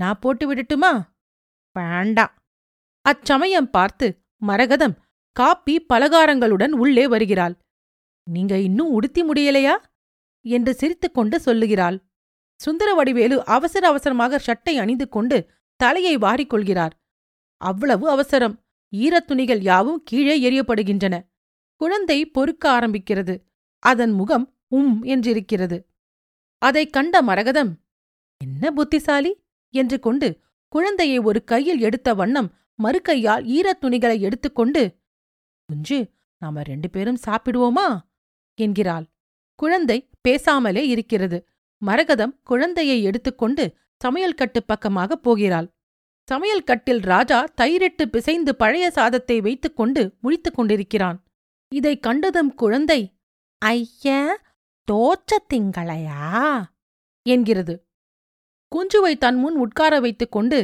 நான் போட்டு விடட்டுமா? வேண்டாம். அச்சமயம் பார்த்து மரகதம் காப்பி பலகாரங்களுடன் உள்ளே வருகிறாள். நீங்க இன்னும் உடுத்தி முடியலையா என்று சிரித்துக்கொண்டு சொல்லுகிறாள். சுந்தரவடிவேலு அவசர அவசரமாக ஷட்டை அணிந்து கொண்டு தலையை வாரிக்கொள்கிறார். அவ்வளவு அவசரம். ஈரத்துணிகள் யாவும் கீழே எரியப்படுகின்றன. குழந்தை பொறுக்க ஆரம்பிக்கிறது. அதன் முகம் என்றிருக்கிறது. அதை கண்ட மரகதம் என்ன புத்திசாலி என்று கொண்டு குழந்தையை ஒரு கையில் எடுத்த வண்ணம் மறுக்கையால் ஈரத்துணிகளை எடுத்துக்கொண்டு, குஞ்சு, நாம 2 பேரும் சாப்பிடுவோமா என்கிறாள். குழந்தை பேசாமலே இருக்கிறது. மரகதம் குழந்தையை எடுத்துக்கொண்டு சமையல்கட்டு பக்கமாக போகிறாள். சமையல்கட்டில் ராஜா தயிரிட்டு பிசைந்து பழைய சாதத்தை வைத்துக்கொண்டு முழித்து கொண்டிருக்கிறான். இதை கண்டதும் குழந்தை, ஐய, தோச்ச திங்களையா என்கிறது. குஞ்சுவை தன் முன் உட்கார வைத்துக்கொண்டு,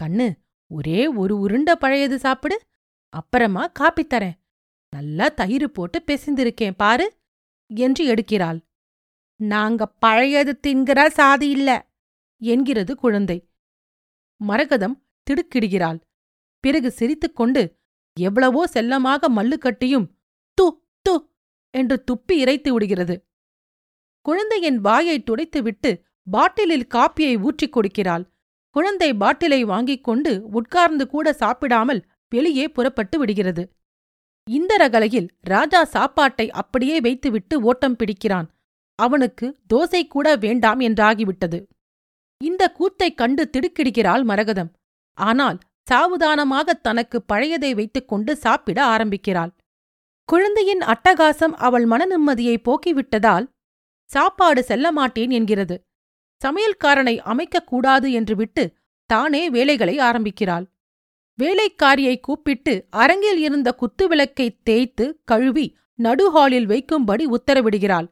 கண்ணு, ஒரே ஒரு உருண்ட பழையது சாப்பிடு, அப்புறமா காப்பித்தரேன், நல்லா தயிர் போட்டு பிசைந்திருக்கேன் பாரு என்று எடுக்கிறாள். நாங்க பழையது தின்கிற சாதி இல்ல என்கிறது குழந்தை. மரகதம் திடுக்கிடுகிறாள். பிறகு சிரித்துக்கொண்டு எவ்வளவோ செல்லமாக மல்லுக்கட்டியும் து து என்று துப்பி இறைத்து விடுகிறது. குழந்தையின் வாயை துடைத்துவிட்டு பாட்டிலில் காப்பியை ஊற்றிக் கொடுக்கிறாள். குழந்தை பாட்டிலை வாங்கிக் கொண்டு உட்கார்ந்து கூட சாப்பிடாமல் வெளியே புறப்பட்டு விடுகிறது. இந்த ரகலையில் ராஜா சாப்பாட்டை அப்படியே வைத்துவிட்டு ஓட்டம் பிடிக்கிறான். அவனுக்கு தோசை கூட வேண்டாம் என்றாகிவிட்டது. இந்த கூத்தை கண்டு திடுக்கிடுகிறாள் மரகதம். ஆனால் சாவுதானமாக தனக்கு பழையதை வைத்துக்கொண்டு சாப்பிட ஆரம்பிக்கிறாள். குழந்தையின் அட்டகாசம் அவள் மனநிம்மதியை போக்கிவிட்டதால் சாப்பாடு செல்லமாட்டேன் என்கிறது. சமையல்காரனை அமைக்கக்கூடாது என்று விட்டு தானே வேலைகளை ஆரம்பிக்கிறாள். வேலைக்காரியை கூப்பிட்டு அரங்கில் இருந்த குத்துவிளக்கை தேய்த்து கழுவி நடுஹாலில் வைக்கும்படி உத்தரவிடுகிறாள்.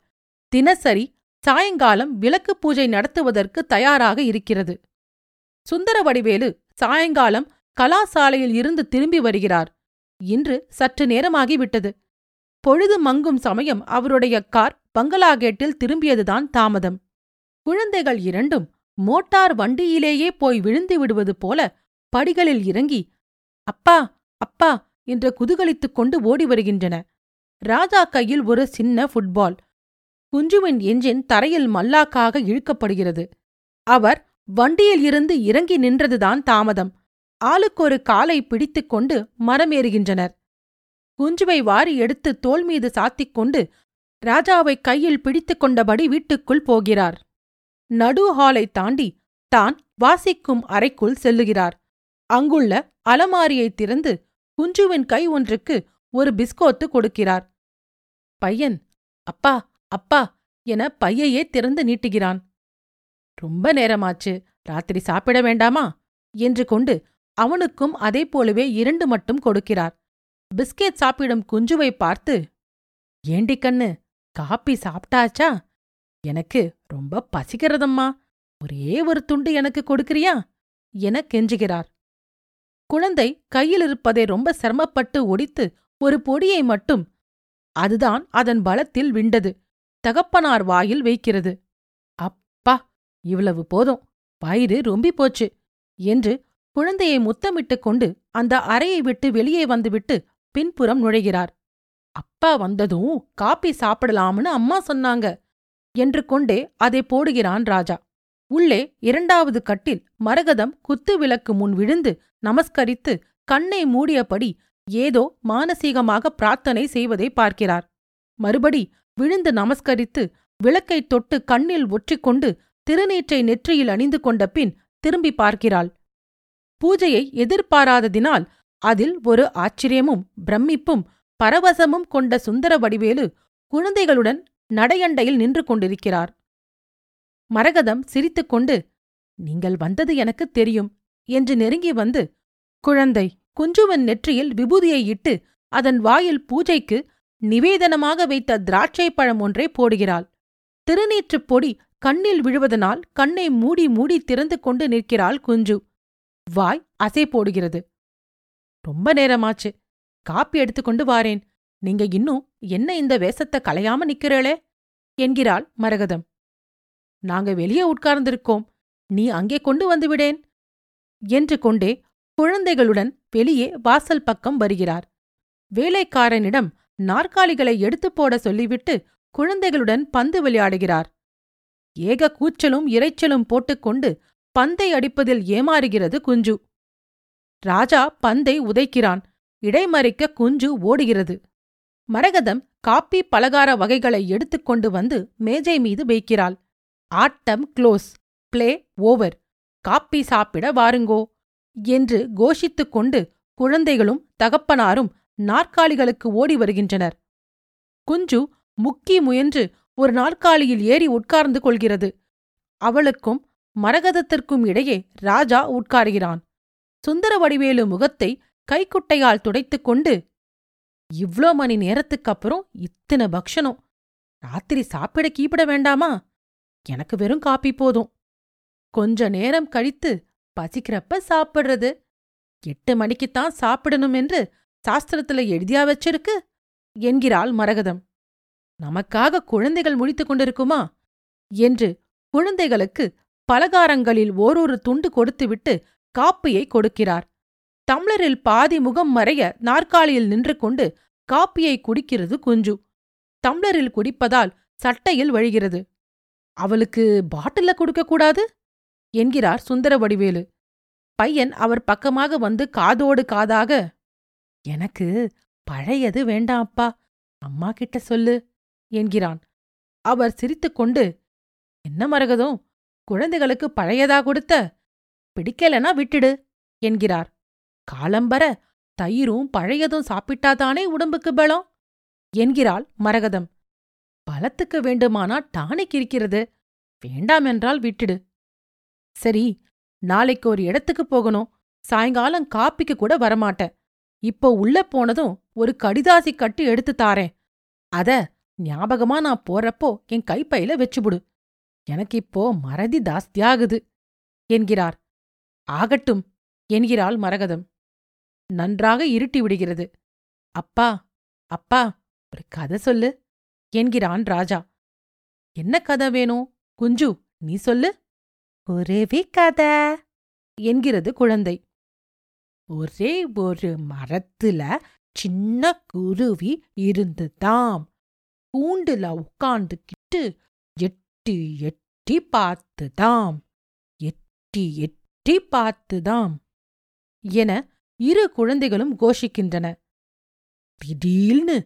தினசரி சாயங்காலம் விளக்கு பூஜை நடத்துவதற்கு தயாராக இருக்கிறது. சுந்தரவடிவேலு சாயங்காலம் கலாசாலையில் இருந்து திரும்பி வருகிறார். இன்று சற்று நேரமாகிவிட்டது. பொழுது மங்கும் சமயம் அவருடைய கார் பங்களாகேட்டில் திரும்பியதுதான் தாமதம். குழந்தைகள் 2ம் மோட்டார் வண்டியிலேயே போய் விழுந்து விடுவது போல படிகளில் இறங்கி அப்பா அப்பா என்று குதூகலித்துக் கொண்டு ஓடி வருகின்றன. ராஜா கையில் ஒரு சின்ன ஃபுட்பால். குஞ்சுவின் எஞ்சின் தரையில் மல்லாக்காக இழுக்கப்படுகிறது. அவர் வண்டியில் இருந்து இறங்கி நின்றதுதான் தாமதம். ஆளுக்கொரு காலை பிடித்துக்கொண்டு மரமேறுகின்றனர். குஞ்சுவை வாரி எடுத்து தோல் மீது சாத்திக்கொண்டு ராஜாவை கையில் பிடித்து கொண்டபடி வீட்டுக்குள் போகிறார். நடு ஹாலை தாண்டி தான் வாசிக்கும் அறைக்குள் செல்லுகிறார். அங்குள்ள அலமாரியை திறந்து குஞ்சுவின் கை ஒன்றுக்கு ஒரு பிஸ்கோத்து கொடுக்கிறார். பையன் அப்பா அப்பா என பையையே திறந்து நீட்டுகிறான். ரொம்ப நேரமாச்சு, ராத்திரி சாப்பிட வேண்டாமா என்று கொண்டு அவனுக்கும் அதே போலவே 2 மட்டும் கொடுக்கிறார். பிஸ்கெட் சாப்பிடும் குஞ்சுவை பார்த்து, ஏண்டி கண்ணு, காப்பி சாப்பிட்டாச்சா? எனக்கு ரொம்ப பசிக்கிறதம்மா, ஒரே ஒரு துண்டு எனக்கு கொடுக்கிறியா என கெஞ்சுகிறார். குழந்தை கையிலிருப்பதை ரொம்ப சிரமப்பட்டு ஒடித்து ஒரு பொடியை மட்டும், அதுதான் அதன் பலத்தில் விண்டது, தகப்பனார் வாயில் வைக்கிறது. அப்பா, இவ்வளவு போதும், வயிறு ரொம்பி போச்சு என்று குழந்தையை முத்தமிட்டு கொண்டு அந்த அறையை விட்டு வெளியே வந்துவிட்டு பின்புறம் நுழைகிறார். அப்பா வந்ததும் காப்பி சாப்பிடலாம்னு அம்மா சொன்னாங்க என்று கொண்டே அதை போடுகிறான் ராஜா. உள்ளே 2வது கட்டில் மரகதம் குத்து விளக்கு முன் விழுந்து நமஸ்கரித்து கண்ணை மூடியபடி ஏதோ மானசீகமாக பிரார்த்தனை செய்வதை பார்க்கிறார். மறுபடி விழுந்து நமஸ்கரித்து விளக்கை தொட்டு கண்ணில் ஒற்றிக்கொண்டு திருநீற்றை நெற்றியில் அணிந்து கொண்ட பின் திரும்பி பார்க்கிறாள். பூஜையை எதிர்பாராததினால் அதில் ஒரு ஆச்சரியமும் பிரமிப்பும் பரவசமும் கொண்ட சுந்தர வடிவேலு குழந்தைகளுடன் நடையண்டையில் நின்று கொண்டிருக்கிறார். மரகதம் சிரித்துக்கொண்டு, நீங்கள் வந்தது எனக்கு தெரியும் என்று நெருங்கி வந்து குழந்தை குஞ்சுவன் நெற்றியில் விபூதியை இட்டு அதன் வாயில் பூஜைக்கு நிவேதனமாக வைத்த திராட்சை பழம் ஒன்றை போடுகிறாள். திருநீற்றுப் பொடி கண்ணில் விழுவதனால் கண்ணை மூடி மூடி திறந்து கொண்டு நிற்கிறாள் குஞ்சு. வாய் அசை போடுகிறது. ரொம்ப நேரமாச்சு, காப்பி எடுத்துக்கொண்டு வாரேன் நீங்க இன்னும் என்ன இந்த வேஷத்தை கலையாம நிக்கிறீளே என்கிறாள் மரகதம். நாங்க வெளியே உட்கார்ந்திருக்கோம், நீ அங்கே கொண்டு வந்துவிடேன் என்று கொண்டே குழந்தைகளுடன் வெளியே வாசல் பக்கம் வருகிறார். வேலைக்காரனிடம் நாற்காலிகளை எடுத்துப் போட சொல்லிவிட்டு குழந்தைகளுடன் பந்து விளையாடுகிறார். ஏக கூச்சலும் இரைச்சலும் போட்டுக்கொண்டு பந்தை அடிப்பதில் ஏமாறுகிறது குஞ்சு. ராஜா பந்தை உதைக்கிறான். இடைமறிக்க குஞ்சு ஓடுகிறது. மரகதம் காப்பி பலகார வகைகளை எடுத்துக்கொண்டு வந்து மேஜை மீது வைக்கிறாள். ஆட்டம் க்ளோஸ், பிளே ஓவர், காப்பி சாப்பிட வாருங்கோ என்று கோஷித்துக் கொண்டு குழந்தைகளும் தகப்பனாரும் நாற்காலிகளுக்கு ஓடி வருகின்றனர். குஞ்சு முக்கி முயன்று ஒரு நாற்காலியில் ஏறி உட்கார்ந்து கொள்கிறது. அவளுக்கும் மரகதத்திற்கும் இடையே ராஜா உட்கார்கிறான். சுந்தர வடிவேலு முகத்தை கைக்குட்டையால் துடைத்துக் கொண்டு, இவ்ளோ மணி நேரத்துக்கப்புறம் இத்தனை பக்ஷணம், ராத்திரி சாப்பிட கீப்பிட வேண்டாமா? எனக்கு வெறும் காப்பி போதும், கொஞ்ச நேரம் கழித்து பசிக்கிறப்ப சாப்பிடுறது, 8 மணிக்குத்தான் சாப்பிடணும் என்று சாஸ்திரத்துல எழுதியா வச்சிருக்கு என்கிறாள் மரகதம். நமக்காக குழந்தைகள் முழித்து கொண்டிருக்குமா என்று குழந்தைகளுக்கு பலகாரங்களில் ஓரொரு துண்டு கொடுத்துவிட்டு காப்பியை கொடுக்கிறார். டம்ளரில் பாதி முகம் மறைய நாற்காலியில் நின்று கொண்டு காப்பியை குடிக்கிறது குஞ்சு. டம்ளரில் குடிப்பதால் சட்டையில் வழிகிறது. அவளுக்கு பாட்டில்ல கொடுக்கக்கூடாது என்கிறார் சுந்தர வடிவேலு. பையன் அவர் பக்கமாக வந்து காதோடு காதாக, எனக்கு பழையது வேண்டாம் அப்பா, அம்மா கிட்ட சொல்லு என்கிறான். அவர் சிரித்துக்கொண்டு, என்ன மரகதம், குழந்தைகளுக்கு பழையதா கொடுத்த, பிடிக்கலனா விட்டுடு என்கிறார். காலம்பர தயிரும் பழையதும் சாப்பிட்டாதானே உடம்புக்கு பலம் என்கிறாள் மரகதம். பலத்துக்கு வேண்டுமானா டானிக் இருக்கிறது, வேண்டாமென்றால் விட்டுடு. சரி, நாளைக்கு ஒரு இடத்துக்கு போகணும், சாயங்காலம் காப்பிக்கு கூட வரமாட்டேன், இப்போ உள்ள போனதும் ஒரு கடிதாசி கட்டு எடுத்து தாரேன், அத ஞாபகமா நான் போறப்போ என் கைப்பையில வச்சுபுடு, எனக்கு இப்போ மறதி தாஸ்தியாகுது என்கிறார். ஆகட்டும் என்கிறாள் மரகதம். நன்றாக இருட்டி விடுகிறது. அப்பா அப்பா ஒரு கதை சொல்லு என்கிறான் ராஜா. என்ன கதை வேணும் குஞ்சு, நீ சொல்லு. குருவி கதை என்கிறது குழந்தை. ஒரே ஒரு மரத்துல சின்ன குருவி இருந்துதாம். கூண்டுல உட்கார்ந்துக்கிட்டு எட்டி எட்டி பார்த்துதாம், எட்டி எட்டி பார்த்துதாம் என இரு குழந்தைகளும் கோஷிக்கின்றன. திடீர்னு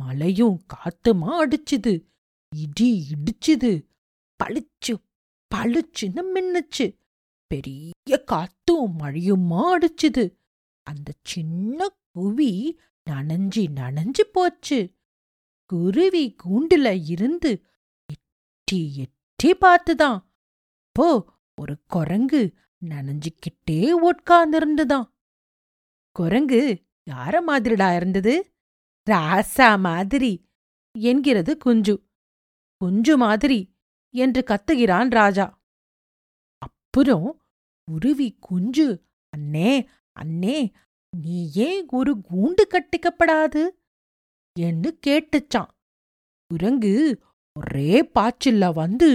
மழையும் காத்துமா அடிச்சுது, இடி இடிச்சுது, பளிச்சு பளிச்சுன்னு மின்னுச்சு, பெரிய காத்தும் மழையுமா அடிச்சுது. அந்த சின்ன குவி நனைஞ்சி நனைஞ்சு போச்சு. குருவி கூண்டுல இருந்து எட்டி எட்டி பார்த்துதான். அப்போ ஒரு குரங்கு நனைஞ்சுக்கிட்டே உட்கார்ந்திருந்துதான். குரங்கு யார மாதிரிடா இருந்தது? ராசா மாதிரி என்கிறது குஞ்சு. குஞ்சு மாதிரி என்று கத்துகிறான் ராஜா. அப்புறம் குருவி குஞ்சு, அண்ணே அண்ணே, நீ ஏன் ஒரு கூண்டு கட்டிக்கப்படாது என்று கேட்டுச்சான். குரங்கு ஒரே பாய்ச்சல்ல வந்து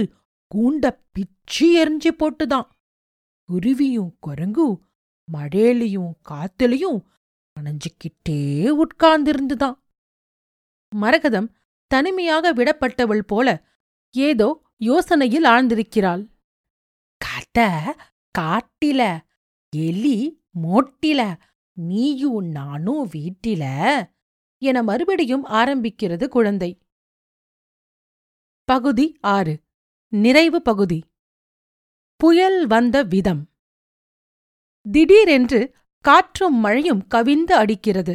கூண்ட பிச்சு எரிஞ்சு போட்டுதான். குருவியும் குரங்கும் மழையிலையும் காத்துலையும் அணைஞ்சுக்கிட்டே உட்கார்ந்திருந்துதான். மரகதம் தனிமையாக விடப்பட்டவள் போல ஏதோ யோசனையில் ஆழ்ந்திருக்கிறாள். கதை காட்டில, எலி மோட்டில, நீயும் நானும் வீட்டில என மறுபடியும் ஆரம்பிக்கிறது குழந்தை. பகுதி 6 நிறைவு பகுதி. புயல் வந்த விதம். திடீரென்று காற்றும் மழையும் கவிந்து அடிக்கிறது.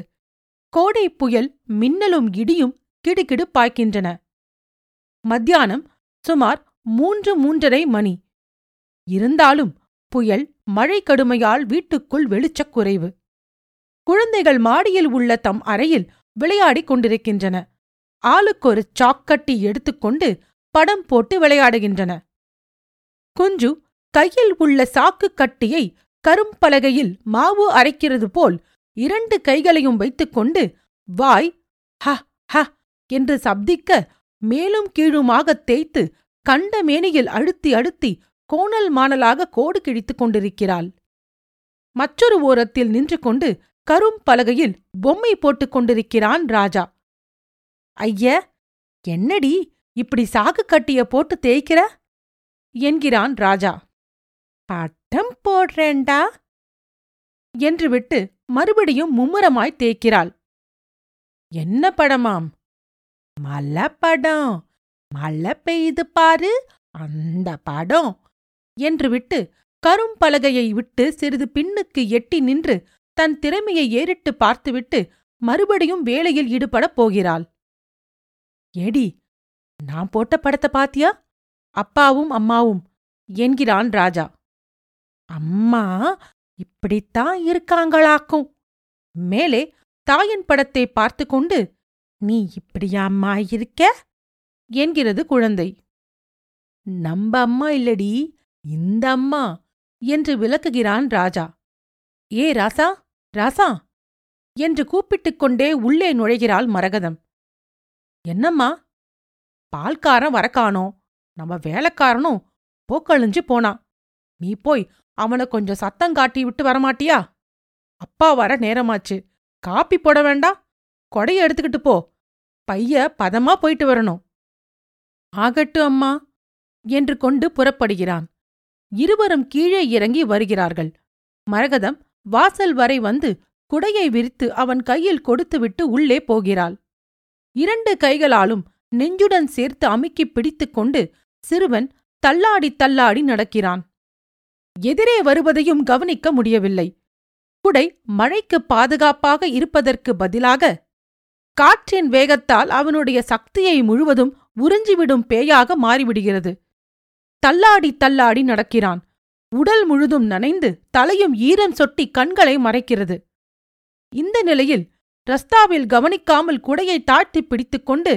கோடை புயல் மின்னலும் இடியும் கிடுகிடு பாய்க்கின்றன. மத்தியானம் சுமார் 3:30 மணி. இருந்தாலும் புயல் மழை கடுமையால் வீட்டுக்குள் வெளிச்சக்குறைவு. குழந்தைகள் மாடியில் உள்ள தம் அறையில் விளையாடிக் கொண்டிருக்கின்றன. ஆளுக்கொரு சாக்கட்டி எடுத்துக்கொண்டு படம் போட்டு விளையாடுகின்றன. குஞ்சு கையில் உள்ள சாக்கு கட்டியை கரும்பலகையில் மாவு அரைக்கிறது போல் 2 கைகளையும் வைத்துக்கொண்டு வாய் ஹ ஹ என்று சப்திக்க மேலும் கீழுமாக தேய்த்து கண்ட மேனியில் அழுத்தி அழுத்தி கோணல் மாணலாக கோடு கிழித்துக் கொண்டிருக்கிறாள். மற்றொரு ஓரத்தில் நின்று கொண்டு கரும் பலகையில் பொம்மை போட்டுக் கொண்டிருக்கிறான் ராஜா. ஐய, என்னடி இப்படி சாக்கு கட்டிய போட்டு தேய்க்கிற என்கிறான் ராஜா. பட்டம் போடுறேண்டா என்று விட்டு மறுபடியும் மும்முரமாய் தேய்க்கிறாள். என்ன படமாம்? மழை படம், மழை பெய்து பாரு அந்த படம் என்று விட்டு கரும்பலகையை விட்டு சிறிது பின்னுக்கு எட்டி நின்று தன் திறமையை ஏறிட்டு பார்த்துவிட்டு மறுபடியும் வேலையில் ஈடுபடப் போகிறாள். ஏடி, நான் போட்ட படத்தை பாத்தியா? அப்பாவும் அம்மாவும் என்கிறான் ராஜா. அம்மா இப்படித்தான் இருக்காங்களாக்கும். மேலே தாயின் படத்தை பார்த்து கொண்டு, நீ இப்படியாம்மா இருக்க என்கிறது குழந்தை. நம்ம அம்மா இல்லடி, இந்த அம்மா என்று விளக்குகிறான் ராஜா. ஏ ராசா, ராசா என்று கூப்பிட்டுக் கொண்டே உள்ளே நுழைகிறாள் மரகதம். என்னம்மா? பால்காரன் வரக்கானோ, நம்ம வேலைக்காரனும் போக்கழிஞ்சு போனான். நீ போய் அவனை கொஞ்சம் சத்தம் காட்டி விட்டு வரமாட்டியா? அப்பா வர நேரமாச்சு, காப்பி போட வேண்டாம், கொடைய எடுத்துக்கிட்டு போ, பைய பதமா போயிட்டு வரணும். ஆகட்டு அம்மா என்று கொண்டு புறப்படுகிறான். இருவரும் கீழே இறங்கி வருகிறார்கள். மரகதம் வாசல் வரை வந்து குடையை விரித்து அவன் கையில் கொடுத்துவிட்டு உள்ளே போகிறாள். இரண்டு கைகளாலும் நெஞ்சுடன் சேர்த்து அமுக்கி பிடித்துக்கொண்டு சிறுவன் தள்ளாடி தள்ளாடி நடக்கிறான். எதிரே வருவதையும் கவனிக்க முடியவில்லை. குடை மழைக்கு பாதுகாப்பாக இருப்பதற்கு பதிலாக காற்றின் வேகத்தால் அவனுடைய சக்தியை முழுவதும் உறிஞ்சிவிடும் பேயாக மாறிவிடுகிறது. தள்ளாடி தள்ளாடி நடக்கிறான். உடல் முழுதும் நனைந்து தலையும் ஈரம் சொட்டி கண்களை மறைக்கிறது. இந்த நிலையில் ரஸ்தாவில் கவனிக்காமல் குடையை தாழ்த்தி பிடித்துக்கொண்டு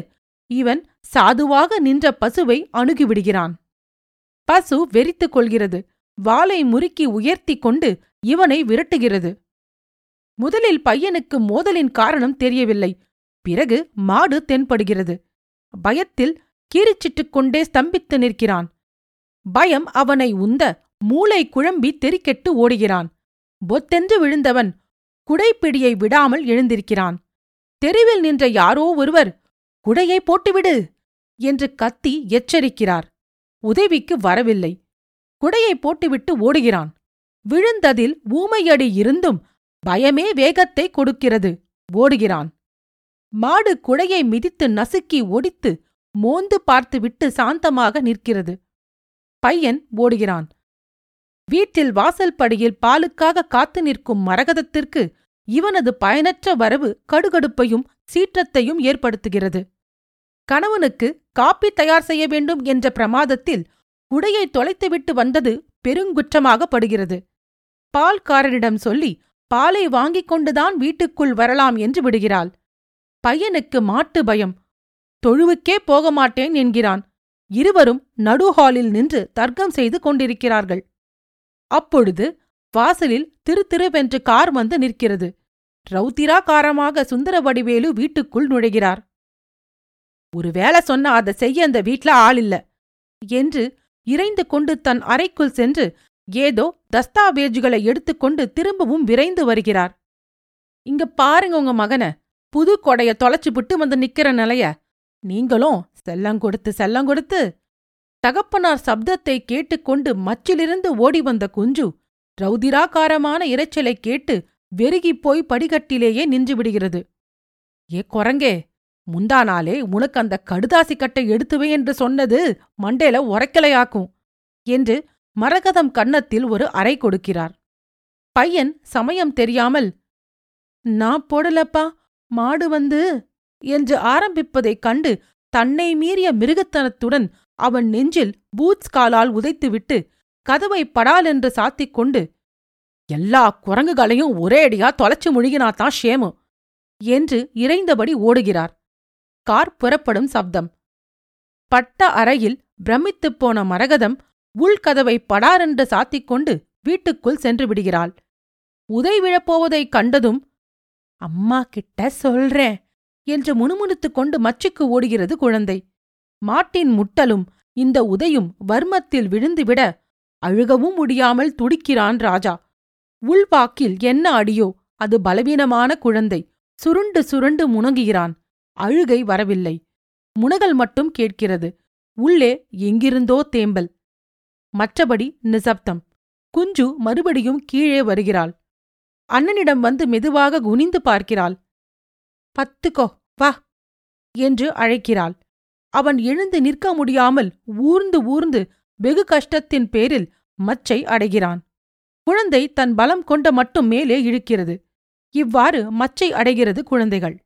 இவன் சாதுவாக நின்ற பசுவை அணுகிவிடுகிறான். பசு வெறித்து கொள்கிறது. வாளை முறுக்கி உயர்த்தி கொண்டு இவனை விரட்டுகிறது. முதலில் பையனுக்கு மோதலின் காரணம் தெரியவில்லை. பிறகு மாடு தென்படுகிறது. பயத்தில் கீறிச்சிட்டுக் கொண்டே ஸ்தம்பித்து நிற்கிறான். பயம் அவனை உந்த மூளை குழம்பி தெறிக்கெட்டு ஓடுகிறான். பொத்தென்று விழுந்தவன் குடைப்பிடியை விடாமல் எழுந்திருக்கிறான். தெருவில் நின்ற யாரோ ஒருவர், குடையை போட்டுவிடு என்று கத்தி எச்சரிக்கிறார். உதவிக்கு வரவில்லை. குடையை போட்டுவிட்டு ஓடுகிறான். விழுந்ததில் ஊமையடி இருந்தும் பயமே வேகத்தை கொடுக்கிறது. ஓடுகிறான். மாடு குடையை மிதித்து நசுக்கி ஒடித்து மோந்து பார்த்துவிட்டு சாந்தமாக நிற்கிறது. பையன் ஓடுகிறான். வீட்டில் வாசல் படியில் பாலுக்காக காத்து நிற்கும் மரகதத்திற்கு இவனது பயனற்ற வரவு கடுகடுப்பையும் சீற்றத்தையும் ஏற்படுத்துகிறது. கணவனுக்கு காப்பி தயார் செய்ய வேண்டும் என்ற பிரமாதத்தில் குடையை தொலைத்துவிட்டு வந்தது பெருங்குற்றமாக படுகிறது. பால்காரனிடம் சொல்லி பாலை வாங்கிக் கொண்டுதான் வீட்டுக்குள் வரலாம் என்று விடுகிறாள். பையனுக்கு மாட்டு பயம். தொழுவுக்கே போக மாட்டேன் என்கிறான். இருவரும் நடுஹாலில் நின்று தர்க்கம் செய்து கொண்டிருக்கிறார்கள். அப்பொழுது வாசலில் திரு திருவென்று கார் வந்து நிற்கிறது. ரவுத்திராக்காரமாக சுந்தர வடிவேலு வீட்டுக்குள் நுழைகிறார். ஒரு வேலை சொன்னா அதை செய்ய அந்த வீட்ல ஆளில்ல என்று இறைந்து கொண்டு தன் அறைக்குள் சென்று ஏதோ தஸ்தாவேஜுகளை எடுத்துக்கொண்டு திரும்பவும் விரைந்து வருகிறார். இங்க பாருங்க உங்க மகனை, புது கொடைய தொலைச்சுபிட்டு வந்து நிக்கிற நிலைய. நீங்களும் செல்லங்கொடுத்து செல்லங்கொடுத்து. தகப்பனார் சப்தத்தை கேட்டுக்கொண்டு மச்சிலிருந்து ஓடி வந்த குஞ்சு ரௌதிராகாரமான இரைச்சலை கேட்டு வெறுகிப்போய் படிக்கட்டிலேயே நின்று விடுகிறது. ஏ குரங்கே, முந்தா நாளே உனக்கு அந்த கடுதாசி கட்டை எடுத்துவே என்று சொன்னது மண்டேல உரைக்கலையாக்கும் என்று மரகதம் கன்னத்தில் ஒரு அறை கொடுக்கிறார். பையன் சமயம் தெரியாமல், நான் போடலப்பா, மாடு வந்து என்று ஆரம்பிப்பதைக் கண்டு தன்னை மீறிய மிருகத்தனத்துடன் அவன் நெஞ்சில் பூட்ஸ் காலால் உதைத்துவிட்டு கதவை படாலென்று சாத்திக் கொண்டு, எல்லா குரங்குகளையும் ஒரேடியா தொலைச்சு முழுகினாத்தான் ஷேமம் என்று இறைந்தபடி ஓடுகிறார். கார் புறப்படும் சப்தம். பட்ட அறையில் பிரமித்துப் போன மரகதம் உள்கதவை படாரென்று சாத்திக்கொண்டு வீட்டுக்குள் சென்று விடுகிறாள். உதை விழப்போவதைக் கண்டதும், அம்மா கிட்ட சொல்றேன் என்று முணுமுணுத்துக் கொண்டு மச்சுக்கு ஓடுகிறது குழந்தை. மாட்டின் முட்டலும் இந்த உதையும் வர்மத்தில் விழுந்துவிட அழுகவும் முடியாமல் துடிக்கிறான் ராஜா. உள்வாக்கில் என்ன அடியோ, அது பலவீனமான குழந்தை. சுருண்டு சுருண்டு முணங்குகிறான். அழுகை வரவில்லை, முனகல் மட்டும் கேட்கிறது. உள்ளே எங்கிருந்தோ தேம்பல், மற்றபடி நிசப்தம். குஞ்சு மறுபடியும் கீழே வருகிறாள். அண்ணனிடம் வந்து மெதுவாக குனிந்து பார்க்கிறாள். "பத்துக்கோ வா" என்று அழைக்கிறாள். அவன் எழுந்து நிற்க முடியாமல் ஊர்ந்து ஊர்ந்து வெகு கஷ்டத்தின் பேரில் மச்சை அடைகிறான். குழந்தை தன் பலம் கொண்ட மட்டும் மேலே இழுக்கிறது. இவ்வாறு மச்சை அடைகிறது குழந்தைகள்.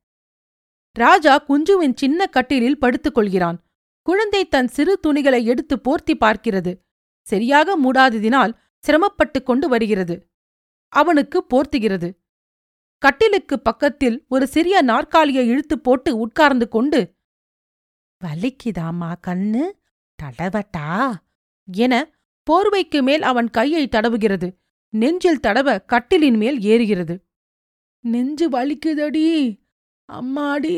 ராஜா குஞ்சுவின் சின்ன கட்டிலில் படுத்துக்கொள்கிறான். குழந்தை தன் சிறு துணிகளை எடுத்து போர்த்தி பார்க்கிறது. சரியாக மூடாததினால் சிரமப்பட்டு கொண்டு வருகிறது. அவனுக்கு போர்த்துகிறது. கட்டிலுக்கு பக்கத்தில் ஒரு சிறிய நாற்காலியை இழுத்து போட்டு உட்கார்ந்து கொண்டு, "வலிக்குதாமா கண்ணு, தடவட்டா?" என போர்வைக்கு மேல் அவன் கையை தடவுகிறது. நெஞ்சில் தடவ கட்டிலின் மேல் ஏறுகிறது. "நெஞ்சு வலிக்குதடி அம்மாடி"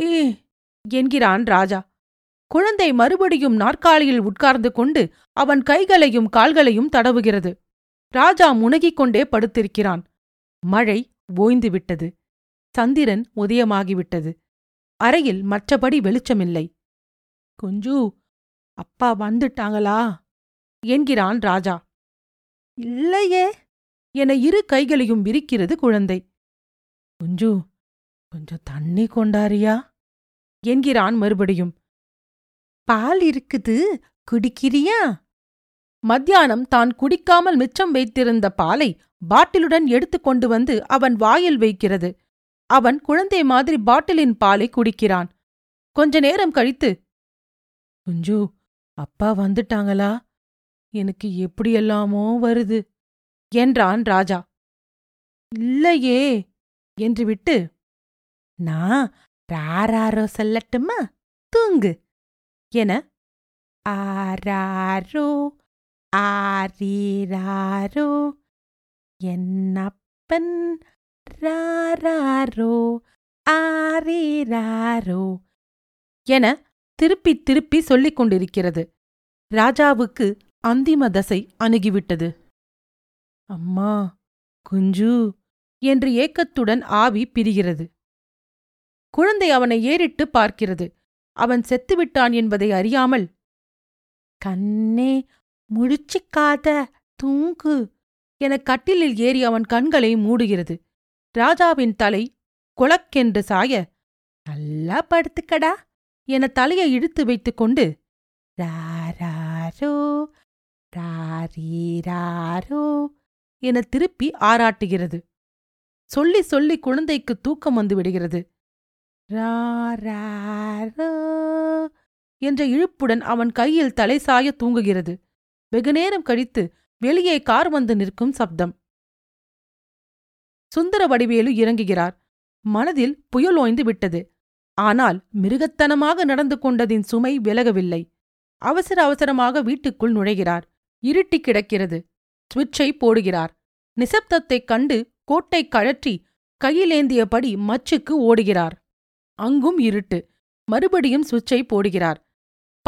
என்கிறான் ராஜா. குழந்தை மறுபடியும் நாற்காலியில் உட்கார்ந்து கொண்டு அவன் கைகளையும் கால்களையும் தடவுகிறது. ராஜா முனகிக் கொண்டே படுத்திருக்கிறான். மழை ஓய்ந்துவிட்டது. சந்திரன் உதயமாகிவிட்டது. அறையில் மற்றபடி வெளிச்சமில்லை. "குஞ்சு, அப்பா வந்துட்டாங்களா?" என்கிறான் ராஜா. "இல்லையே" என இரு கைகளையும் விரிக்கிறது குழந்தை. "குஞ்சு, கொஞ்சம் தண்ணி கொண்டாரியா?" என்கிறான் மறுபடியும். "பால் இருக்குது, குடிக்கிறியா?" மத்தியானம் தான் குடிக்காமல் மிச்சம் வைத்திருந்த பாலை பாட்டிலுடன் எடுத்துக்கொண்டு வந்து அவன் வாயில் வைக்கிறது. அவன் குழந்தை மாதிரி பாட்டிலின் பாலை குடிக்கிறான். கொஞ்ச நேரம் கழித்து, "குஞ்சு, அப்பா வந்துட்டாங்களா? எனக்கு எப்படியெல்லாமோ வருது" என்றான் ராஜா. "இல்லையே" என்று விட்டு, "நான் ராராரோ சொல்லட்டுமா, தூங்கு" என "ஆராரோ ஆரீராரோ என்னப்பன் ராராரோ ஆரீராரோ" என திருப்பி திருப்பி சொல்லிக் கொண்டிருக்கிறது. ராஜாவுக்கு அந்திம தசை அணுகிவிட்டது. "அம்மா, குஞ்சு" என்று ஏக்கத்துடன் ஆவி பிரிகிறது. குழந்தை அவனை ஏறிட்டு பார்க்கிறது. அவன் செத்துவிட்டான் என்பதை அறியாமல், "கண்ணே, முழிச்சிக்காத, தூங்கு" என கட்டிலில் ஏறி அவன் கண்களை மூடுகிறது. ராஜாவின் தலை கொளக்கென்று சாய, "நல்லா படுத்துக்கடா" என தலையை இழுத்து வைத்துக்கொண்டு, "ராராரோ ராரீராரோ" என திருப்பி ஆராட்டுகிறது. சொல்லி சொல்லி குழந்தைக்கு தூக்கம் வந்து விடுகிறது. "ராராரோ" என்ற இழுப்புடன் அவன் கையில் தலைசாய தூங்குகிறது. வெகுநேரம் கழித்து வெளியே கார் வந்து நிற்கும் சப்தம். சுந்தர வடிவேலு இறங்குகிறார். மனதில் புயல் ஓய்ந்து விட்டது. ஆனால் மிருகத்தனமாக நடந்து கொண்டதின் சுமை விலகவில்லை. அவசர அவசரமாக வீட்டுக்குள் நுழைகிறார். இருட்டி கிடக்கிறது. சுவிட்சை போடுகிறார். நிசப்தத்தைக் கண்டு கோட்டை கழற்றி கையிலேந்தியபடி மச்சுக்கு ஓடுகிறார். அங்கும் இருட்டு. மறுபடியும் சுவிட்சை போடுகிறார்.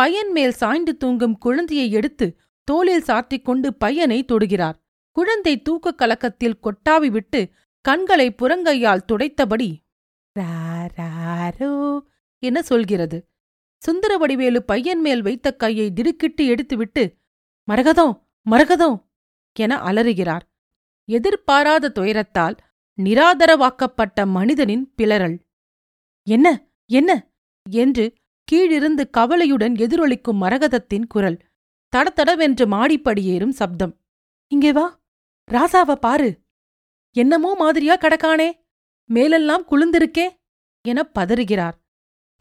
பையன் மேல் சாய்ந்து தூங்கும் குழந்தையை எடுத்து தோளில் சாற்றிக் கொண்டு பையனை தொடுகிறார். குழந்தை தூக்கக் கலக்கத்தில் கொட்டாவி விட்டு கண்களை புறங்கையால் துடைத்தபடி "ராராரோ" என சொல்கிறது. சுந்தரவடிவேலு பையன் மேல் வைத்த கையை திடுக்கிட்டு எடுத்துவிட்டு "மரகதம், மரகதம்" என அலறுகிறார். எதிர்பாராத துயரத்தால் நிராதரவாக்கப்பட்ட மனிதனின் பிளறல். "என்ன என்ன?" என்று கீழிருந்து கவலையுடன் எதிரொலிக்கும் மரகதத்தின் குரல். தடதடவென்று மாடிப்படியேறும் சப்தம். "இங்கே வா, ராசாவ பாரு, என்னமோ மாதிரியா கடக்கானே, மேலெல்லாம் குளிர்ந்திருக்கே" என பதறுகிறார்.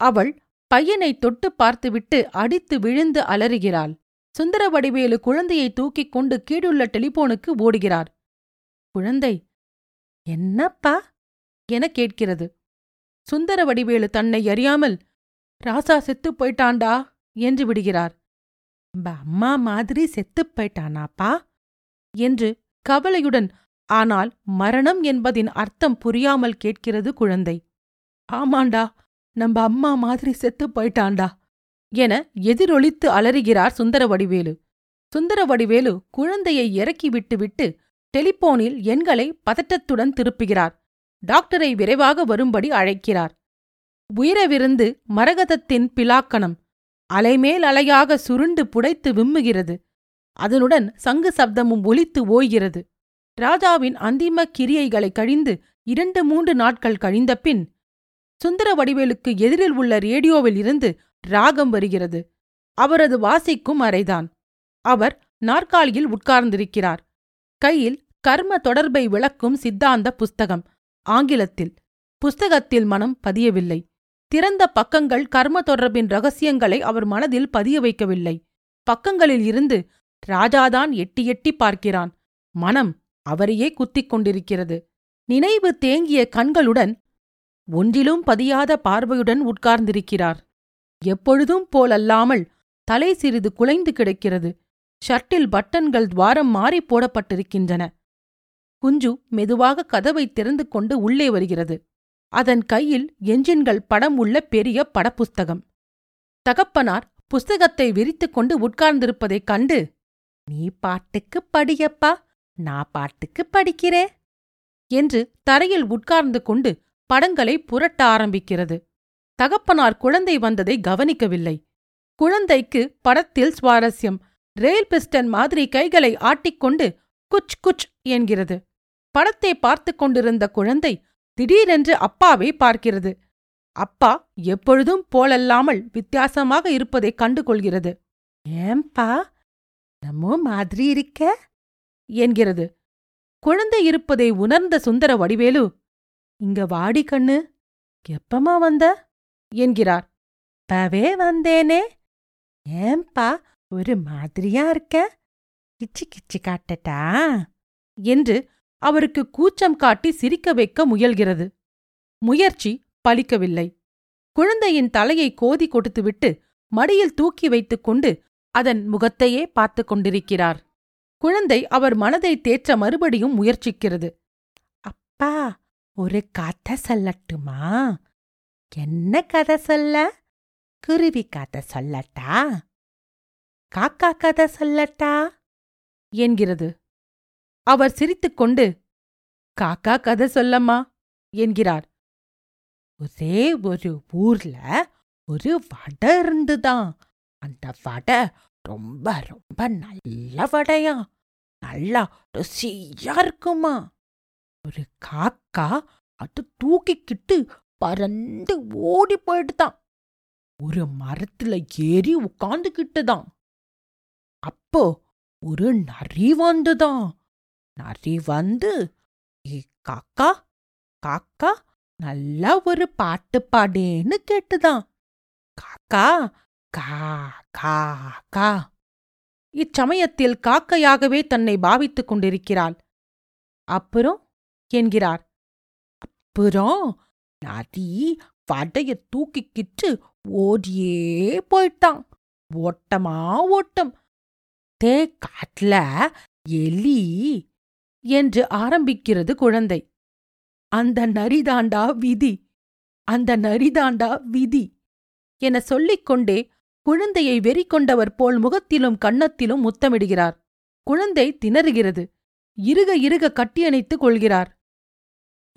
அவள் பையனை தொட்டு பார்த்துவிட்டு அடித்து விழுந்து அலறுகிறாள். சுந்தரவடிவேலு குழந்தையை தூக்கிக் கொண்டு கீழுள்ள டெலிபோனுக்கு ஓடுகிறார். குழந்தை "என்னப்பா?" என கேட்கிறது. சுந்தரவடிவேலு தன்னை அறியாமல் "ராசா செத்து போயிட்டாண்டா" என்று விடுகிறார். "அம்மா மாதிரி செத்துப் போயிட்டானாப்பா?" என்று கவலையுடன், ஆனால் மரணம் என்பதின் அர்த்தம் புரியாமல் கேட்கிறது குழந்தை. "ஆமாண்டா, நம்ம அம்மா மாதிரி செத்து போயிட்டாண்டா என எதிரொலித்து அலறுகிறார் சுந்தர வடிவேலு. சுந்தர வடிவேலு குழந்தையை இறக்கி விட்டுவிட்டு டெலிபோனில் எண்களை பதட்டத்துடன் திருப்புகிறார். டாக்டரை விரைவாக வரும்படி அழைக்கிறார். உயிரவிருந்து மரகதத்தின் பிலாக்கணம் அலைமேல் அலையாக சுருண்டு புடைத்து விம்முகிறது. அதனுடன் சங்கு சப்தமும் ஒலித்து ஓய்கிறது. ராஜாவின் அந்திம கிரியைகளை கழிந்து 2-3 நாட்கள் கழிந்த பின் சுந்தர வடிவேலுக்கு எதிரில் உள்ள ரேடியோவில் இருந்து ராகம் வருகிறது. அவரது வாசிக்கும் அறைதான். அவர் நாற்காலியில் உட்கார்ந்திருக்கிறார். கையில் கர்ம தொடர்பை விளக்கும் சித்தாந்த புஸ்தகம், ஆங்கிலத்தில். புஸ்தகத்தில் மனம் பதியவில்லை. திறந்த பக்கங்கள் கர்ம தொடர்பின் இரகசியங்களை அவர் மனதில் பதிய வைக்கவில்லை. பக்கங்களில் இருந்து ராஜாதான் எட்டி எட்டி பார்க்கிறான். மனம் அவரையே குத்திக் கொண்டிருக்கிறது. நினைவு தேங்கிய கண்களுடன் ஒன்றிலும் பதியாத பார்வையுடன் உட்கார்ந்திருக்கிறார். எப்பொழுதும் போலல்லாமல் தலை சிறிது குலைந்து கிடக்கிறது. ஷர்ட்டில் பட்டன்கள் துவாரம் மாறி போடப்பட்டிருக்கின்றன. குஞ்சு மெதுவாக கதவை திறந்து கொண்டு உள்ளே வருகிறது. அதன் கையில் எஞ்சின்கள் படம் உள்ள பெரிய படப்புஸ்தகம். தகப்பனார் புஸ்தகத்தை விரித்துக்கொண்டு உட்கார்ந்திருப்பதைக் கண்டு, "நீ பாட்டுக்கு படியப்பா, நான் பாட்டுக்கு படிக்கிறே" என்று தரையில் உட்கார்ந்து கொண்டு படங்களை புரட்ட ஆரம்பிக்கிறது. தகப்பனார் குழந்தை வந்ததை கவனிக்கவில்லை. குழந்தைக்கு படத்தில் சுவாரஸ்யம். ரெயில் பிஸ்டன் மாதிரி கைகளை ஆட்டிக்கொண்டு குச் குச் என்கிறது. படத்தை பார்த்து கொண்டிருந்த குழந்தை திடீரென்று அப்பாவை பார்க்கிறது. அப்பா எப்பொழுதும் போலல்லாமல் வித்தியாசமாக இருப்பதை கண்டுகொள்கிறது. "ஏம்பா நம்ம மாதிரி இருக்க?" என்கிறது. குழந்தை இருப்பதை உணர்ந்த சுந்தர வடிவேலு, "இங்க வாடி கண்ணு, எப்பமா வந்த?" என்கிறார். "பவே வந்தேனே, ஏம்பா ஒரு மாதிரியா இருக்க? கிச்சி கிச்சி காட்டட்டா?" என்று அவருக்கு கூச்சம் காட்டி சிரிக்க வைக்க முயல்கிறது. முயற்சி பலிக்கவில்லை. குழந்தையின் தலையை கோதி கொடுத்துவிட்டு மடியில் தூக்கி வைத்துக்கொண்டு அதன் முகத்தையே பார்த்து கொண்டிருக்கிறார். குழந்தை அவர் மனதை தேற்ற மறுபடியும் முயற்சிக்கிறது. "அப்பா, ஒரு கதை சொல்லட்டுமா?" "என்ன கதை சொல்ல? குருவி கதை சொல்லட்டா? காக்கா கதை சொல்லட்டா?" என்கிறது. அவர் சிரித்துக்கொண்டு, "காக்கா கதை சொல்லம்மா" என்கிறார். "ஒரே ஒரு ஊர்ல ஒரு வடை இருந்துதான். அந்த வடை ரொம்ப ரொம்ப நல்ல வடையா, நல்லா ருசியா இருக்குமா. ஒரு காக்கா அது தூக்கிக்கிட்டு பறந்து ஓடி போயிட்டுதான். ஒரு மரத்துல ஏறி உட்காந்துக்கிட்டுதான். அப்போ ஒரு நரி வந்துதான். நரி வந்து, 'ஏ காக்கா, காக்கா, நல்லா ஒரு பாட்டு பாடேன்னு' கேட்டுதான். காக்கா கா கா கா." இச்சமயத்தில் காக்கையாகவே தன்னை பாவித்துக் கொண்டிருக்கிறாள். "அப்புறம்?" என்கிறார். "அப்புறம் நரி வடைய தூக்கிக்கிட்டு ஓடியே போயிட்டான். ஓட்டமா ஓட்டம். தே காட்டுல எலி" என்று ஆரம்பிக்கிறது குழந்தை. "அந்த நரிதாண்டா விதி, அந்த நரிதாண்டா விதி" என சொல்லிக்கொண்டே குழந்தையை வெறி கொண்டவர் போல் முகத்திலும் கன்னத்திலும் முத்தமிடுகிறார். குழந்தை திணறுகிறது. இருக இருக கட்டியணைத்துக் கொள்கிறார்.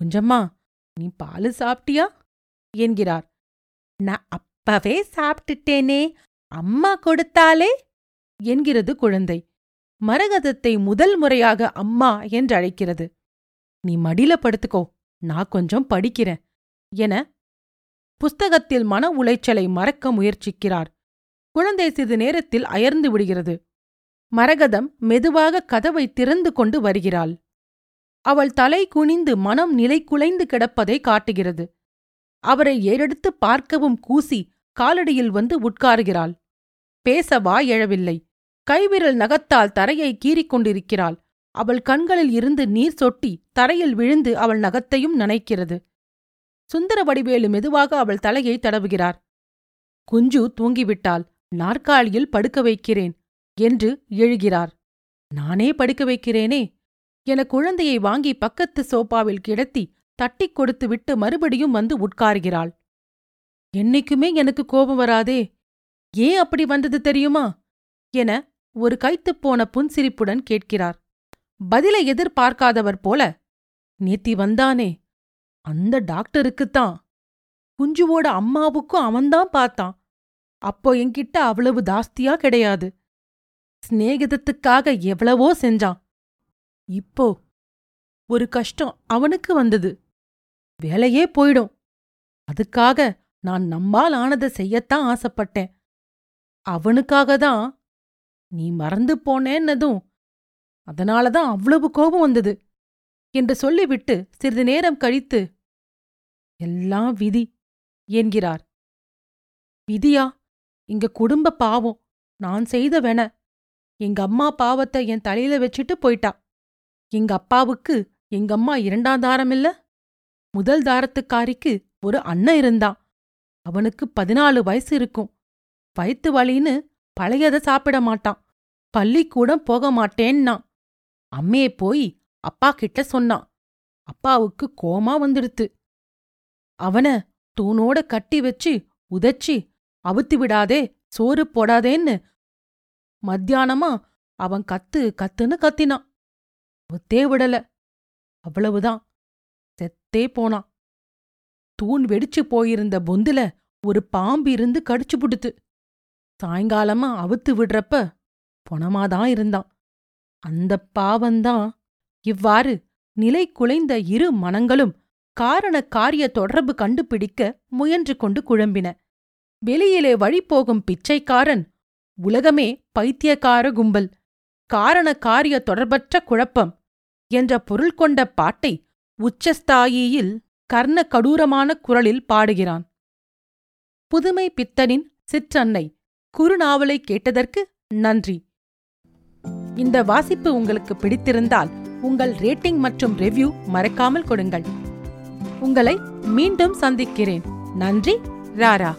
"குஞ்சம்மா, நீ பாலு சாப்பிட்டியா?" என்கிறார். "நான் அப்பவே சாப்பிட்டுட்டேனே, அம்மா கொடுத்தாலே" என்கிறது குழந்தை. மரகதத்தை முதல் முறையாக அம்மா என்றழைக்கிறது. "நீ மடியில படுத்துக்கோ, நான் கொஞ்சம் படிக்கிறேன்" என புஸ்தகத்தில் மன உளைச்சலை மறக்க முயற்சிக்கிறார். குழந்தை சிறிது நேரத்தில் அயர்ந்து விடுகிறது. மரகதம் மெதுவாக கதவை திறந்து கொண்டு வருகிறாள். அவள் தலை குனிந்து மனம் நிலைக்குலைந்து கிடப்பதை காட்டுகிறது. அவரை ஏறெடுத்து பார்க்கவும் கூசி காலடியில் வந்து உட்காருகிறாள். பேச வாய் எழவில்லை. கைவிரல் நகத்தால் தரையை கீறிக்கொண்டிருக்கிறாள். அவள் கண்களில் இருந்து நீர் சொட்டி தரையில் விழுந்து அவள் நகத்தையும் நனைக்கிறது. சுந்தர வடிவேலு மெதுவாக அவள் தலையை தடவுகிறார். "குஞ்சு தூங்கிவிட்டாள், நாற்காலியில் படுக்க வைக்கிறேன்" என்று எழுகிறார். "நானே படுக்க வைக்கிறேனே" என குழந்தையை வாங்கி பக்கத்து சோபாவில் கிடத்தி தட்டிக் கொடுத்துவிட்டு மறுபடியும் வந்து உட்கார்கிறாள். என்னைக்குமே எனக்கு கோபம் வராதே, ஏன் அப்படி வந்தது தெரியுமா என ஒரு கைத்துப்போன புன்சிரிப்புடன் கேட்கிறார். பதிலை எதிர்பார்க்காதவர் போல, நேத்தி வந்தானே அந்த டாக்டருக்குத்தான், குஞ்சுவோட அம்மாவுக்கும் அவன்தான் பார்த்தான், அப்போ என்கிட்ட அவ்வளவு தாஸ்தியா கிடையாது, ஸ்நேகிதத்துக்காக எவ்வளவோ செஞ்சான், இப்போ ஒரு கஷ்டம் அவனுக்கு வந்தது, வேலையே போயிடும், அதுக்காக நான் நம்மால் ஆனதை செய்யத்தான் ஆசைப்பட்டேன், அவனுக்காக தான், நீ மறந்து போனேன்னதும் அதனாலதான் அவ்வளவு கோபம் வந்தது என்று சொல்லிவிட்டு சிறிது நேரம் கழித்து, எல்லாம் விதி என்கிறார். விதியா? எங்க குடும்ப பாவம் நான் செய்த வேண, எங்க அம்மா பாவத்தை என் தலையில வச்சுட்டு போயிட்டா, எங்க அப்பாவுக்கு எங்கம்மா 2ஆம் தாரம் இல்ல, 1ஆம் தாரத்துக்காரிக்கு ஒரு அண்ணன் இருந்தான், அவனுக்கு 14 வயசு இருக்கும், வயிற்று வலின்னு பழையதை சாப்பிட மாட்டான், பள்ளிக்கூடம் போக மாட்டேன்னா அம்மையே போய் அப்பா கிட்ட சொன்னான், அப்பாவுக்கு கோமா வந்துடுத்து, அவனை தூணோட கட்டி வச்சு உதச்சி அவுத்து விடாதே சோறு போடாதேன்னு மத்தியானமா அவன் கத்து கத்துன்னு கத்தினான், ஒத்தே விடல, அவ்வளவுதான் செத்தே போனான், தூண் வெடிச்சு போயிருந்த பொந்துல ஒரு பாம்பு இருந்து கடிச்சு புடுத்து, சாயங்காலமா அவுத்து விடுறப்ப பொணமாதான் இருந்தான், அந்த பாவந்தான். இவ்வாறு நிலை குலைந்த இரு மனங்களும் காரண காரிய தொடர்பு கண்டுபிடிக்க முயன்று கொண்டு குழம்பின. வெளியிலே வழிபோகும் பிச்சைக்காரன் உலகமே பைத்தியக்கார கும்பல், காரண காரிய தொடர்பற்ற குழப்பம் என்ற பொருள் கொண்ட பாட்டை உச்சஸ்தாயியில் கர்ண கடூரமான குரலில் பாடுகிறான். புதுமை பித்தனின் சிற்றன்னை குறுநாவலை கேட்டதற்கு நன்றி. இந்த வாசிப்பு உங்களுக்கு பிடித்திருந்தால் உங்கள் ரேட்டிங் மற்றும் ரிவ்யூ மறக்காமல் கொடுங்கள். உங்களை மீண்டும் சந்திக்கிறேன். நன்றி. ராரா.